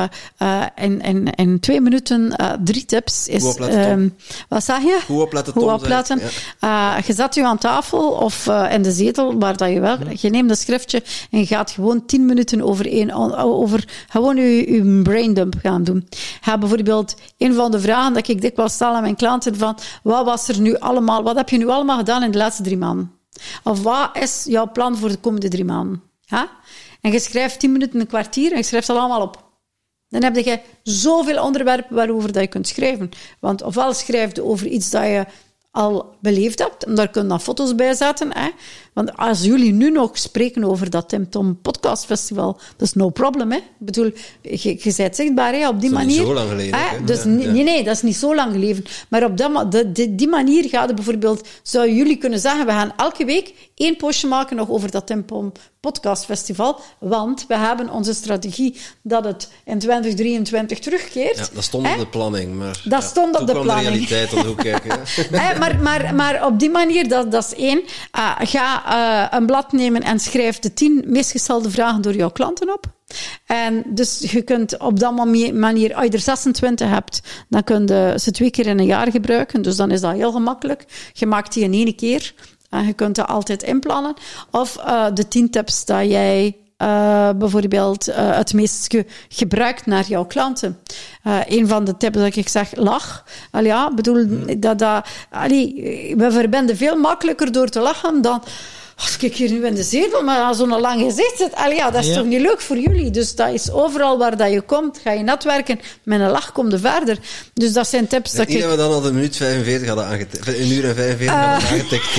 in 2 minuten 3 tips. Hoe opletten, wat zeg je? Hoe opletten, Tom. Hoe opletten. Ja. Je zet je aan tafel of in de zetel, waar dat je wel... Je neemt een schriftje en je gaat gewoon 10 minuten over je braindump gaan doen. Ga bijvoorbeeld een van de vragen dat ik dikwijls stel aan mijn klanten van, wat heb je nu allemaal gedaan in de laatste 3 maanden? Of wat is jouw plan voor de komende 3 maanden? Ja? En je schrijft 10 minuten, een kwartier, en je schrijft dat allemaal op. Dan heb je zoveel onderwerpen waarover dat je kunt schrijven. Want ofwel schrijf je over iets dat je al beleefd hebt, en daar kun je dan foto's bij zetten. Hè? Want als jullie nu nog spreken over dat Tim Tom Podcast Festival, dat is no problem. Hè? Ik bedoel, je bent zichtbaar, hè, op die manier. Dat is niet zo lang geleden. Hè? Dus ja, nee, dat is niet zo lang geleden. Maar op die manier gaat het bijvoorbeeld... Zou jullie kunnen zeggen, we gaan elke week 1 postje maken nog over dat Tim Tom Podcast Festival, want we hebben onze strategie dat het in 2023 terugkeert. Ja, dat stond op de planning, maar... Dat stond op de planning. Toen kwam de realiteit om de hoek kijken. Maar op die manier, dat is 1. Ga een blad nemen en schrijf de 10 meest gestelde vragen door jouw klanten op. En dus je kunt op dat manier, als je er 26 hebt, dan kun je ze 2 keer in een jaar gebruiken. Dus dan is dat heel gemakkelijk. Je maakt die in 1 keer. En je kunt dat altijd inplannen. Of de 10 tips dat jij bijvoorbeeld het meest gebruikt naar jouw klanten. Een van de tips dat ik zeg, lach. We verbinden veel makkelijker door te lachen dan... Als ik hier nu in de zetel maar aan zo'n lang gezicht zit, dat is toch niet leuk voor jullie? Dus dat is overal waar dat je komt, ga je netwerken, met een lach kom je verder. Dus dat zijn tips dat ik... dat we dan al 1 minuut 45 hadden aangetikt. 1 uur en 45 hadden aangetikt.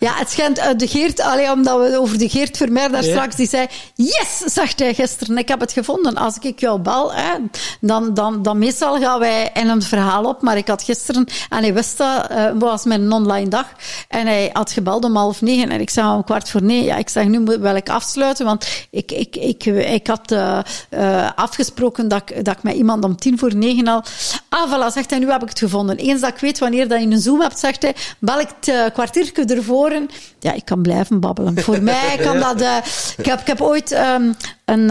Ja, het schijnt uit de Geert, omdat we over de Geert Vermeer daar straks, die zei, yes, zegt hij gisteren, ik heb het gevonden. Als ik jou bel, dan meestal gaan wij in een verhaal op, maar ik had gisteren, en hij wist dat, was mijn online dag, en hij had gebeld om 8:30 en ik zei om 8:45. Ja, ik zeg, nu wil ik afsluiten, want ik had afgesproken dat ik met iemand om 8:50 al... voilà, zegt hij, nu heb ik het gevonden. Eens dat ik weet wanneer dat je een Zoom hebt, zegt hij, bel ik het kwartiertje ervoor. En, ik kan blijven babbelen. Voor mij kan dat... Ik heb ooit een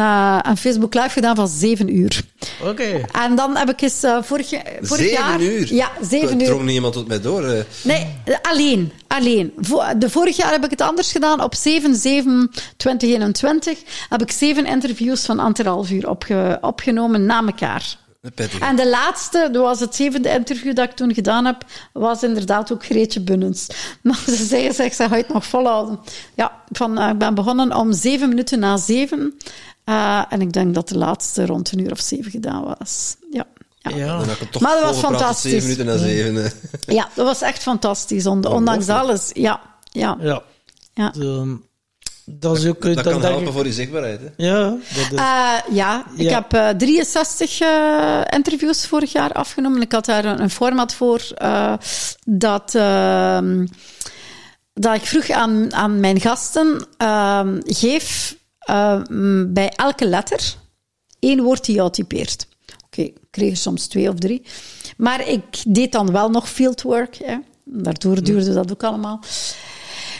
Facebook Live gedaan van 7 uur. Oké. En dan heb ik eens vorig jaar... 7 uur? Ja, 7 uur. Drong niet iemand tot mij door? Nee, alleen. Vorig jaar heb ik het anders gedaan. Op 7/7/2021 heb ik 7 interviews van 1,5 uur opgenomen na elkaar. En de laatste, dat was het 7e interview dat ik toen gedaan heb, was inderdaad ook Greetje Bunnens. Maar ze zei, ze gaat het nog volhouden. Ja, ik ben begonnen om 7 minuten na 7. En ik denk dat de laatste rond 1:07 gedaan was. Ja. Maar dat was fantastisch. 7 minuten na 7. Ja, dat was echt fantastisch. Ondanks alles. Ja. Dat is ook, dat kan helpen voor je zichtbaarheid. Hè? Ja, dat is. Ik heb 63 interviews vorig jaar afgenomen. Ik had daar een format voor dat ik vroeg aan mijn gasten. Geef bij elke letter 1 woord die jou typeert. Oké, ik kreeg soms 2 of 3. Maar ik deed dan wel nog fieldwork. Hè. Daardoor duurde dat ook allemaal.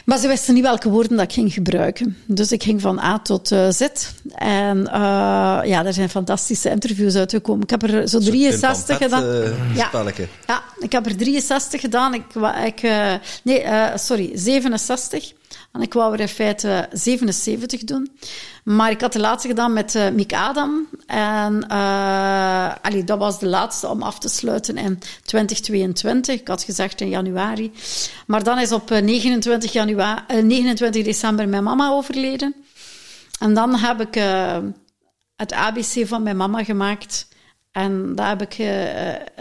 Maar ze wisten niet welke woorden dat ik ging gebruiken. Dus ik ging van A tot Z. En er zijn fantastische interviews uitgekomen. Ik heb er zo 63 gedaan. Ik heb er 63 gedaan. 67. En ik wou er in feite 77 doen. Maar ik had de laatste gedaan met Miek Adam. En dat was de laatste om af te sluiten in 2022. Ik had gezegd in januari. Maar dan is op 29 december mijn mama overleden. En dan heb ik het ABC van mijn mama gemaakt. En dat heb ik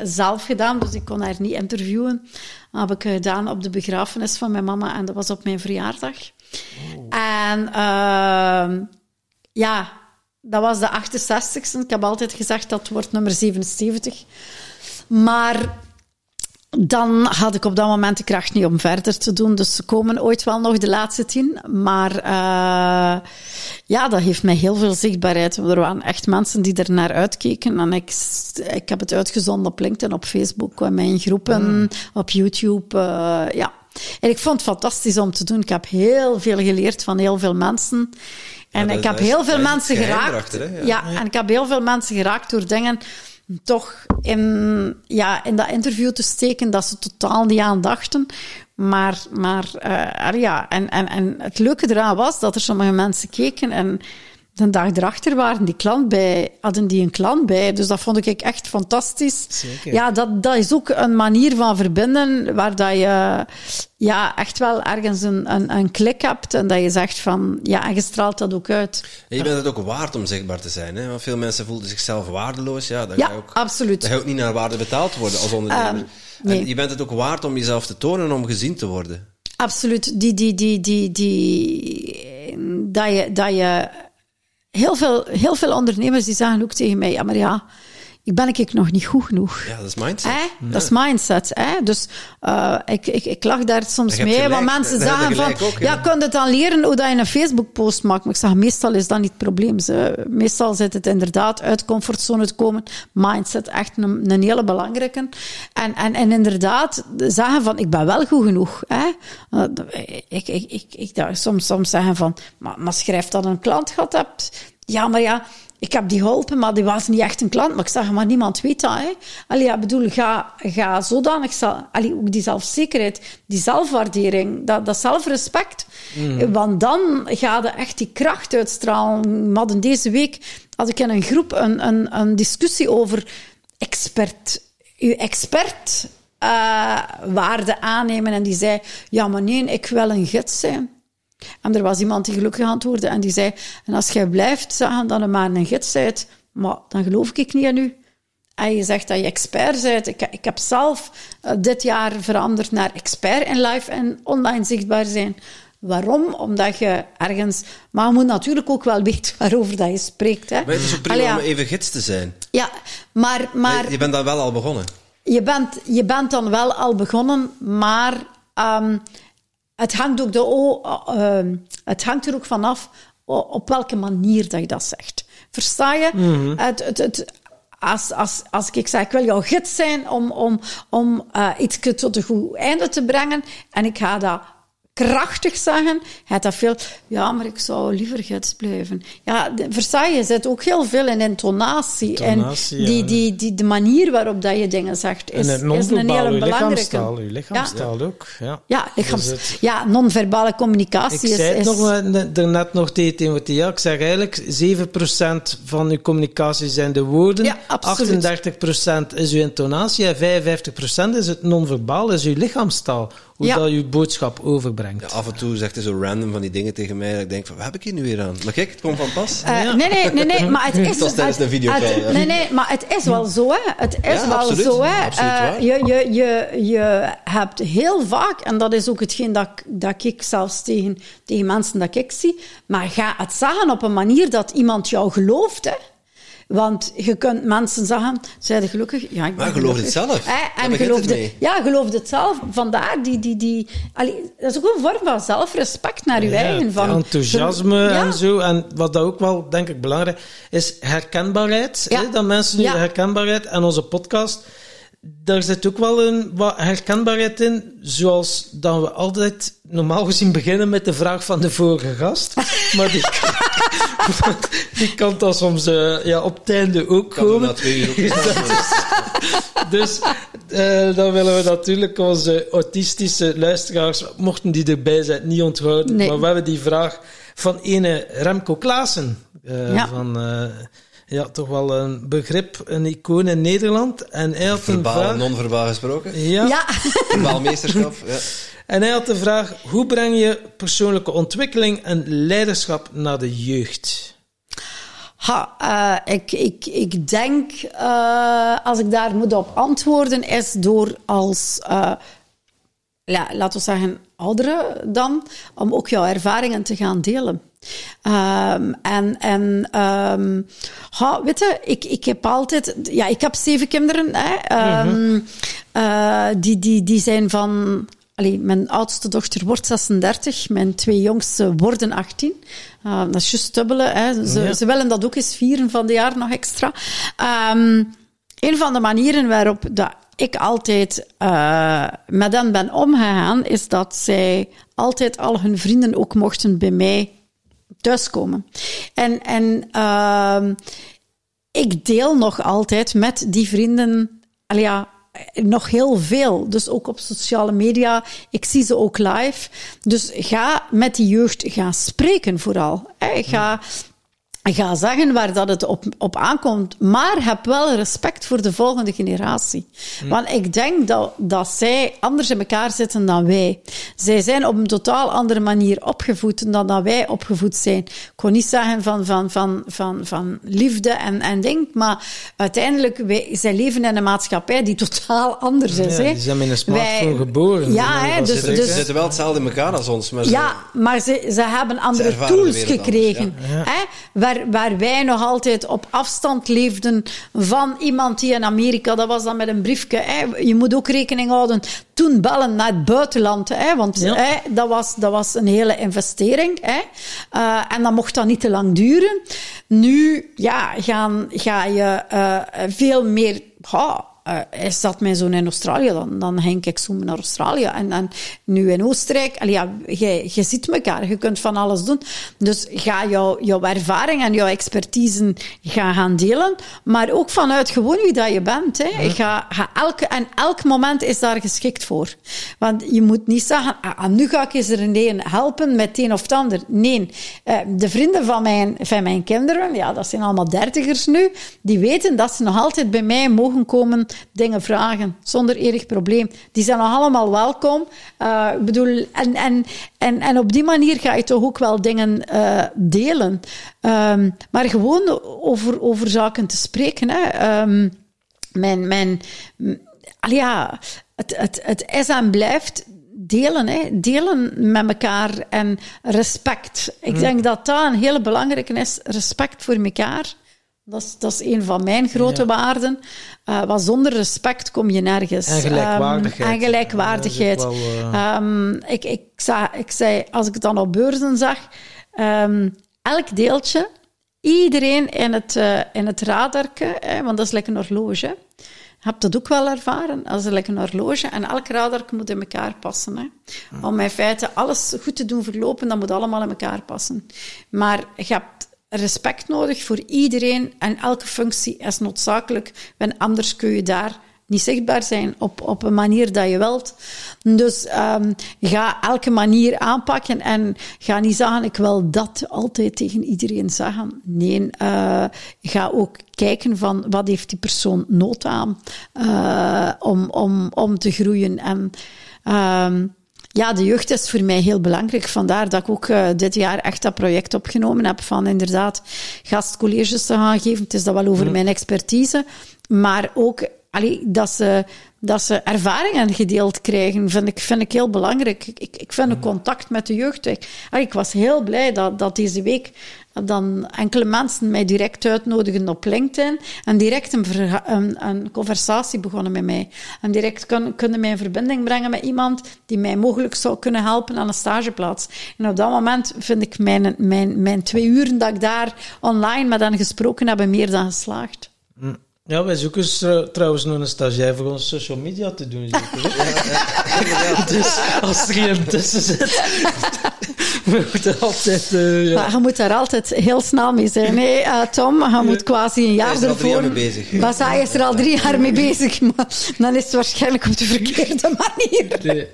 zelf gedaan, dus ik kon haar niet interviewen. Dat heb ik gedaan op de begrafenis van mijn mama en dat was op mijn verjaardag. Oh. En dat was de 68ste. Ik heb altijd gezegd dat wordt nummer 77. Maar dan had ik op dat moment de kracht niet om verder te doen. Dus ze komen ooit wel nog de laatste 10. Maar dat heeft mij heel veel zichtbaarheid. Er waren echt mensen die er naar uitkeken. En ik heb het uitgezonden op LinkedIn, op Facebook, in mijn groepen, op YouTube. En ik vond het fantastisch om te doen. Ik heb heel veel geleerd van heel veel mensen. En ik heb heel veel mensen geraakt. En ik heb heel veel mensen geraakt door dingen toch in dat interview te steken dat ze totaal niet aan dachten. En het leuke eraan was dat er sommige mensen keken en de dag erachter hadden die een klant bij. Dus dat vond ik echt fantastisch. Zeker. Ja, dat is ook een manier van verbinden waar dat je echt wel ergens een klik hebt en dat je zegt van... Ja, en je straalt dat ook uit. En je bent het ook waard om zichtbaar te zijn, hè? Want veel mensen voelen zichzelf waardeloos. Ja, absoluut. Dat je ook niet naar waarde betaald worden als ondernemer. Nee. En je bent het ook waard om jezelf te tonen en om gezien te worden. Absoluut. Dat je Heel veel ondernemers die zeggen ook tegen mij... Ja, maar ben ik nog niet goed genoeg. Ja, dat is mindset. Ja. Dat is mindset. Hè? Dus ik lach daar soms mee. Want mensen zeggen van... Kun je dan leren hoe dat je een Facebook-post maakt? Maar ik zeg, meestal is dat niet het probleem. Meestal zit het inderdaad uit comfortzone te komen. Mindset, echt een hele belangrijke. En inderdaad zeggen van, ik ben wel goed genoeg. Hè? Soms zeggen van... Maar schrijf dat een klant gehad hebt. Ik heb die geholpen, maar die was niet echt een klant. Maar ik zeg, maar niemand weet dat. Hè. Ga zodanig... ook die zelfzekerheid, die zelfwaardering, dat zelfrespect. Want dan ga je echt die kracht uitstralen. We hadden deze week, had ik in een groep een discussie over waarde aannemen. En die zei, ja, maar nee, ik wil een gids zijn. En er was iemand die gelukkig antwoordde en die zei... En als jij blijft zeggen dat je maar een gids bent... Maar dan geloof ik niet aan u. En je zegt dat je expert bent. Ik heb zelf dit jaar veranderd naar expert in live en online zichtbaar zijn. Waarom? Omdat je ergens... Maar je moet natuurlijk ook wel weten waarover dat je spreekt. Hè? Maar het is ook prima om even gids te zijn. Ja, maar je bent dan wel al begonnen. Je bent dan wel al begonnen, maar... Het hangt er ook vanaf op welke manier dat je dat zegt. Versta je? Mm-hmm. Als ik zeg, ik wil jouw gids zijn om iets tot een goed einde te brengen en ik ga dat krachtig zeggen, gaat dat veel... Ja, maar ik zou liever gids blijven. Ja, versta je? Je zit ook heel veel in intonatie en de manier waarop dat je dingen zegt is een hele belangrijke. Je lichaamstaal ook. Ja, non-verbale communicatie is... Ik zei het daarnet nog tegen Timothea, ik zeg eigenlijk 7% van uw communicatie zijn de woorden, 38% is uw intonatie en 55% is het non-verbaal, is uw lichaamstaal. hoe dat je boodschap overbrengt. Ja, af en toe zegt hij zo random van die dingen tegen mij, dat ik denk van, wat heb ik hier nu weer aan? Maar kijk, het komt van pas. Nee, maar het is... maar het is wel zo, hè. Het is wel absoluut, zo, hè. Je hebt heel vaak, en dat is ook hetgeen dat ik zelfs tegen mensen dat ik zie, maar ga het zeggen op een manier dat iemand jou gelooft, hè. Want je kunt mensen zeggen, zijn ze gelukkig? Ja, ik ben gelukkig. Geloof het zelf. Geloof het zelf. Vandaar die dat is ook een vorm van zelfrespect naar je eigen. Van, enthousiasme en zo. En wat dat ook wel, denk ik, belangrijk is herkenbaarheid. Ja. Dat mensen nu herkenbaarheid en onze podcast... Daar zit ook wel een wat herkenbaarheid in, zoals dat we altijd normaal gezien beginnen met de vraag van de vorige gast. Maar die kan dan soms op het einde ook komen. Dus dan willen we natuurlijk onze autistische luisteraars, mochten die erbij zijn, niet onthouden. Nee. Maar we hebben die vraag van ene Remco Klaassen van... toch wel een begrip, een icoon in Nederland. En hij had verbaal en non-verbaal gesproken. Ja. Verbaal meesterschap. Ja. En hij had de vraag, hoe breng je persoonlijke ontwikkeling en leiderschap naar de jeugd? Ik denk, als ik daar moet op antwoorden, is door als... laten we zeggen, ouderen dan, om ook jouw ervaringen te gaan delen. Weet je, ik heb altijd... Ja, ik heb 7 kinderen. Hè, die zijn van... mijn oudste dochter wordt 36, mijn 2 jongste worden 18. Dat is juist dubbele. Hè. Ze willen dat ook eens vieren van de jaar nog extra. Een van de manieren waarop... ik altijd met hen ben omgegaan, is dat zij altijd al hun vrienden ook mochten bij mij thuiskomen. En ik deel nog altijd met die vrienden nog heel veel. Dus ook op sociale media. Ik zie ze ook live. Dus ga met die jeugd gaan spreken vooral. Hè. Ga zeggen waar dat het op aankomt, maar heb wel respect voor de volgende generatie. Want ik denk dat zij anders in elkaar zitten dan wij. Zij zijn op een totaal andere manier opgevoed dan dat wij opgevoed zijn. Ik kon niet zeggen van liefde en ding, maar uiteindelijk, zij leven in een maatschappij die totaal anders is. Die zijn in een smartphone geboren. Ze zitten wel hetzelfde in elkaar als ons. Maar ze hebben andere tools gekregen. Ja. Hè? Waar wij nog altijd op afstand leefden van iemand die in Amerika, dat was dan met een briefje. Hè. Je moet ook rekening houden, toen bellen naar het buitenland. Hè, want dat was een hele investering. Hè. En dat mocht dan niet te lang duren. Nu ga je veel meer... hij zat mijn zoon in Australië, dan ging ik zoomen naar Australië. En nu in Oostenrijk, je ziet elkaar, je kunt van alles doen. Dus ga jouw ervaring en jouw expertise gaan delen, maar ook vanuit gewoon wie dat je bent. Hè. Ja. Elk moment is daar geschikt voor. Want je moet niet zeggen, nu ga ik eens er een helpen met het een of het ander. Nee, de vrienden van mijn kinderen, dat zijn allemaal 30ers nu, die weten dat ze nog altijd bij mij mogen komen dingen vragen, zonder enig probleem. Die zijn nog allemaal welkom. Ik bedoel, en op die manier ga je toch ook wel dingen delen. Maar gewoon over zaken te spreken. Hè. Het is en blijft delen. Hè. Delen met elkaar en respect. Ik denk dat dat een hele belangrijke is. Respect voor elkaar. Dat is een van mijn grote waarden. Want zonder respect kom je nergens. En gelijkwaardigheid. Ik zei, als ik het dan op beurzen zag, elk deeltje, iedereen in het radarke, want dat is lekker een horloge. Ik heb dat ook wel ervaren, als er lekker een horloge. En elk radarke moet in elkaar passen. Hè. Om in feite alles goed te doen verlopen, dat moet allemaal in elkaar passen. Maar je hebt respect nodig voor iedereen en elke functie is noodzakelijk, want anders kun je daar niet zichtbaar zijn op een manier dat je wilt. Dus ga elke manier aanpakken en ga niet zeggen, ik wil dat altijd tegen iedereen zeggen. Nee, ga ook kijken van wat heeft die persoon nood aan om te groeien. En Ja, de jeugd is voor mij heel belangrijk. Vandaar dat ik ook dit jaar echt dat project opgenomen heb van inderdaad gastcolleges te gaan geven. Het is dat wel over mijn expertise. Maar ook dat ze ervaringen gedeeld krijgen, vind ik heel belangrijk. Ik vind een contact met de jeugd. Ik was heel blij dat deze week dan enkele mensen mij direct uitnodigen op LinkedIn en direct een conversatie begonnen met mij. En direct kunnen mij in verbinding brengen met iemand die mij mogelijk zou kunnen helpen aan een stageplaats. En op dat moment vind ik mijn 2 uren dat ik daar online met hen gesproken heb meer dan geslaagd. Mm. Ja, wij zoeken trouwens nog een stagiair voor ons social media te doen. Ja, dus als er geen tussen zit, we moeten altijd... Maar je moet daar altijd heel snel mee zijn. Nee, Tom, je moet quasi een jaar ervoor... Hij is er al 3 jaar mee bezig. Maar dan is het waarschijnlijk op de verkeerde manier. Nee.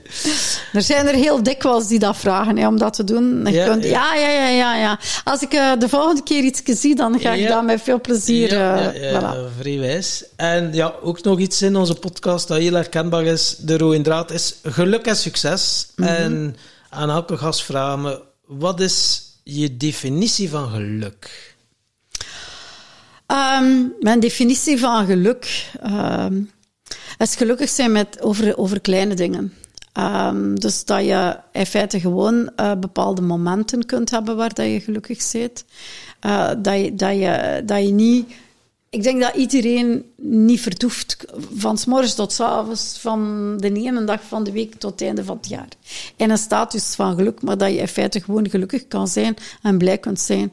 Er zijn er heel dikwijls die dat vragen, om dat te doen. Ja. Als ik de volgende keer iets zie, dan ga ik dat met veel plezier... Vrij wijs. En ja, ook nog iets in onze podcast dat heel herkenbaar is. De rode draad is geluk en succes. Mm-hmm. En aan elke gast vragen we, wat is je definitie van geluk? Mijn definitie van geluk is gelukkig zijn over kleine dingen. Dus dat je in feite gewoon bepaalde momenten kunt hebben waar dat je gelukkig bent. Dat je niet... Ik denk dat iedereen niet vertoeft, van 's morgens tot 's avonds, van de ene dag van de week tot het einde van het jaar. In een status van geluk, maar dat je in feite gewoon gelukkig kan zijn en blij kunt zijn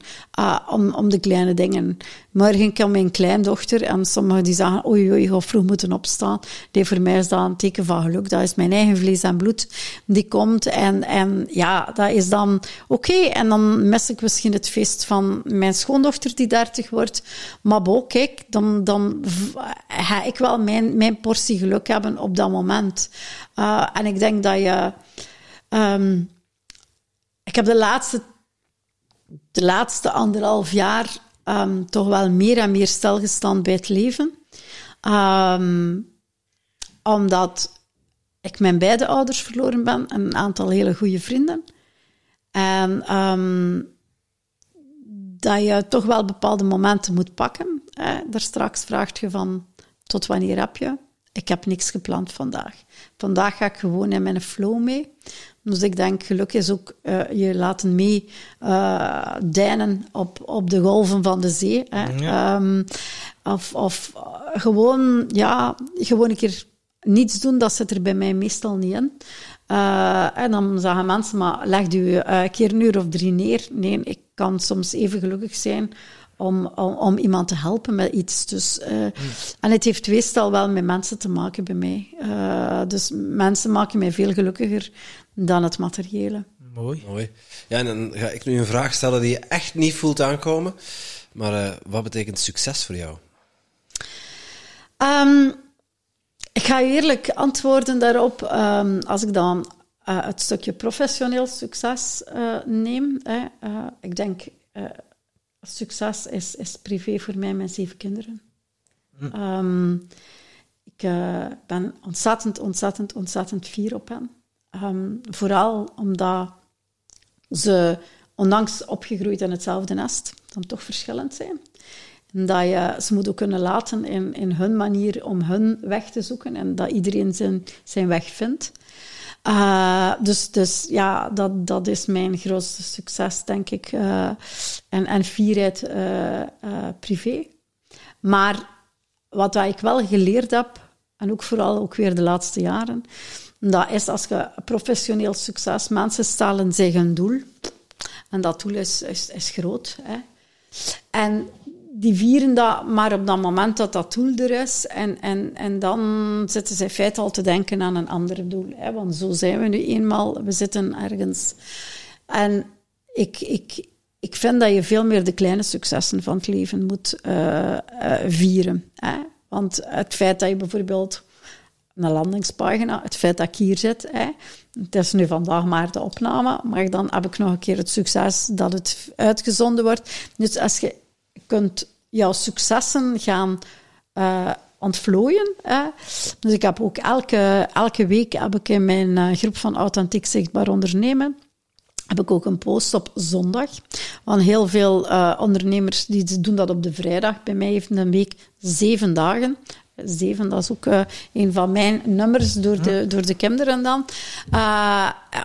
om de kleine dingen. Morgen kan mijn kleindochter, en sommigen die zeggen, oei, ik ga vroeg moeten opstaan. Nee, voor mij is dat een teken van geluk. Dat is mijn eigen vlees en bloed die komt. En ja, dat is dan oké. En dan mis ik misschien het feest van mijn schoondochter die 30 wordt. Maar bo, kijk, dan ga ik wel mijn portie geluk hebben op dat moment. En ik denk dat je... ik heb de laatste 1,5 jaar... toch wel meer en meer stilgestaan bij het leven. Omdat ik mijn beide ouders verloren ben en een aantal hele goede vrienden. En dat je toch wel bepaalde momenten moet pakken. Daar straks vraagt je van, tot wanneer heb je? Ik heb niks gepland vandaag. Vandaag ga ik gewoon in mijn flow mee. Dus ik denk, geluk is ook je laten meedijnen op de golven van de zee. Hè. Ja. Of gewoon een keer niets doen, dat zit er bij mij meestal niet in. En dan zeggen mensen, maar leg je een keer een uur of 3 neer. Nee, ik kan soms even gelukkig zijn om iemand te helpen met iets. Dus, en het heeft meestal wel met mensen te maken bij mij. Dus mensen maken mij veel gelukkiger dan het materiële. Mooi. Ja, en dan ga ik nu een vraag stellen die je echt niet voelt aankomen. Maar wat betekent succes voor jou? Ik ga eerlijk antwoorden daarop. Als ik dan het stukje professioneel succes neem. Ik denk... succes is privé voor mij, mijn 7 kinderen. Ik ben ontzettend fier op hen. Vooral omdat ze, ondanks opgegroeid in hetzelfde nest, dan toch verschillend zijn. En dat je ze moet ook kunnen laten in hun manier om hun weg te zoeken en dat iedereen zijn weg vindt. Dus ja, dat is mijn grootste succes, denk ik. En fierheid privé. Maar wat ik wel geleerd heb, en ook vooral ook weer de laatste jaren, dat is als je professioneel succes... Mensen stellen zich een doel. En dat doel is groot. Hè. En die vieren dat maar op dat moment dat doel er is. En dan zitten ze in feite al te denken aan een ander doel. Hè? Want zo zijn we nu eenmaal. We zitten ergens. En ik vind dat je veel meer de kleine successen van het leven moet vieren. Hè? Want het feit dat je bijvoorbeeld... Een landingspagina, het feit dat ik hier zit. Hè. Het is nu vandaag maar de opname. Maar dan heb ik nog een keer het succes dat het uitgezonden wordt. Dus als je... kunt jouw successen gaan aan het vlooien. Dus ik heb ook elke week heb ik in mijn groep van Authentiek Zichtbaar Ondernemen heb ik ook een post op zondag. Want heel veel ondernemers die doen dat op de vrijdag. Bij mij heeft een week 7 dagen. 7, dat is ook een van mijn nummers door de kinderen dan.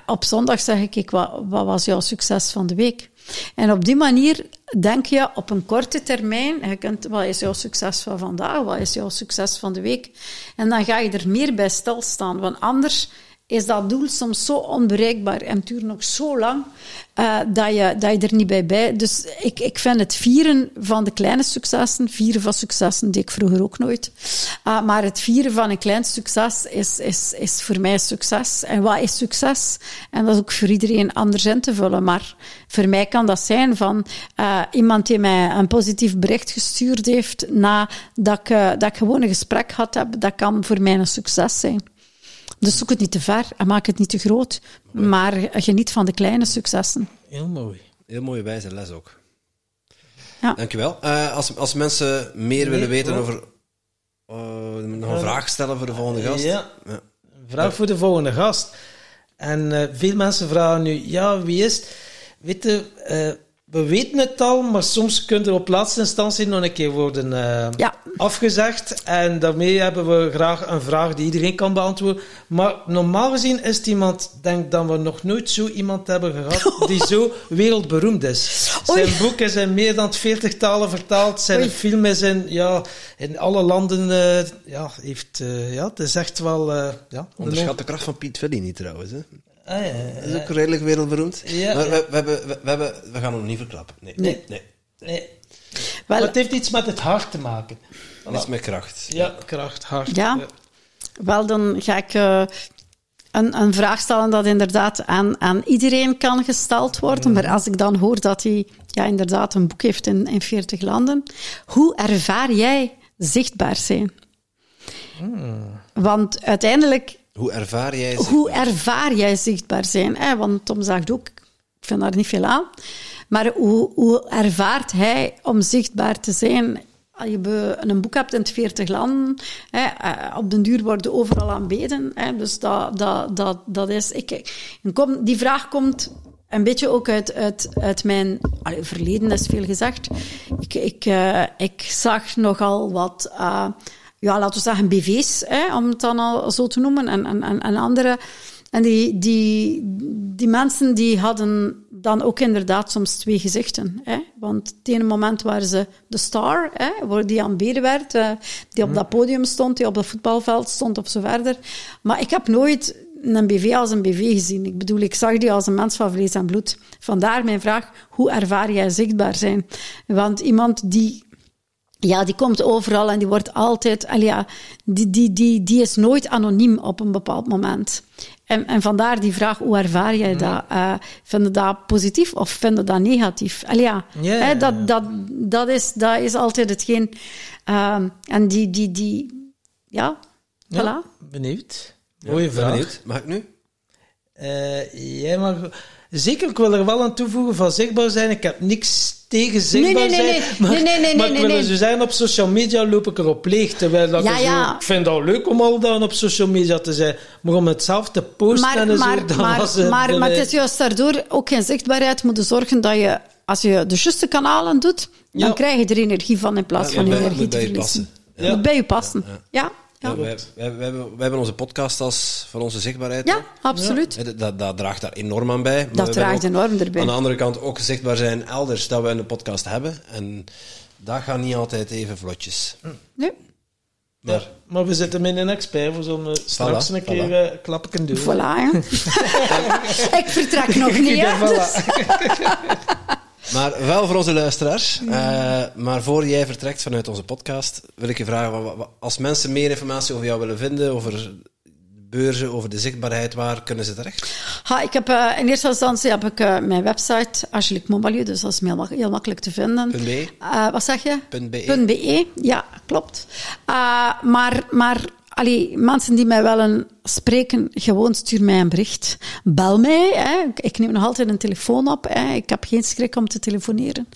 Op zondag zeg ik, wat was jouw succes van de week? En op die manier denk je op een korte termijn, wat is jouw succes van vandaag? Wat is jouw succes van de week? En dan ga je er meer bij stilstaan, want anders is dat doel soms zo onbereikbaar en duurt nog zo lang dat je er niet bij. Dus ik vind het vieren van de kleine successen, vieren van successen deed ik vroeger ook nooit. Maar het vieren van een klein succes is voor mij succes. En wat is succes? En dat is ook voor iedereen anders in te vullen. Maar voor mij kan dat zijn van iemand die mij een positief bericht gestuurd heeft nadat ik gewoon een gesprek gehad heb. Dat kan voor mij een succes zijn. Dus zoek het niet te ver en maak het niet te groot, maar geniet van de kleine successen. Heel mooi. Heel mooie wijze les ook. Ja. Dankjewel. Als mensen meer willen weten over... nog een vraag stellen voor de volgende gast. Ja. Vraag voor de volgende gast. En veel mensen vragen nu, ja, wie is het? Weet je, we weten het al, maar soms kunnen er op laatste instantie nog een keer worden afgezegd. En daarmee hebben we graag een vraag die iedereen kan beantwoorden. Maar normaal gezien is het iemand, denk dat we nog nooit zo iemand hebben gehad die zo wereldberoemd is. Zijn boek is in meer dan 40 talen vertaald. Zijn film is in alle landen. Het is echt wel... Onderschat de kracht van Piet Villy niet trouwens, hè? Dat is ook redelijk wereldberoemd. Ja, maar we gaan hem niet verklappen. Nee. Wel, maar het heeft iets met het hart te maken. Voilà. Iets met kracht. Ja, kracht, hart. Ja. Wel, dan ga ik een vraag stellen dat inderdaad aan iedereen kan gesteld worden. Maar als ik dan hoor dat hij inderdaad een boek heeft in 40 landen. Hoe ervaar jij zichtbaar zijn? Want uiteindelijk... Hoe ervaar jij zichtbaar zijn? Hè? Want Tom zegt ook, ik vind daar niet veel aan. Maar hoe ervaart hij om zichtbaar te zijn? Als je een boek hebt in 40 landen, hè, op den duur worden overal aanbeden. Hè? Dus dat is... Die vraag komt een beetje ook uit mijn... verleden is veel gezegd. Ik zag nogal wat... laten we zeggen BV's, om het dan al zo te noemen, en andere. En die mensen die hadden dan ook inderdaad soms twee gezichten. Hè? Want op het ene moment waren ze de star, die aanbeden werd, die op dat podium stond, die op dat voetbalveld stond, of zo verder. Maar ik heb nooit een BV als een BV gezien. Ik bedoel, ik zag die als een mens van vlees en bloed. Vandaar mijn vraag, hoe ervaar jij zichtbaar zijn? Want iemand die... Ja, die komt overal en die wordt altijd... Die is nooit anoniem op een bepaald moment. En vandaar die vraag, hoe ervaar jij dat? Vind je dat positief of vind je dat negatief? Dat is altijd hetgeen... voilà. Benieuwd. Mooie vraag. Benieuwd. Mag ik nu? Jij mag... Zeker, ik wil er wel aan toevoegen van zichtbaar zijn. Ik heb niks tegen zichtbaar zijn. Maar ik wil er zo zijn, op social media loop ik erop leeg. Ik vind het al leuk om al dan op social media te zijn. Maar om het zelf te posten maar het is juist daardoor ook geen zichtbaarheid moeten zorgen dat je, als je de juiste kanalen doet, dan krijg je er energie van in plaats van energie te verliezen. Het moet bij je passen. Ja. We hebben onze podcast als voor onze zichtbaarheid. Ja, absoluut. Ja. Dat draagt daar enorm aan bij. Maar dat draagt enorm erbij. Aan de andere kant ook zichtbaar zijn elders dat we een podcast hebben. En dat gaat niet altijd even vlotjes. Nee. Maar we zitten met een expert, we zullen straks een keer klappen doen. Voilà, ja. Ik vertrek nog niet, dus. Maar wel voor onze luisteraars. Maar voor jij vertrekt vanuit onze podcast, wil ik je vragen, als mensen meer informatie over jou willen vinden, over beurzen, over de zichtbaarheid, waar kunnen ze terecht? Ik heb in eerste instantie mijn website, Angélique Monballieu, dus dat is heel makkelijk te vinden. .be? Wat zeg je? .be. .be, ja, klopt. Maar Allee, mensen die mij willen spreken, gewoon stuur mij een bericht. Bel mij. Hè. Ik neem nog altijd een telefoon op. Hè. Ik heb geen schrik om te telefoneren.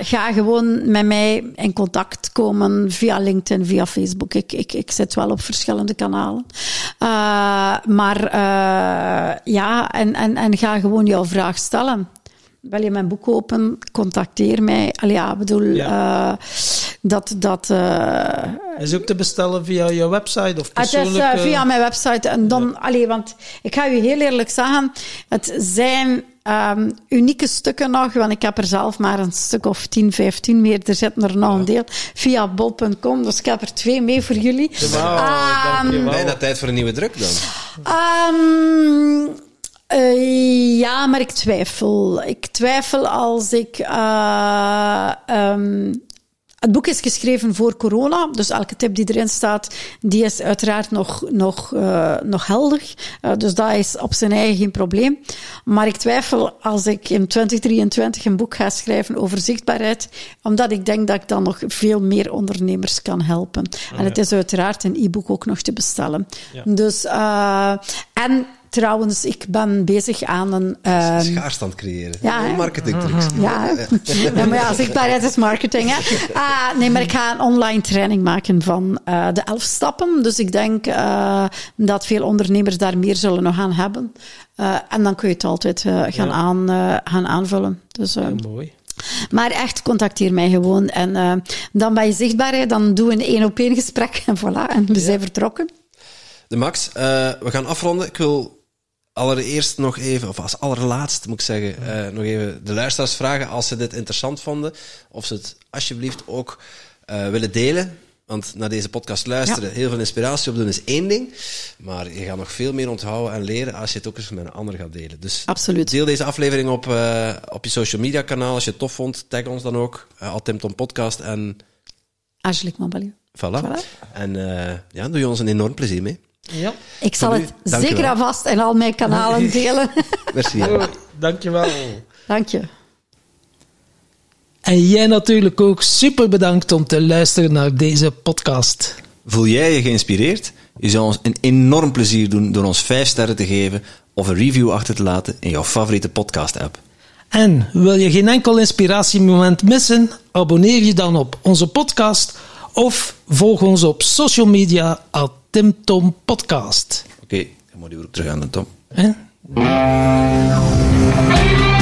Ga gewoon met mij in contact komen via LinkedIn, via Facebook. Ik zit wel op verschillende kanalen. Maar ga gewoon jouw vraag stellen. Wil je mijn boek open? Contacteer mij. Is ook te bestellen via je website of persoonlijk? Het is via mijn website. En dan, want ik ga u heel eerlijk zeggen, het zijn unieke stukken nog, want ik heb er zelf maar een stuk of 10, 15 meer. Er zit er nog een deel via bol.com, dus ik heb er 2 mee voor jullie. Dankjewel. Bijna tijd voor een nieuwe druk dan. Ja, maar ik twijfel. Ik twijfel als ik... het boek is geschreven voor corona, dus elke tip die erin staat, die is uiteraard nog helder. Dus dat is op zijn eigen geen probleem. Maar ik twijfel als ik in 2023 een boek ga schrijven over zichtbaarheid, omdat ik denk dat ik dan nog veel meer ondernemers kan helpen. En het is uiteraard een e-book ook nog te bestellen. Ja. Dus, trouwens, ik ben bezig aan een... schaarstand creëren. Ja, marketingtrucs. Maar ja, zichtbaarheid is marketing. Hè. Maar ik ga een online training maken van de 11 stappen. Dus ik denk dat veel ondernemers daar meer zullen nog aan hebben. En dan kun je het altijd gaan aanvullen. Dus, mooi. Maar echt, contacteer mij gewoon. En dan ben je zichtbaarheid, dan doen we een 1-op-1 gesprek. En voilà, en we zijn vertrokken. De Max, we gaan afronden. Ik wil allereerst nog even, of als allerlaatst moet ik zeggen, nog even de luisteraars vragen, als ze dit interessant vonden, of ze het alsjeblieft ook willen delen. Want naar deze podcast luisteren, heel veel inspiratie opdoen is één ding, maar je gaat nog veel meer onthouden en leren als je het ook eens met een ander gaat delen. Dus absoluut. Deel deze aflevering op je social media kanaal. Als je het tof vond, tag ons dan ook. Tim Tom Podcast en... Angélique Monballieu. Voilà. En doe je ons een enorm plezier mee. Ja. Ik zal het zeker en vast in al mijn kanalen delen. Merci. Oh, dankjewel. Dank je. En jij natuurlijk ook super bedankt om te luisteren naar deze podcast. Voel jij je geïnspireerd? Je zou ons een enorm plezier doen door ons 5 sterren te geven of een review achter te laten in jouw favoriete podcast-app. En wil je geen enkel inspiratiemoment missen? Abonneer je dan op onze podcast of volg ons op social media @ Tim Tom Podcast. Oké, dan moet je weer terug aan de Tom.